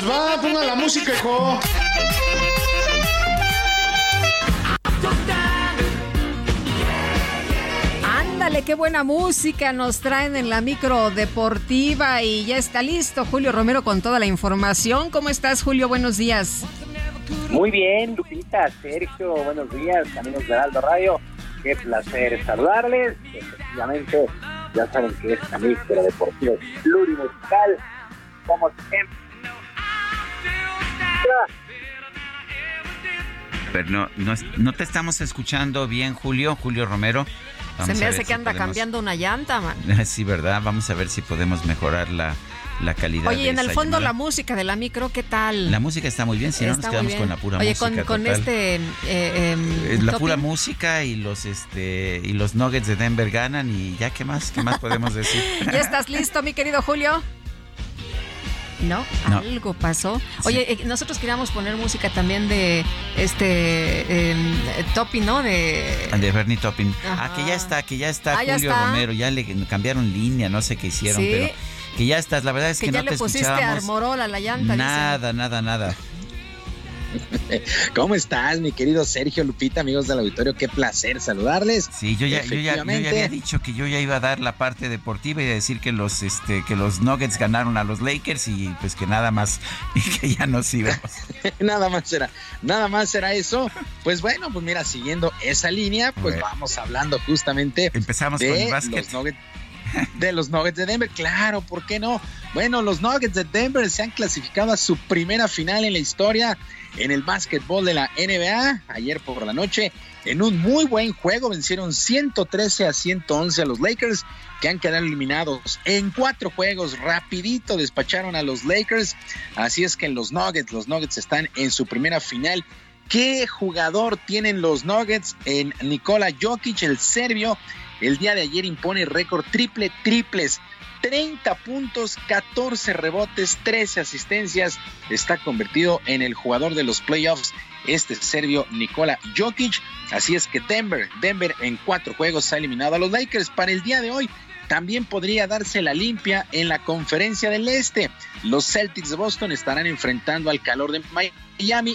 pongan la música, hijo. qué buena música nos traen en la micro deportiva y ya está listo Julio Romero con toda la información. ¿Cómo estás, Julio? Buenos días. Muy bien, Lupita, Sergio, buenos días, amigos de Heraldo Radio. Qué placer saludarles. Efectivamente, ya saben que es la micro deportiva plurimusical. Como siempre. Pero no te estamos escuchando bien, Julio Romero. Se me hace que anda cambiando una llanta, man. Sí, ¿verdad? Vamos a ver si podemos mejorar la calidad. Oye, y en el fondo la música de la micro, ¿qué tal? La música está muy bien, si no nos quedamos con la pura música. Oye, con la pura música y los Nuggets de Denver ganan y ya, ¿qué más podemos decir? ¿Ya estás listo, mi querido Julio? No, algo pasó. Oye, sí. Nosotros queríamos poner música también de Topping, ¿no? De Bernie Topping. Ajá. Ah, que ya está Julio ya está. Romero, ya le cambiaron línea, no sé qué hicieron, ¿sí? Pero que ya estás, la verdad es que no te escuchábamos. Que ya le pusiste Armorola a la llanta. Nada. ¿Cómo estás, mi querido Sergio, Lupita, amigos del auditorio? Qué placer saludarles. Sí, yo ya había dicho que yo ya iba a dar la parte deportiva y a decir que los Nuggets ganaron a los Lakers y pues que nada más, y que ya nos íbamos. Nada más será eso. Pues bueno, pues mira, siguiendo esa línea, pues vamos hablando justamente. Empezamos con el básquet. Los Nuggets de Denver, claro, ¿por qué no? Bueno, los Nuggets de Denver se han clasificado a su primera final en la historia en el básquetbol de la NBA. Ayer por la noche, en un muy buen juego, vencieron 113 a 111 a los Lakers, que han quedado eliminados en 4 juegos. Rapidito despacharon a los Lakers, así es que los Nuggets están en su primera final. ¿Qué jugador tienen los Nuggets? En Nikola Jokic, el serbio, el día de ayer impone récord triples, 30 puntos, 14 rebotes, 13 asistencias. Está convertido en el jugador de los playoffs este serbio Nikola Jokic. Así es que Denver en 4 juegos ha eliminado a los Lakers. Para el día de hoy también podría darse la limpia en la Conferencia del Este. Los Celtics de Boston estarán enfrentando al calor de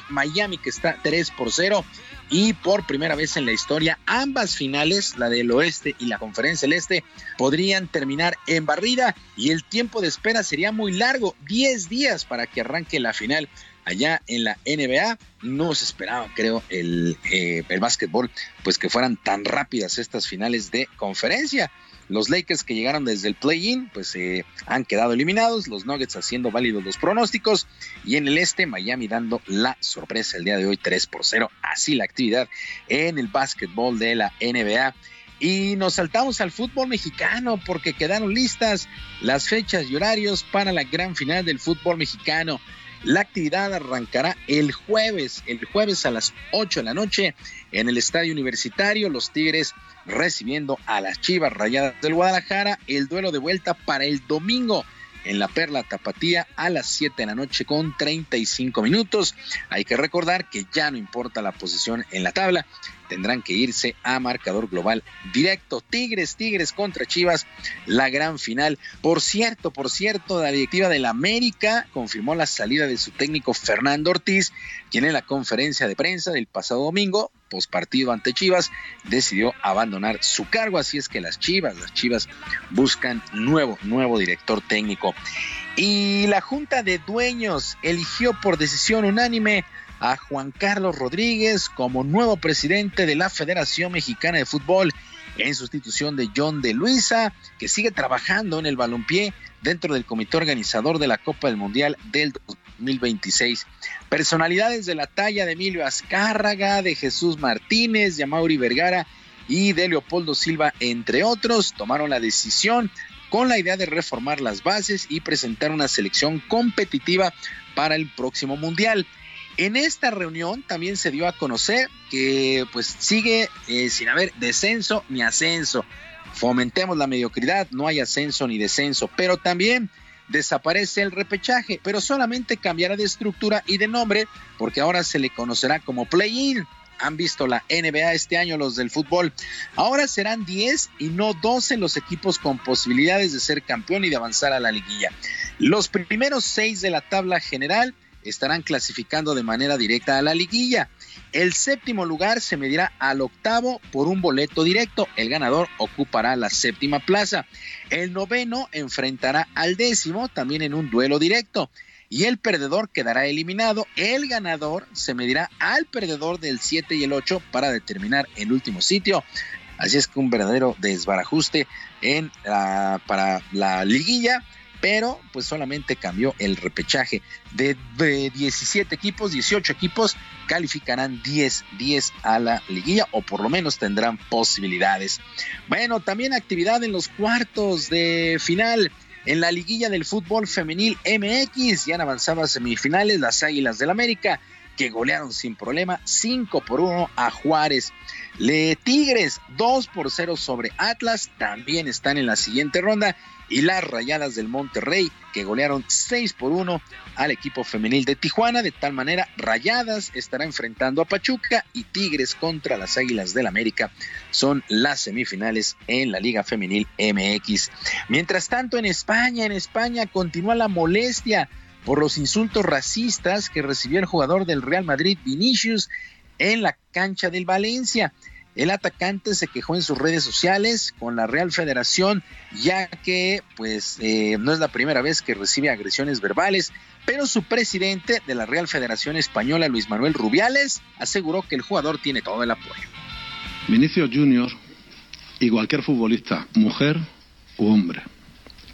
Miami, que está 3-0, y por primera vez en la historia ambas finales, la del Oeste y la Conferencia del Este, podrían terminar en barrida y el tiempo de espera sería muy largo, 10 días para que arranque la final. Allá en la NBA no se esperaba, creo, el básquetbol, pues que fueran tan rápidas estas finales de conferencia. Los Lakers, que llegaron desde el play-in, pues han quedado eliminados. Los Nuggets haciendo válidos los pronósticos. Y en el este, Miami dando la sorpresa el día de hoy, 3-0. Así la actividad en el básquetbol de la NBA. Y nos saltamos al fútbol mexicano porque quedaron listas las fechas y horarios para la gran final del fútbol mexicano. La actividad arrancará el jueves a las 8 de la noche en el Estadio Universitario. Los Tigres recibiendo a las Chivas Rayadas del Guadalajara. El duelo de vuelta para el domingo en la Perla Tapatía a las 7 de la noche con 35 minutos. Hay que recordar que ya no importa la posición en la tabla. Tendrán que irse a marcador global directo. Tigres contra Chivas, la gran final. Por cierto, la directiva del América confirmó la salida de su técnico Fernando Ortiz, quien en la conferencia de prensa del pasado domingo, pospartido ante Chivas, decidió abandonar su cargo. Así es que las Chivas buscan nuevo director técnico. Y la Junta de Dueños eligió por decisión unánime a Juan Carlos Rodríguez como nuevo presidente de la Federación Mexicana de Fútbol, en sustitución de John de Luisa, que sigue trabajando en el balompié dentro del comité organizador de la Copa del Mundial del 2026. Personalidades de la talla de Emilio Azcárraga, de Jesús Martínez, de Amaury Vergara y de Leopoldo Silva, entre otros, tomaron la decisión con la idea de reformar las bases y presentar una selección competitiva para el próximo Mundial. En esta reunión también se dio a conocer que pues sigue sin haber descenso ni ascenso. Fomentemos la mediocridad, no hay ascenso ni descenso, pero también desaparece el repechaje, pero solamente cambiará de estructura y de nombre porque ahora se le conocerá como play-in. Han visto la NBA este año los del fútbol. Ahora serán 10 y no 12 los equipos con posibilidades de ser campeón y de avanzar a la liguilla. Los primeros 6 de la tabla general estarán clasificando de manera directa a la liguilla. El séptimo lugar se medirá al octavo por un boleto directo. El ganador ocupará la séptima plaza. El noveno enfrentará al décimo, también en un duelo directo. Y el perdedor quedará eliminado. El ganador se medirá al perdedor del 7 y el 8 para determinar el último sitio. Así es que un verdadero desbarajuste para la liguilla, pero pues solamente cambió el repechaje. De 17 equipos, 18 equipos calificarán 10 a la liguilla, o por lo menos tendrán posibilidades. Bueno, también actividad en los cuartos de final. En la liguilla del fútbol femenil MX ya han avanzado a semifinales las Águilas del América, que golearon sin problema 5-1 a Juárez. Tigres 2-0 sobre Atlas, también están en la siguiente ronda. Y las Rayadas del Monterrey, que golearon 6-1 al equipo femenil de Tijuana. De tal manera, Rayadas estará enfrentando a Pachuca, y Tigres contra las Águilas del América son las semifinales en la Liga Femenil MX. Mientras tanto, en España continúa la molestia por los insultos racistas que recibió el jugador del Real Madrid, Vinicius, en la cancha del Valencia. El atacante se quejó en sus redes sociales con la Real Federación, ya que no es la primera vez que recibe agresiones verbales, pero su presidente de la Real Federación Española, Luis Manuel Rubiales, aseguró que el jugador tiene todo el apoyo. Vinicius Junior y cualquier futbolista, mujer u hombre,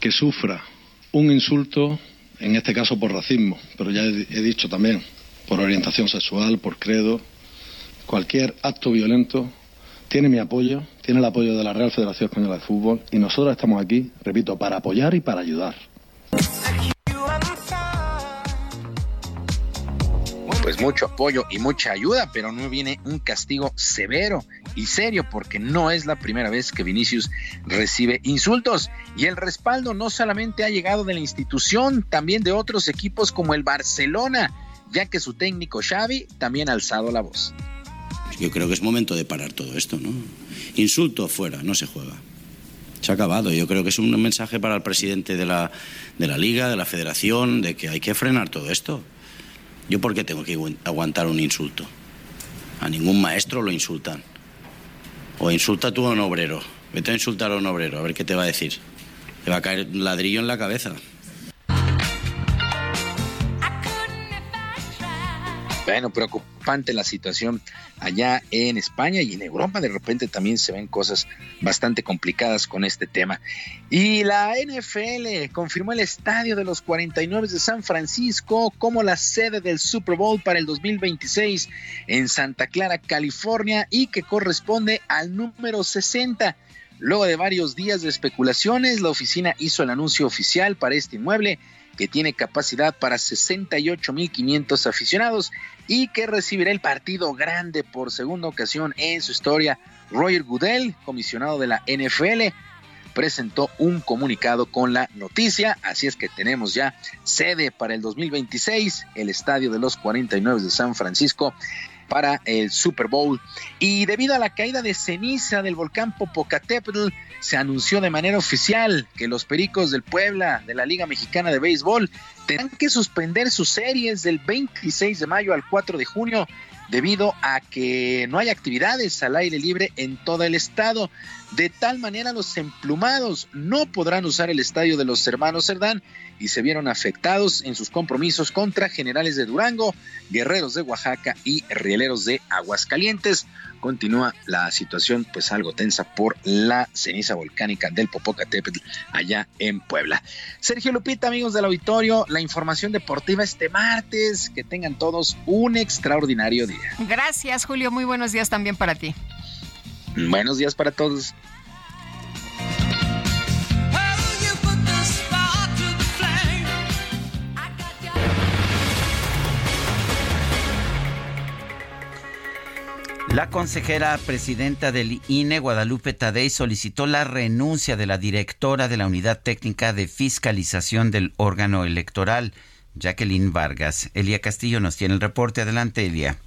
que sufra un insulto, en este caso por racismo, pero ya he dicho también por orientación sexual, por credo, cualquier acto violento, tiene mi apoyo, tiene el apoyo de la Real Federación Española de Fútbol, y nosotros estamos aquí, repito, para apoyar y para ayudar. Pues mucho apoyo y mucha ayuda, pero no viene un castigo severo y serio, porque no es la primera vez que Vinicius recibe insultos. Y el respaldo no solamente ha llegado de la institución, también de otros equipos como el Barcelona, ya que su técnico Xavi también ha alzado la voz. Yo creo que es momento de parar todo esto, ¿no? Insulto fuera, no se juega. Se ha acabado. Yo creo que es un mensaje para el presidente de la Liga, de la Federación, de que hay que frenar todo esto. ¿Yo por qué tengo que aguantar un insulto? A ningún maestro lo insultan. O insulta tú a un obrero. Vete a insultar a un obrero, a ver qué te va a decir. Te va a caer un ladrillo en la cabeza. Bueno, preocupante la situación allá en España, y en Europa de repente también se ven cosas bastante complicadas con este tema. Y la NFL confirmó el estadio de los 49 de San Francisco como la sede del Super Bowl para el 2026 en Santa Clara, California, y que corresponde al número 60. Luego de varios días de especulaciones, la oficina hizo el anuncio oficial para este inmueble, que tiene capacidad para 68,500 aficionados y que recibirá el partido grande por segunda ocasión en su historia. Roger Goodell, comisionado de la NFL, presentó un comunicado con la noticia, así es que tenemos ya sede para el 2026, el estadio de los 49 de San Francisco para el Super Bowl. Y debido a la caída de ceniza del volcán Popocatépetl, se anunció de manera oficial que los Pericos del Puebla de la Liga Mexicana de Béisbol tendrán que suspender sus series del 26 de mayo al 4 de junio debido a que no hay actividades al aire libre en todo el estado. De tal manera, los emplumados no podrán usar el estadio de los hermanos Cerdán y se vieron afectados en sus compromisos contra Generales de Durango, Guerreros de Oaxaca y Rieleros de Aguascalientes. Continúa la situación pues algo tensa por la ceniza volcánica del Popocatépetl allá en Puebla. Sergio, Lupita, amigos del auditorio, la información deportiva este martes. Que tengan todos un extraordinario día. Gracias, Julio, muy buenos días también para ti. Buenos días para todos. La consejera presidenta del INE, Guadalupe Tadei, solicitó la renuncia de la directora de la Unidad Técnica de Fiscalización del órgano electoral, Jacqueline Vargas. Elia Castillo nos tiene el reporte. Adelante, Elia.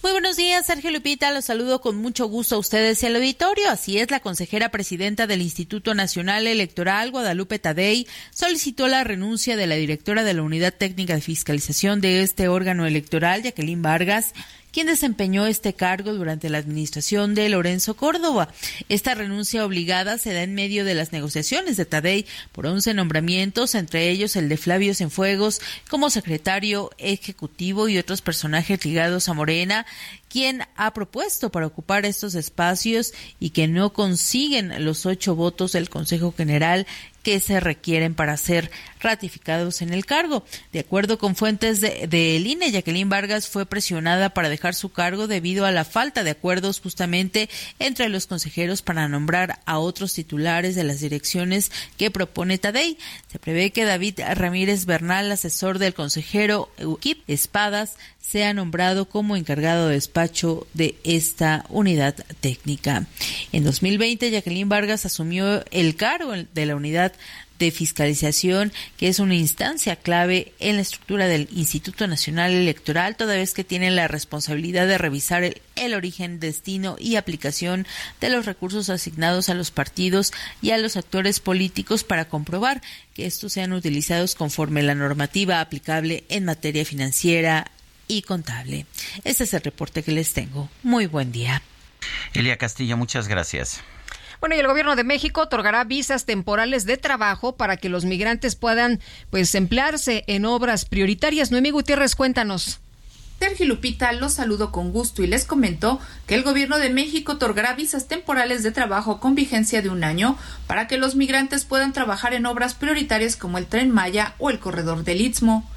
Muy buenos días, Sergio, Lupita, los saludo con mucho gusto a ustedes y al auditorio. Así es, la consejera presidenta del Instituto Nacional Electoral, Guadalupe Tadei, solicitó la renuncia de la directora de la Unidad Técnica de Fiscalización de este órgano electoral, Jacqueline Vargas, quien desempeñó este cargo durante la administración de Lorenzo Córdoba. Esta renuncia obligada se da en medio de las negociaciones de Tadei por 11 nombramientos, entre ellos el de Flavio Cienfuegos como secretario ejecutivo y otros personajes ligados a Morena, quien ha propuesto para ocupar estos espacios y que no consiguen los 8 votos del Consejo General que se requieren para ser ratificados en el cargo. De acuerdo con fuentes del INE, Jacqueline Vargas fue presionada para dejar su cargo debido a la falta de acuerdos justamente entre los consejeros para nombrar a otros titulares de las direcciones que propone Tadei. Se prevé que David Ramírez Bernal, asesor del consejero Eukip Espadas, sea nombrado como encargado de despacho de esta unidad técnica. En 2020, Jacqueline Vargas asumió el cargo de la unidad de fiscalización, que es una instancia clave en la estructura del Instituto Nacional Electoral, toda vez que tiene la responsabilidad de revisar el origen, destino y aplicación de los recursos asignados a los partidos y a los actores políticos para comprobar que estos sean utilizados conforme la normativa aplicable en materia financiera y contable. Este es el reporte que les tengo. Muy buen día. Elia Castillo, muchas gracias. Bueno, y el gobierno de México otorgará visas temporales de trabajo para que los migrantes puedan, pues, emplearse en obras prioritarias. Noemí Gutiérrez, cuéntanos. Sergio Lupita, los saludo con gusto y les comento que el gobierno de México otorgará visas temporales de trabajo con vigencia de 1 año para que los migrantes puedan trabajar en obras prioritarias como el Tren Maya o el Corredor del Istmo.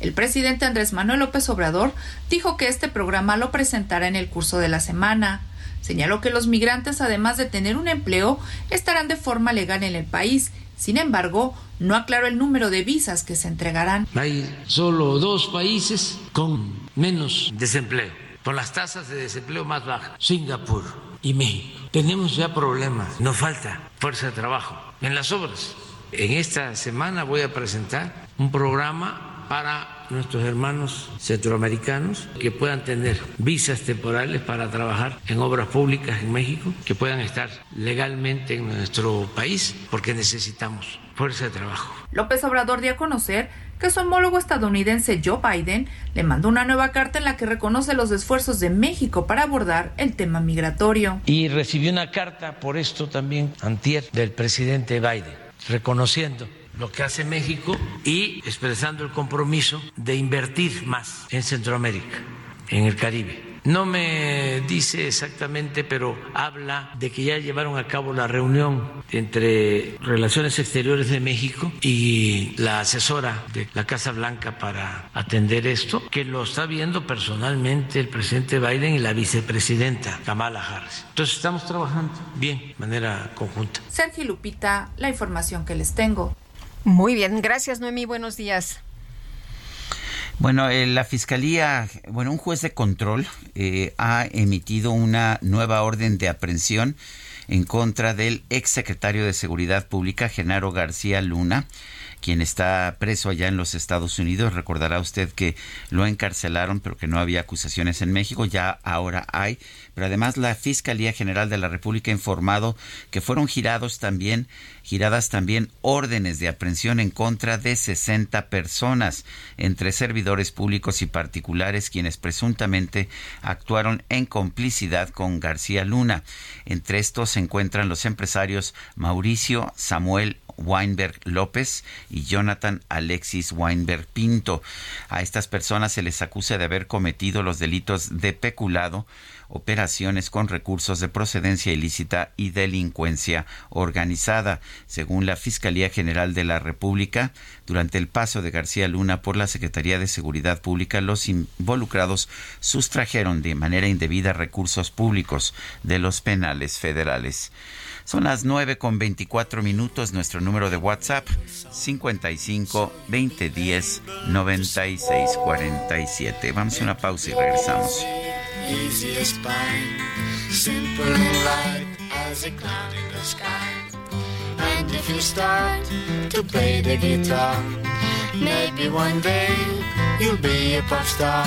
El presidente Andrés Manuel López Obrador dijo que este programa lo presentará en el curso de la semana. Señaló que los migrantes, además de tener un empleo, estarán de forma legal en el país. Sin embargo, no aclaró el número de visas que se entregarán. Hay solo 2 países con menos desempleo, con las tasas de desempleo más bajas, Singapur y México. Tenemos ya problemas, nos falta fuerza de trabajo en las obras. En esta semana voy a presentar un programa para nuestros hermanos centroamericanos que puedan tener visas temporales para trabajar en obras públicas en México, que puedan estar legalmente en nuestro país, porque necesitamos fuerza de trabajo. López Obrador dio a conocer que su homólogo estadounidense Joe Biden le mandó una nueva carta en la que reconoce los esfuerzos de México para abordar el tema migratorio. Y recibí una carta por esto también antier del presidente Biden, reconociendo lo que hace México y expresando el compromiso de invertir más en Centroamérica, en el Caribe. No me dice exactamente, pero habla de que ya llevaron a cabo la reunión entre Relaciones Exteriores de México y la asesora de la Casa Blanca para atender esto, que lo está viendo personalmente el presidente Biden y la vicepresidenta Kamala Harris. Entonces estamos trabajando bien, de manera conjunta. Sergio Lupita, la información que les tengo. Muy bien, gracias Noemí, buenos días. Bueno, la Fiscalía, un juez de control ha emitido una nueva orden de aprehensión en contra del exsecretario de Seguridad Pública, Genaro García Luna, quien está preso allá en los Estados Unidos. Recordará usted que lo encarcelaron, pero que no había acusaciones en México. Ya ahora hay. Pero además la Fiscalía General de la República ha informado que fueron giradas también órdenes de aprehensión en contra de 60 personas, entre servidores públicos y particulares, quienes presuntamente actuaron en complicidad con García Luna. Entre estos se encuentran los empresarios Mauricio Samuel Weinberg López y Jonathan Alexis Weinberg Pinto. A estas personas se les acusa de haber cometido los delitos de peculado, operaciones con recursos de procedencia ilícita y delincuencia organizada. Según la Fiscalía General de la República, durante el paso de García Luna por la Secretaría de Seguridad Pública, los involucrados sustrajeron de manera indebida recursos públicos de los penales federales. Son las 9:24. Nuestro número de WhatsApp, 55-2010-9647. Vamos a una pausa y regresamos. Easy as pine, simple and light as a cloud in the sky. And if you start to play the guitar, maybe one day you'll be a pop star.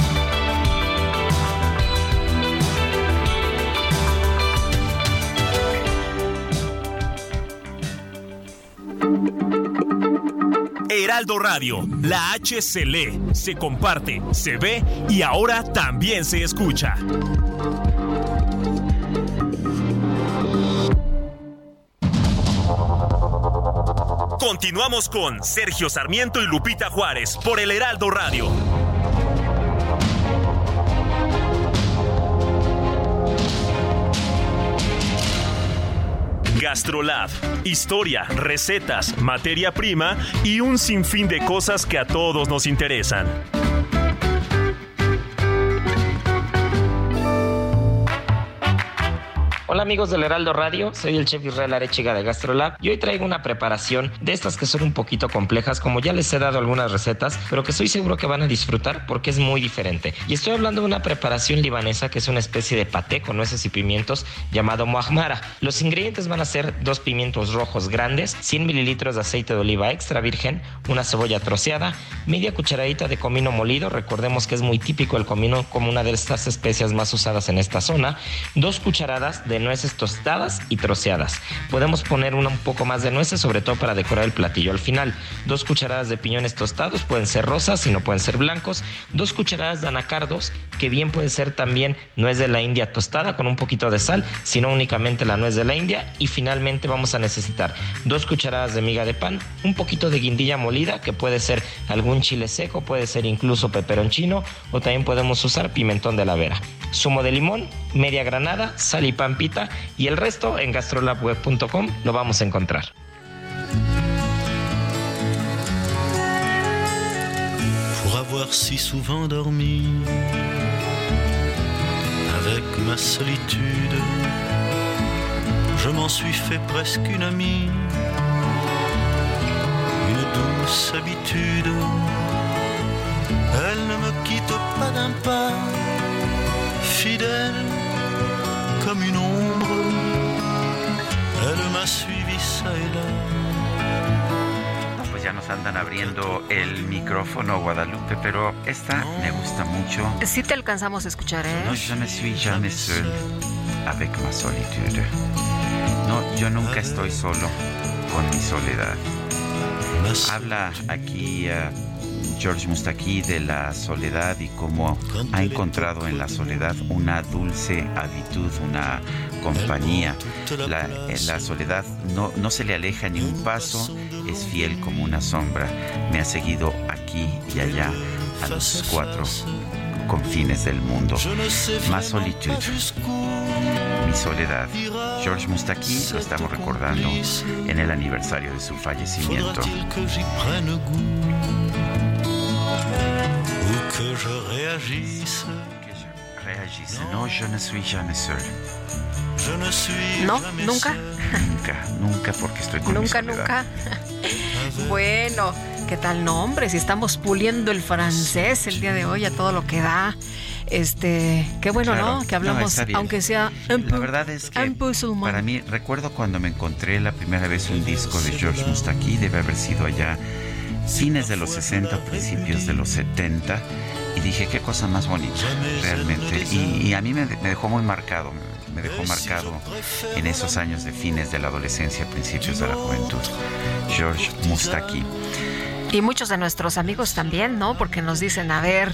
Heraldo Radio, la H se lee, se comparte, se ve y ahora también se escucha. Continuamos con Sergio Sarmiento y Lupita Juárez por el Heraldo Radio. Gastrolab, historia, recetas, materia prima y un sinfín de cosas que a todos nos interesan. Hola amigos del Heraldo Radio, soy el chef Israel Arechiga de Gastrolab y hoy traigo una preparación de estas que son un poquito complejas, como ya les he dado algunas recetas, pero que estoy seguro que van a disfrutar porque es muy diferente. Y estoy hablando de una preparación libanesa que es una especie de paté con nueces y pimientos llamado muajmara. Los ingredientes van a ser 2 pimientos rojos grandes, 100 mililitros de aceite de oliva extra virgen, una cebolla troceada, media cucharadita de comino molido, recordemos que es muy típico el comino como una de estas especias más usadas en esta zona, 2 cucharadas de nueces tostadas y troceadas. Podemos poner un poco más de nueces, sobre todo para decorar el platillo al final. 2 cucharadas de piñones tostados, pueden ser rosas y no pueden ser blancos. 2 cucharadas de anacardos, que bien puede ser también nuez de la India tostada con un poquito de sal, sino únicamente la nuez de la India. Y finalmente vamos a necesitar 2 cucharadas de miga de pan, un poquito de guindilla molida, que puede ser algún chile seco, puede ser incluso peperoncino o también podemos usar pimentón de la Vera. Zumo de limón, media granada, sal y pan pita, y el resto en gastrolabweb.com lo vamos a encontrar. Pour avoir si souvent dormi avec ma solitude, je m'en suis fait presque une amie, une douce habitude. Elle ne me quitte pas d'un pas, fidèle comme une ombre, elle m'a suivi ça et là. Pues ya nos andan abriendo el micrófono, Guadalupe, pero esta me gusta mucho. Sí te alcanzamos a escuchar, ¿eh? No, je ne suis jamais seul avec ma solitude. No, yo nunca estoy solo con mi soledad. Habla aquí George Moustaki de la soledad y cómo ha encontrado en la soledad una dulce habitud, una compañía. La soledad no se le aleja ni un paso, es fiel como una sombra. Me ha seguido aquí y allá a los 4 confines del mundo. Ma solitude, mi soledad. George Moustaki lo estamos recordando en el aniversario de su fallecimiento. Que yo reagisse. No, yo no soy jamais seul. No, nunca. Nunca, porque estoy con mi soledad. Nunca. Bueno, ¿qué tal nombre? Si estamos puliendo el francés el día de hoy a todo lo que da. Qué bueno, claro, ¿no? Que hablamos, no, aunque sea un poco. La verdad es que para mí, recuerdo cuando me encontré la primera vez un disco de George Moustaki, debe haber sido allá fines de los 60, principios de los 70, y dije, qué cosa más bonita, realmente. Y a mí me dejó muy marcado, me dejó marcado en esos años de fines de la adolescencia, principios de la juventud, George Moustaki. Y muchos de nuestros amigos también, ¿no? Porque nos dicen, a ver,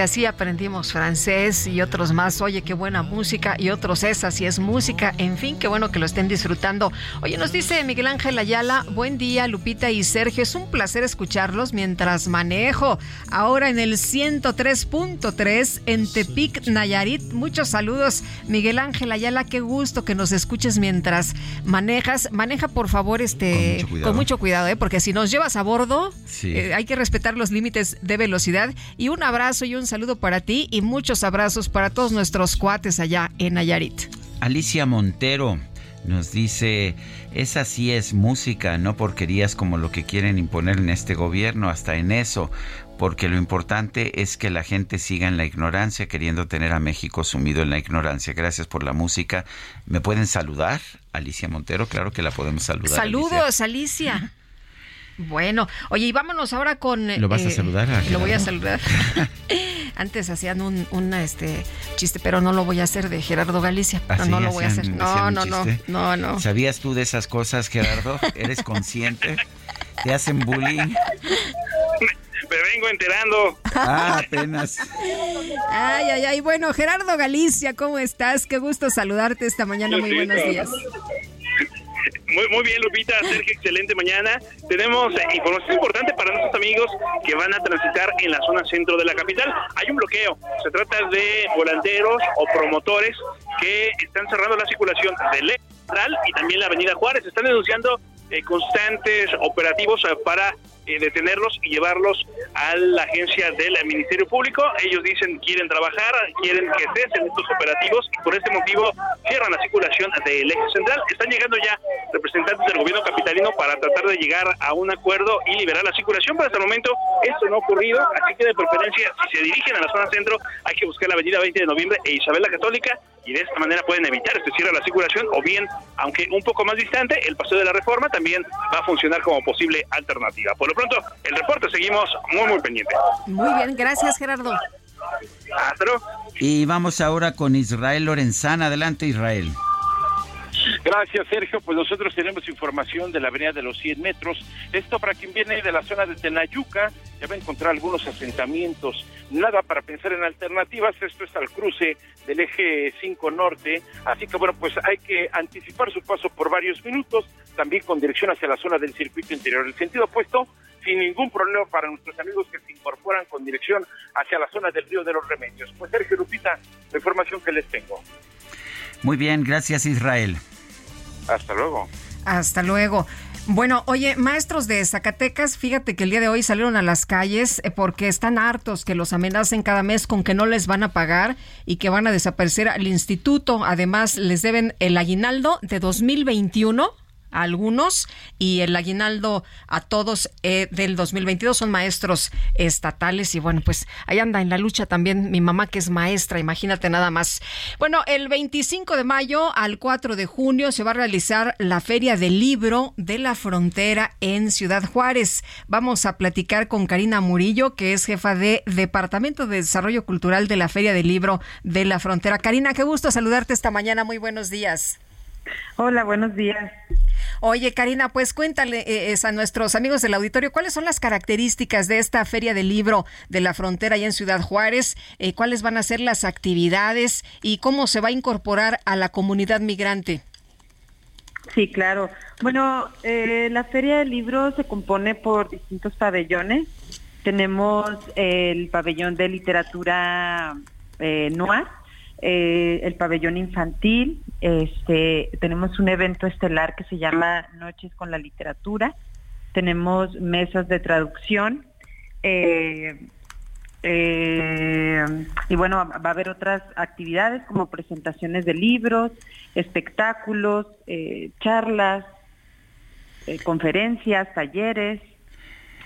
así aprendimos francés y otros más, oye, qué buena música, y otros esa, si es música, en fin, qué bueno que lo estén disfrutando. Oye, nos dice Miguel Ángel Ayala, buen día Lupita y Sergio, es un placer escucharlos mientras manejo, ahora en el 103.3 en Tepic, Nayarit. Muchos saludos, Miguel Ángel Ayala, qué gusto que nos escuches mientras manejas. Maneja, por favor, con mucho cuidado, porque si nos llevas a bordo, sí, hay que respetar los límites de velocidad. Y un abrazo y un saludo para ti y muchos abrazos para todos nuestros cuates allá en Nayarit. Alicia Montero Nos dice, esa sí es música, no porquerías como lo que quieren imponer en este gobierno, hasta en eso, porque lo importante es que la gente siga en la ignorancia, queriendo tener a México sumido en la ignorancia. Gracias por la música. ¿Me pueden saludar? Alicia Montero, claro que la podemos saludar. Saludos, Alicia. Alicia. Bueno, oye, y vámonos ahora con... ¿Lo vas a saludar? Lo voy a saludar. Antes hacían un chiste, pero no lo voy a hacer, de Gerardo Galicia. Pero no lo voy a hacer. No. ¿Sabías tú de esas cosas, Gerardo? ¿Eres consciente? ¿Te hacen bullying? Me vengo enterando. Ah, apenas. Ay. Bueno, Gerardo Galicia, ¿cómo estás? Qué gusto saludarte esta mañana. Muy buenos días. Muy bien, Lupita, Sergio, excelente mañana. Tenemos información importante para nuestros amigos que van a transitar en la zona centro de la capital. Hay un bloqueo, se trata de volanteros o promotores que están cerrando la circulación del eje central y también la avenida Juárez. Están denunciando constantes operativos para detenerlos y llevarlos a la agencia del Ministerio Público. Ellos dicen quieren trabajar, quieren que cesen estos operativos y por este motivo cierran la circulación del eje central. Están llegando ya representantes del gobierno capitalino para tratar de llegar a un acuerdo y liberar la circulación, pero hasta el momento esto no ha ocurrido, así que de preferencia si se dirigen a la zona centro hay que buscar la avenida 20 de Noviembre e Isabel la Católica y de esta manera pueden evitar este cierre de la circulación, o bien, aunque un poco más distante, el Paseo de la Reforma también va a funcionar como posible alternativa. Por lo pronto, el reporte seguimos muy pendiente. Muy bien, gracias Gerardo. Hasta luego. Y vamos ahora con Israel Lorenzana. Adelante, Israel. Gracias, Sergio. Pues nosotros tenemos información de la avenida de los 100 metros. Esto para quien viene de la zona de Tenayuca, ya va a encontrar algunos asentamientos. Nada para pensar en alternativas. Esto es al cruce del eje 5 norte. Así que, bueno, pues hay que anticipar su paso por varios minutos, también con dirección hacia la zona del circuito interior. El sentido opuesto, sin ningún problema para nuestros amigos que se incorporan con dirección hacia la zona del Río de los Remedios. Pues, Sergio, Lupita, la información que les tengo. Muy bien, gracias Israel. Hasta luego. Hasta luego. Bueno, oye, maestros de Zacatecas, fíjate que el día de hoy salieron a las calles porque están hartos que los amenacen cada mes con que no les van a pagar y que van a desaparecer al instituto. Además, les deben el aguinaldo de 2021 a algunos y el aguinaldo a todos del 2022. Son maestros estatales y bueno, pues ahí anda en la lucha también mi mamá, que es maestra, imagínate nada más. Bueno, el 25 de mayo al 4 de junio se va a realizar la Feria del Libro de la Frontera en Ciudad Juárez. Vamos a platicar con Karina Murillo, que es jefa de Departamento de Desarrollo Cultural de la Feria del Libro de la Frontera. Karina, qué gusto saludarte esta mañana, muy buenos días. Hola, buenos días. Oye, Karina, pues cuéntale a nuestros amigos del auditorio, ¿cuáles son las características de esta Feria del Libro de la Frontera allá en Ciudad Juárez? ¿Cuáles van a ser las actividades y cómo se va a incorporar a la comunidad migrante? Sí, claro. Bueno, la Feria del Libro se compone por distintos pabellones. Tenemos el pabellón de literatura noir, el pabellón infantil, tenemos un evento estelar que se llama Noches con la Literatura, tenemos mesas de traducción, y bueno, va a haber otras actividades como presentaciones de libros, espectáculos, charlas, conferencias, talleres.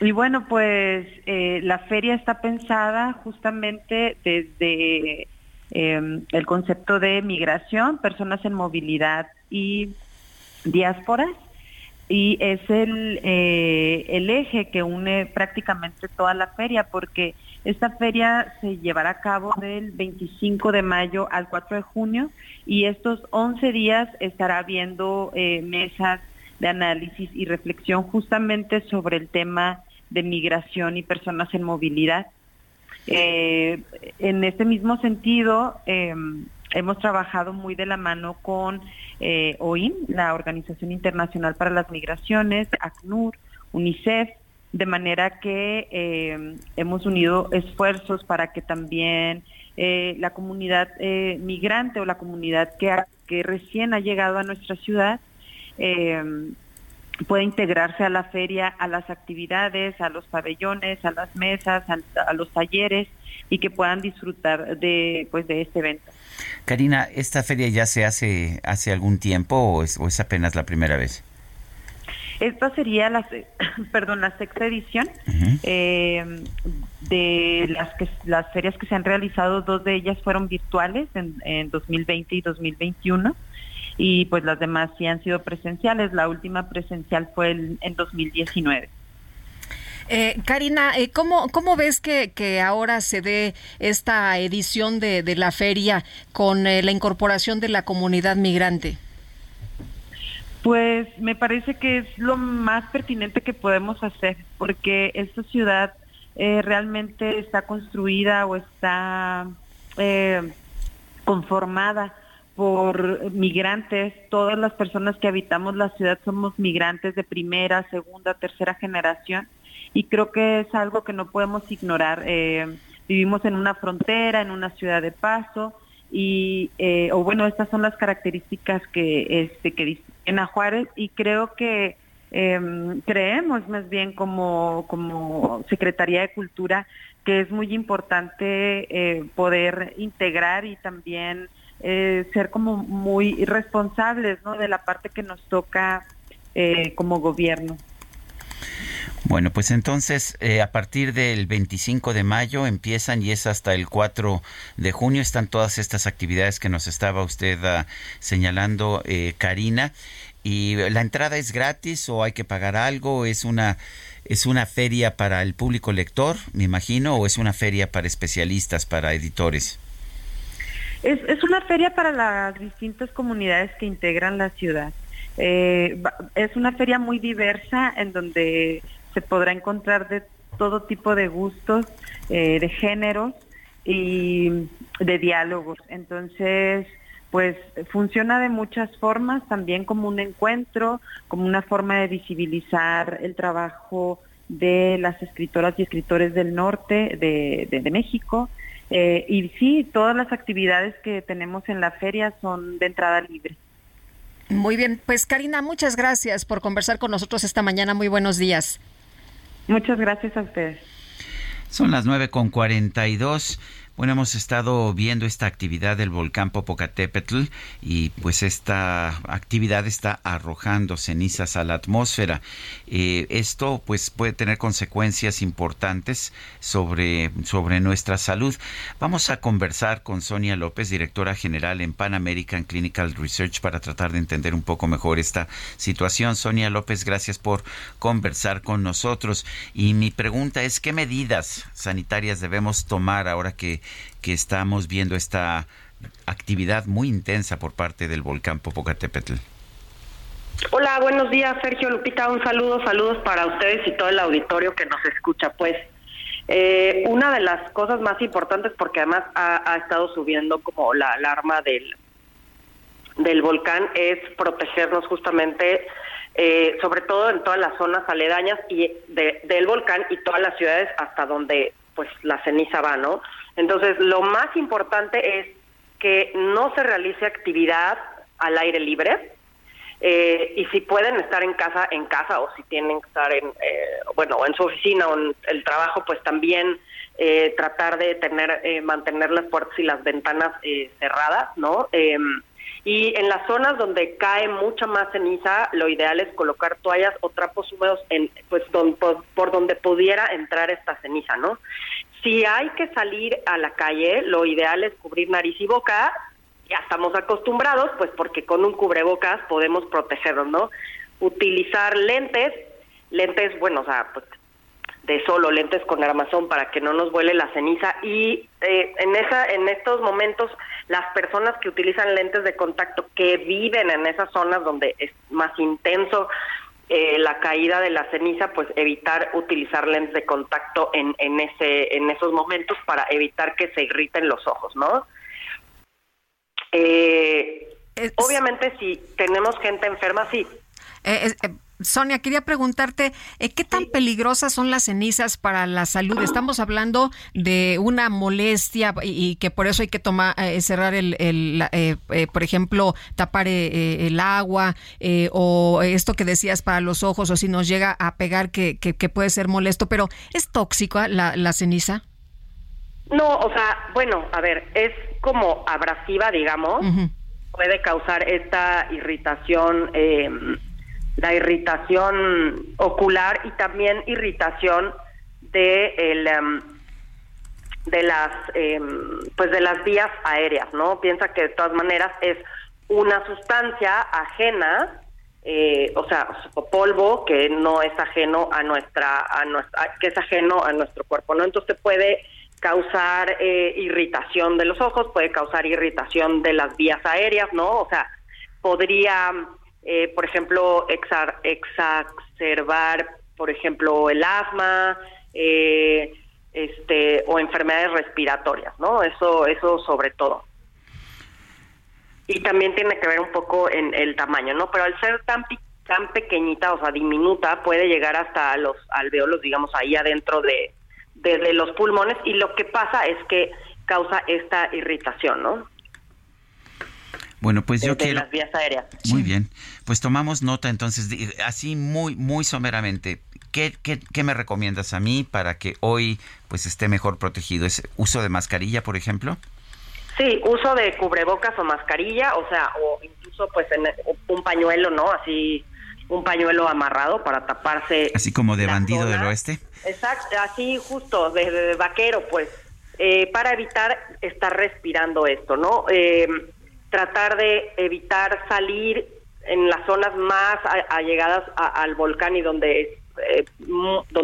Y bueno, pues la feria está pensada justamente desde... el concepto de migración, personas en movilidad y diásporas, y es el eje que une prácticamente toda la feria, porque esta feria se llevará a cabo del 25 de mayo al 4 de junio y estos 11 días estará habiendo mesas de análisis y reflexión justamente sobre el tema de migración y personas en movilidad. En este mismo sentido, hemos trabajado muy de la mano con OIM, la Organización Internacional para las Migraciones, ACNUR, UNICEF, de manera que hemos unido esfuerzos para que también la comunidad migrante o la comunidad que recién ha llegado a nuestra ciudad puede integrarse a la feria, a las actividades, a los pabellones, a las mesas, a los talleres, y que puedan disfrutar de este evento. Karina, ¿esta feria ya se hace algún tiempo o es apenas la primera vez? Esta sería la sexta edición. Uh-huh. De las ferias que se han realizado, dos de ellas fueron virtuales en 2020 y 2021, y pues las demás sí han sido presenciales. La última presencial fue en 2019. Karina, ¿cómo ves que ahora se dé esta edición de la feria con la incorporación de la comunidad migrante? Pues me parece que es lo más pertinente que podemos hacer, porque esta ciudad realmente está construida o está conformada por migrantes. Todas las personas que habitamos la ciudad somos migrantes de primera, segunda, tercera generación, y creo que es algo que no podemos ignorar. Vivimos en una frontera, en una ciudad de paso, y estas son las características que distinguen a Juárez, y creo que creemos más bien como Secretaría de Cultura que es muy importante poder integrar y también ser como muy responsables, ¿no?, de la parte que nos toca como gobierno. Bueno, pues entonces a partir del 25 de mayo empiezan, y es hasta el 4 de junio, están todas estas actividades que nos estaba usted señalando, Karina. ¿Y la entrada es gratis o hay que pagar algo? ¿Es una feria para el público lector, me imagino, o es una feria para especialistas, para editores? Es una feria para las distintas comunidades que integran la ciudad. Es una feria muy diversa en donde se podrá encontrar de todo tipo de gustos, de géneros y de diálogos. Entonces, pues funciona de muchas formas, también como un encuentro, como una forma de visibilizar el trabajo de las escritoras y escritores del norte de México. Y sí, todas las actividades que tenemos en la feria son de entrada libre. Muy bien, pues Karina, muchas gracias por conversar con nosotros esta mañana. Muy buenos días. Muchas gracias a ustedes. Son las 9:42. Bueno, hemos estado viendo esta actividad del volcán Popocatépetl, y pues esta actividad está arrojando cenizas a la atmósfera. Esto pues puede tener consecuencias importantes sobre nuestra salud. Vamos a conversar con Sonia López, directora general en Pan American Clinical Research, para tratar de entender un poco mejor esta situación. Sonia López, gracias por conversar con nosotros. Y mi pregunta es, ¿qué medidas sanitarias debemos tomar ahora que estamos viendo esta actividad muy intensa por parte del volcán Popocatépetl? Hola, buenos días, Sergio, Lupita, un saludo, saludos para ustedes y todo el auditorio que nos escucha. Pues una de las cosas más importantes, porque además ha estado subiendo como la alarma del volcán, es protegernos justamente, sobre todo en todas las zonas aledañas y del volcán y todas las ciudades hasta donde pues la ceniza va, ¿no? Entonces, lo más importante es que no se realice actividad al aire libre, y si pueden estar en casa, o si tienen que estar en su oficina o en el trabajo, pues también tratar de mantener las puertas y las ventanas cerradas, ¿no? Y en las zonas donde cae mucha más ceniza, lo ideal es colocar toallas o trapos húmedos por donde pudiera entrar esta ceniza, ¿no? Si hay que salir a la calle, lo ideal es cubrir nariz y boca. Ya estamos acostumbrados, pues porque con un cubrebocas podemos protegernos, ¿no? Utilizar lentes, de solo lentes con armazón para que no nos vuele la ceniza, y en estos momentos las personas que utilizan lentes de contacto, que viven en esas zonas donde es más intenso la caída de la ceniza, pues evitar utilizar lentes de contacto en esos momentos para evitar que se irriten los ojos, ¿no? Obviamente si tenemos gente enferma, sí. Sonia, quería preguntarte, ¿qué tan peligrosas son las cenizas para la salud? Estamos hablando de una molestia y que por eso hay que tomar, cerrar por ejemplo, tapar el agua o esto que decías para los ojos, o si nos llega a pegar que puede ser molesto, pero ¿es tóxica la ceniza? No, o sea, bueno, a ver, es como abrasiva, digamos, uh-huh. Puede causar esta irritación, la irritación ocular y también irritación de las vías aéreas, ¿no? Piensa que de todas maneras es una sustancia ajena, o sea, polvo que no es ajeno a que es ajeno a nuestro cuerpo, ¿no? Entonces puede causar irritación de los ojos, puede causar irritación de las vías aéreas, ¿no? O sea, podría, por ejemplo, exacerbar, por ejemplo, el asma, o enfermedades respiratorias, ¿no? Eso sobre todo. Y también tiene que ver un poco en el tamaño, ¿no? Pero al ser tan pequeñita, o sea, diminuta, puede llegar hasta los alveolos, digamos, ahí adentro desde los pulmones, y lo que pasa es que causa esta irritación, ¿no? Bueno, pues desde las vías aéreas. Muy bien, pues tomamos nota entonces, así muy, muy someramente. ¿Qué me recomiendas a mí para que hoy pues esté mejor protegido? ¿Es uso de mascarilla, por ejemplo? Sí, uso de cubrebocas o mascarilla, o sea, o incluso pues en un pañuelo, ¿no? Así, un pañuelo amarrado para taparse. Así como de bandido zona. Del oeste. Exacto, así justo, de vaquero, pues, para evitar estar respirando esto, ¿no? Tratar de evitar salir en las zonas más allegadas al volcán y donde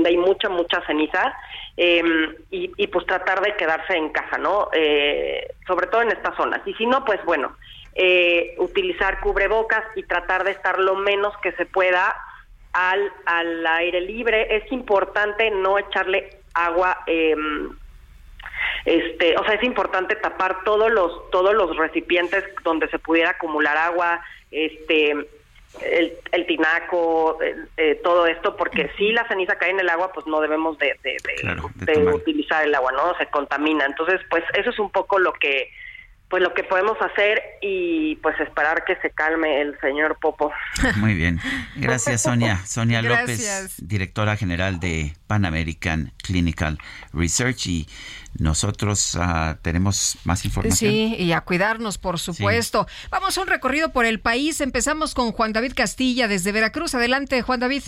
hay mucha ceniza, y pues tratar de quedarse en casa, ¿no? Sobre todo en estas zonas. Y si no, pues bueno, utilizar cubrebocas y tratar de estar lo menos que se pueda al aire libre. Es importante no echarle agua, o sea, es importante tapar todos los recipientes donde se pudiera acumular agua, el tinaco, todo esto, porque si la ceniza cae en el agua, pues no debemos de utilizar el agua, ¿no? Se contamina. Entonces, pues eso es un poco lo que podemos hacer, y pues esperar que se calme el señor Popo. Muy bien. Gracias, Sonia. Sonia López, directora general de Pan American Clinical Research. Y nosotros tenemos más información. Sí, y a cuidarnos, por supuesto. Sí. Vamos a un recorrido por el país. Empezamos con Juan David Castilla desde Veracruz. Adelante, Juan David.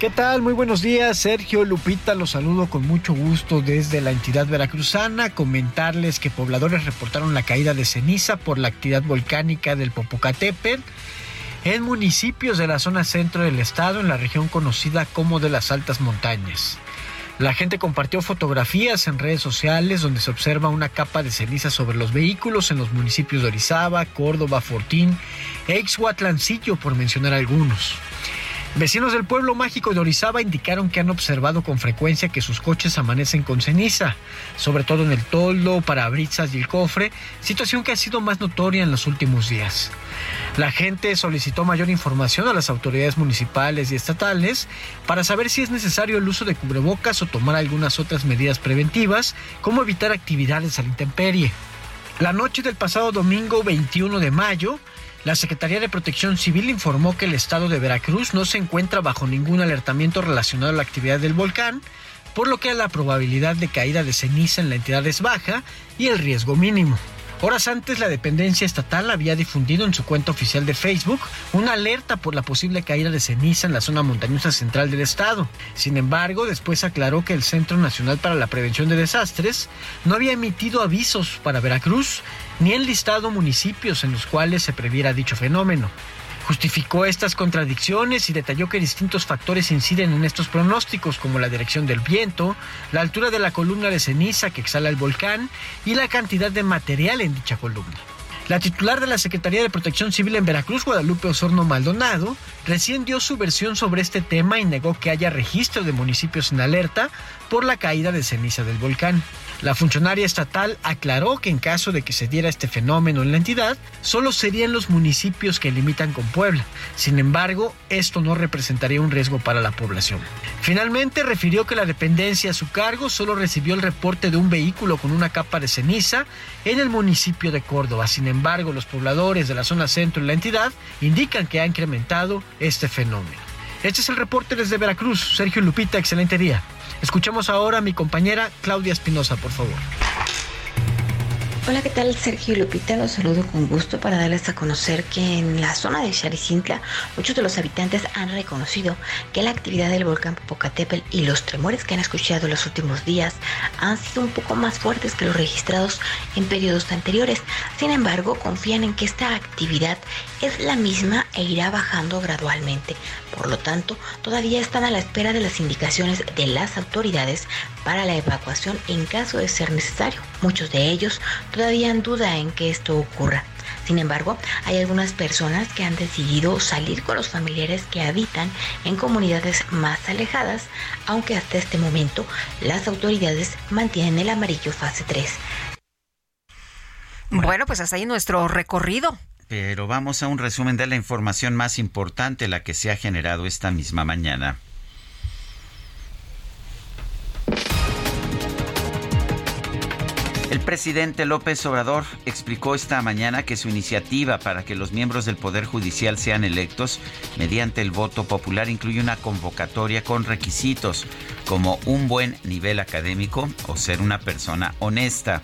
¿Qué tal? Muy buenos días, Sergio, Lupita, los saludo con mucho gusto desde la entidad veracruzana. Comentarles que pobladores reportaron la caída de ceniza por la actividad volcánica del Popocatépetl en municipios de la zona centro del estado, en la región conocida como de las Altas Montañas. La gente compartió fotografías en redes sociales donde se observa una capa de ceniza sobre los vehículos en los municipios de Orizaba, Córdoba, Fortín e Ixhuatlancillo, por mencionar algunos. Vecinos del pueblo mágico de Orizaba indicaron que han observado con frecuencia que sus coches amanecen con ceniza, sobre todo en el toldo, parabrisas y el cofre, situación que ha sido más notoria en los últimos días. La gente solicitó mayor información a las autoridades municipales y estatales para saber si es necesario el uso de cubrebocas o tomar algunas otras medidas preventivas, como evitar actividades a la intemperie. La noche del pasado domingo 21 de mayo, la Secretaría de Protección Civil informó que el estado de Veracruz no se encuentra bajo ningún alertamiento relacionado a la actividad del volcán, por lo que la probabilidad de caída de ceniza en la entidad es baja y el riesgo mínimo. Horas antes, la dependencia estatal había difundido en su cuenta oficial de Facebook una alerta por la posible caída de ceniza en la zona montañosa central del estado. Sin embargo, después aclaró que el Centro Nacional para la Prevención de Desastres no había emitido avisos para Veracruz, ni enlistado municipios en los cuales se previera dicho fenómeno. Justificó estas contradicciones y detalló que distintos factores inciden en estos pronósticos, como la dirección del viento, la altura de la columna de ceniza que exhala el volcán y la cantidad de material en dicha columna. La titular de la Secretaría de Protección Civil en Veracruz, Guadalupe Osorno Maldonado, recién dio su versión sobre este tema y negó que haya registro de municipios en alerta por la caída de ceniza del volcán. La funcionaria estatal aclaró que en caso de que se diera este fenómeno en la entidad, solo serían los municipios que limitan con Puebla. Sin embargo, esto no representaría un riesgo para la población. Finalmente, refirió que la dependencia a su cargo solo recibió el reporte de un vehículo con una capa de ceniza en el municipio de Córdoba. Sin embargo, los pobladores de la zona centro de la entidad indican que ha incrementado este fenómeno. Este es el reporte desde Veracruz. Sergio, Lupita, excelente día. Escuchamos ahora a mi compañera Claudia Espinosa, por favor. Hola, ¿qué tal? Sergio y Lupita, los saludo con gusto para darles a conocer que en la zona de Xaricintla muchos de los habitantes han reconocido que la actividad del volcán Popocatépetl y los tremores que han escuchado en los últimos días han sido un poco más fuertes que los registrados en periodos anteriores. Sin embargo, confían en que esta actividad es la misma e irá bajando gradualmente. Por lo tanto, todavía están a la espera de las indicaciones de las autoridades para la evacuación en caso de ser necesario. Muchos de ellos todavía en duda en que esto ocurra. Sin embargo, hay algunas personas que han decidido salir con los familiares que habitan en comunidades más alejadas, aunque hasta este momento las autoridades mantienen el amarillo fase 3. Bueno, pues hasta ahí nuestro recorrido. Pero vamos a un resumen de la información más importante, la que se ha generado esta misma mañana. El presidente López Obrador explicó esta mañana que su iniciativa para que los miembros del Poder Judicial sean electos mediante el voto popular incluye una convocatoria con requisitos como un buen nivel académico o ser una persona honesta.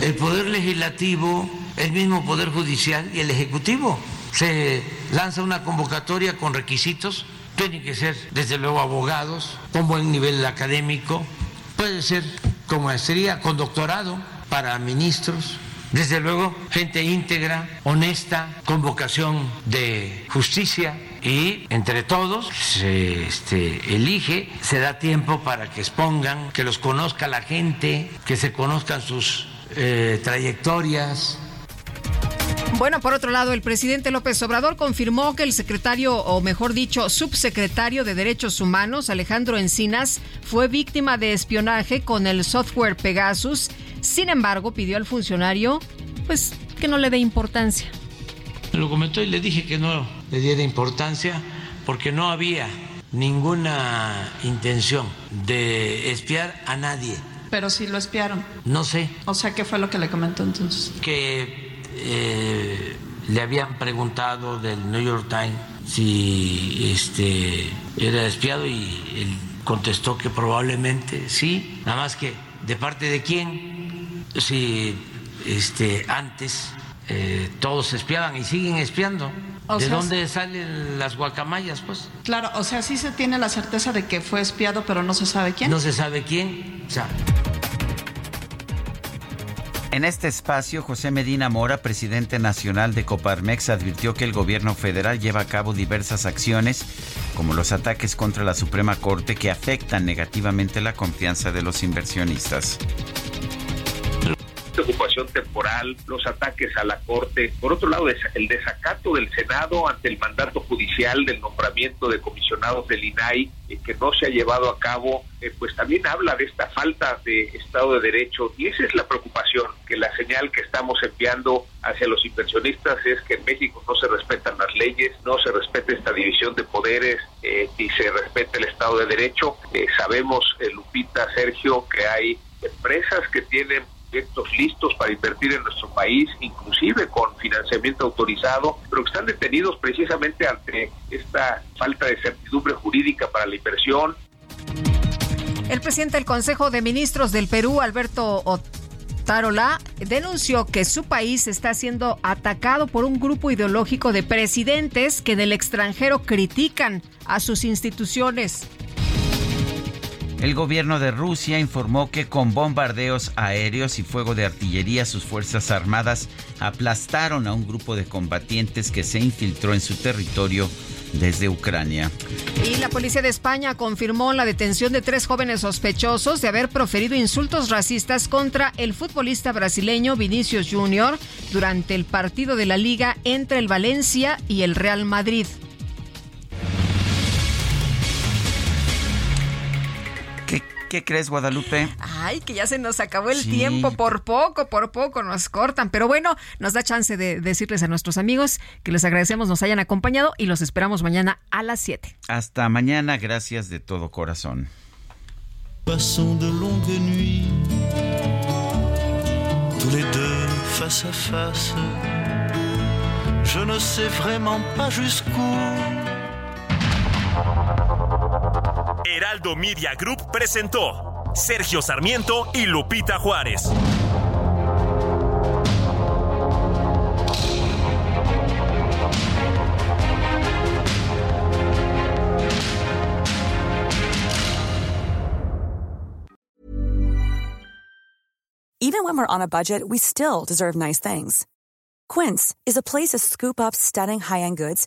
El Poder Legislativo, el mismo Poder Judicial y el Ejecutivo. Se lanza una convocatoria con requisitos. Tienen que ser, desde luego, abogados con buen nivel académico. Puede ser con maestría, con doctorado, para ministros, desde luego gente íntegra, honesta, con vocación de justicia, y entre todos se elige, se da tiempo para que expongan, que los conozca la gente, que se conozcan sus trayectorias. Bueno, por otro lado, el presidente López Obrador confirmó que el secretario, o mejor dicho, subsecretario de Derechos Humanos, Alejandro Encinas, fue víctima de espionaje con el software Pegasus. Sin embargo, pidió al funcionario, pues, que no le dé importancia. Lo comentó y le dije que no le diera importancia porque no había ninguna intención de espiar a nadie. Pero sí lo espiaron. No sé. O sea, ¿qué fue lo que le comentó entonces? Que le habían preguntado del New York Times si era espiado y él contestó que probablemente sí, nada más que de parte de quién, si antes todos espiaban y siguen espiando. O sea, ¿de dónde salen las guacamayas, pues? Claro, o sea, sí se tiene la certeza de que fue espiado, pero no se sabe quién. No se sabe quién, o sea. En este espacio, José Medina Mora, presidente nacional de Coparmex, advirtió que el gobierno federal lleva a cabo diversas acciones, como los ataques contra la Suprema Corte, que afectan negativamente la confianza de los inversionistas. Ocupación temporal, los ataques a la Corte, por otro lado el desacato del Senado ante el mandato judicial del nombramiento de comisionados del INAI que no se ha llevado a cabo, pues también habla de esta falta de Estado de Derecho, y esa es la preocupación, que la señal que estamos enviando hacia los inversionistas es que en México no se respetan las leyes, no se respeta esta división de poderes, ni se respeta el Estado de Derecho. Sabemos, Lupita, Sergio, que hay empresas que tienen proyectos listos para invertir en nuestro país, inclusive con financiamiento autorizado, pero que están detenidos precisamente ante esta falta de certidumbre jurídica para la inversión. El presidente del Consejo de Ministros del Perú, Alberto Otárola, denunció que su país está siendo atacado por un grupo ideológico de presidentes que del extranjero critican a sus instituciones. El gobierno de Rusia informó que con bombardeos aéreos y fuego de artillería, sus fuerzas armadas aplastaron a un grupo de combatientes que se infiltró en su territorio desde Ucrania. Y la policía de España confirmó la detención de 3 jóvenes sospechosos de haber proferido insultos racistas contra el futbolista brasileño Vinicius Jr. durante el partido de la Liga entre el Valencia y el Real Madrid. ¿Qué crees, Guadalupe? Ay, que ya se nos acabó el tiempo, por poco nos cortan. Pero bueno, nos da chance de decirles a nuestros amigos que les agradecemos nos hayan acompañado y los esperamos mañana a las 7. Hasta mañana, gracias de todo corazón. Passons de longues nuits, tous les deux face à face. Je ne sais vraiment pas jusqu'où. Heraldo Media Group presentó Sergio Sarmiento y Lupita Juárez. Even when we're on a budget, we still deserve nice things. Quince is a place to scoop up stunning high-end goods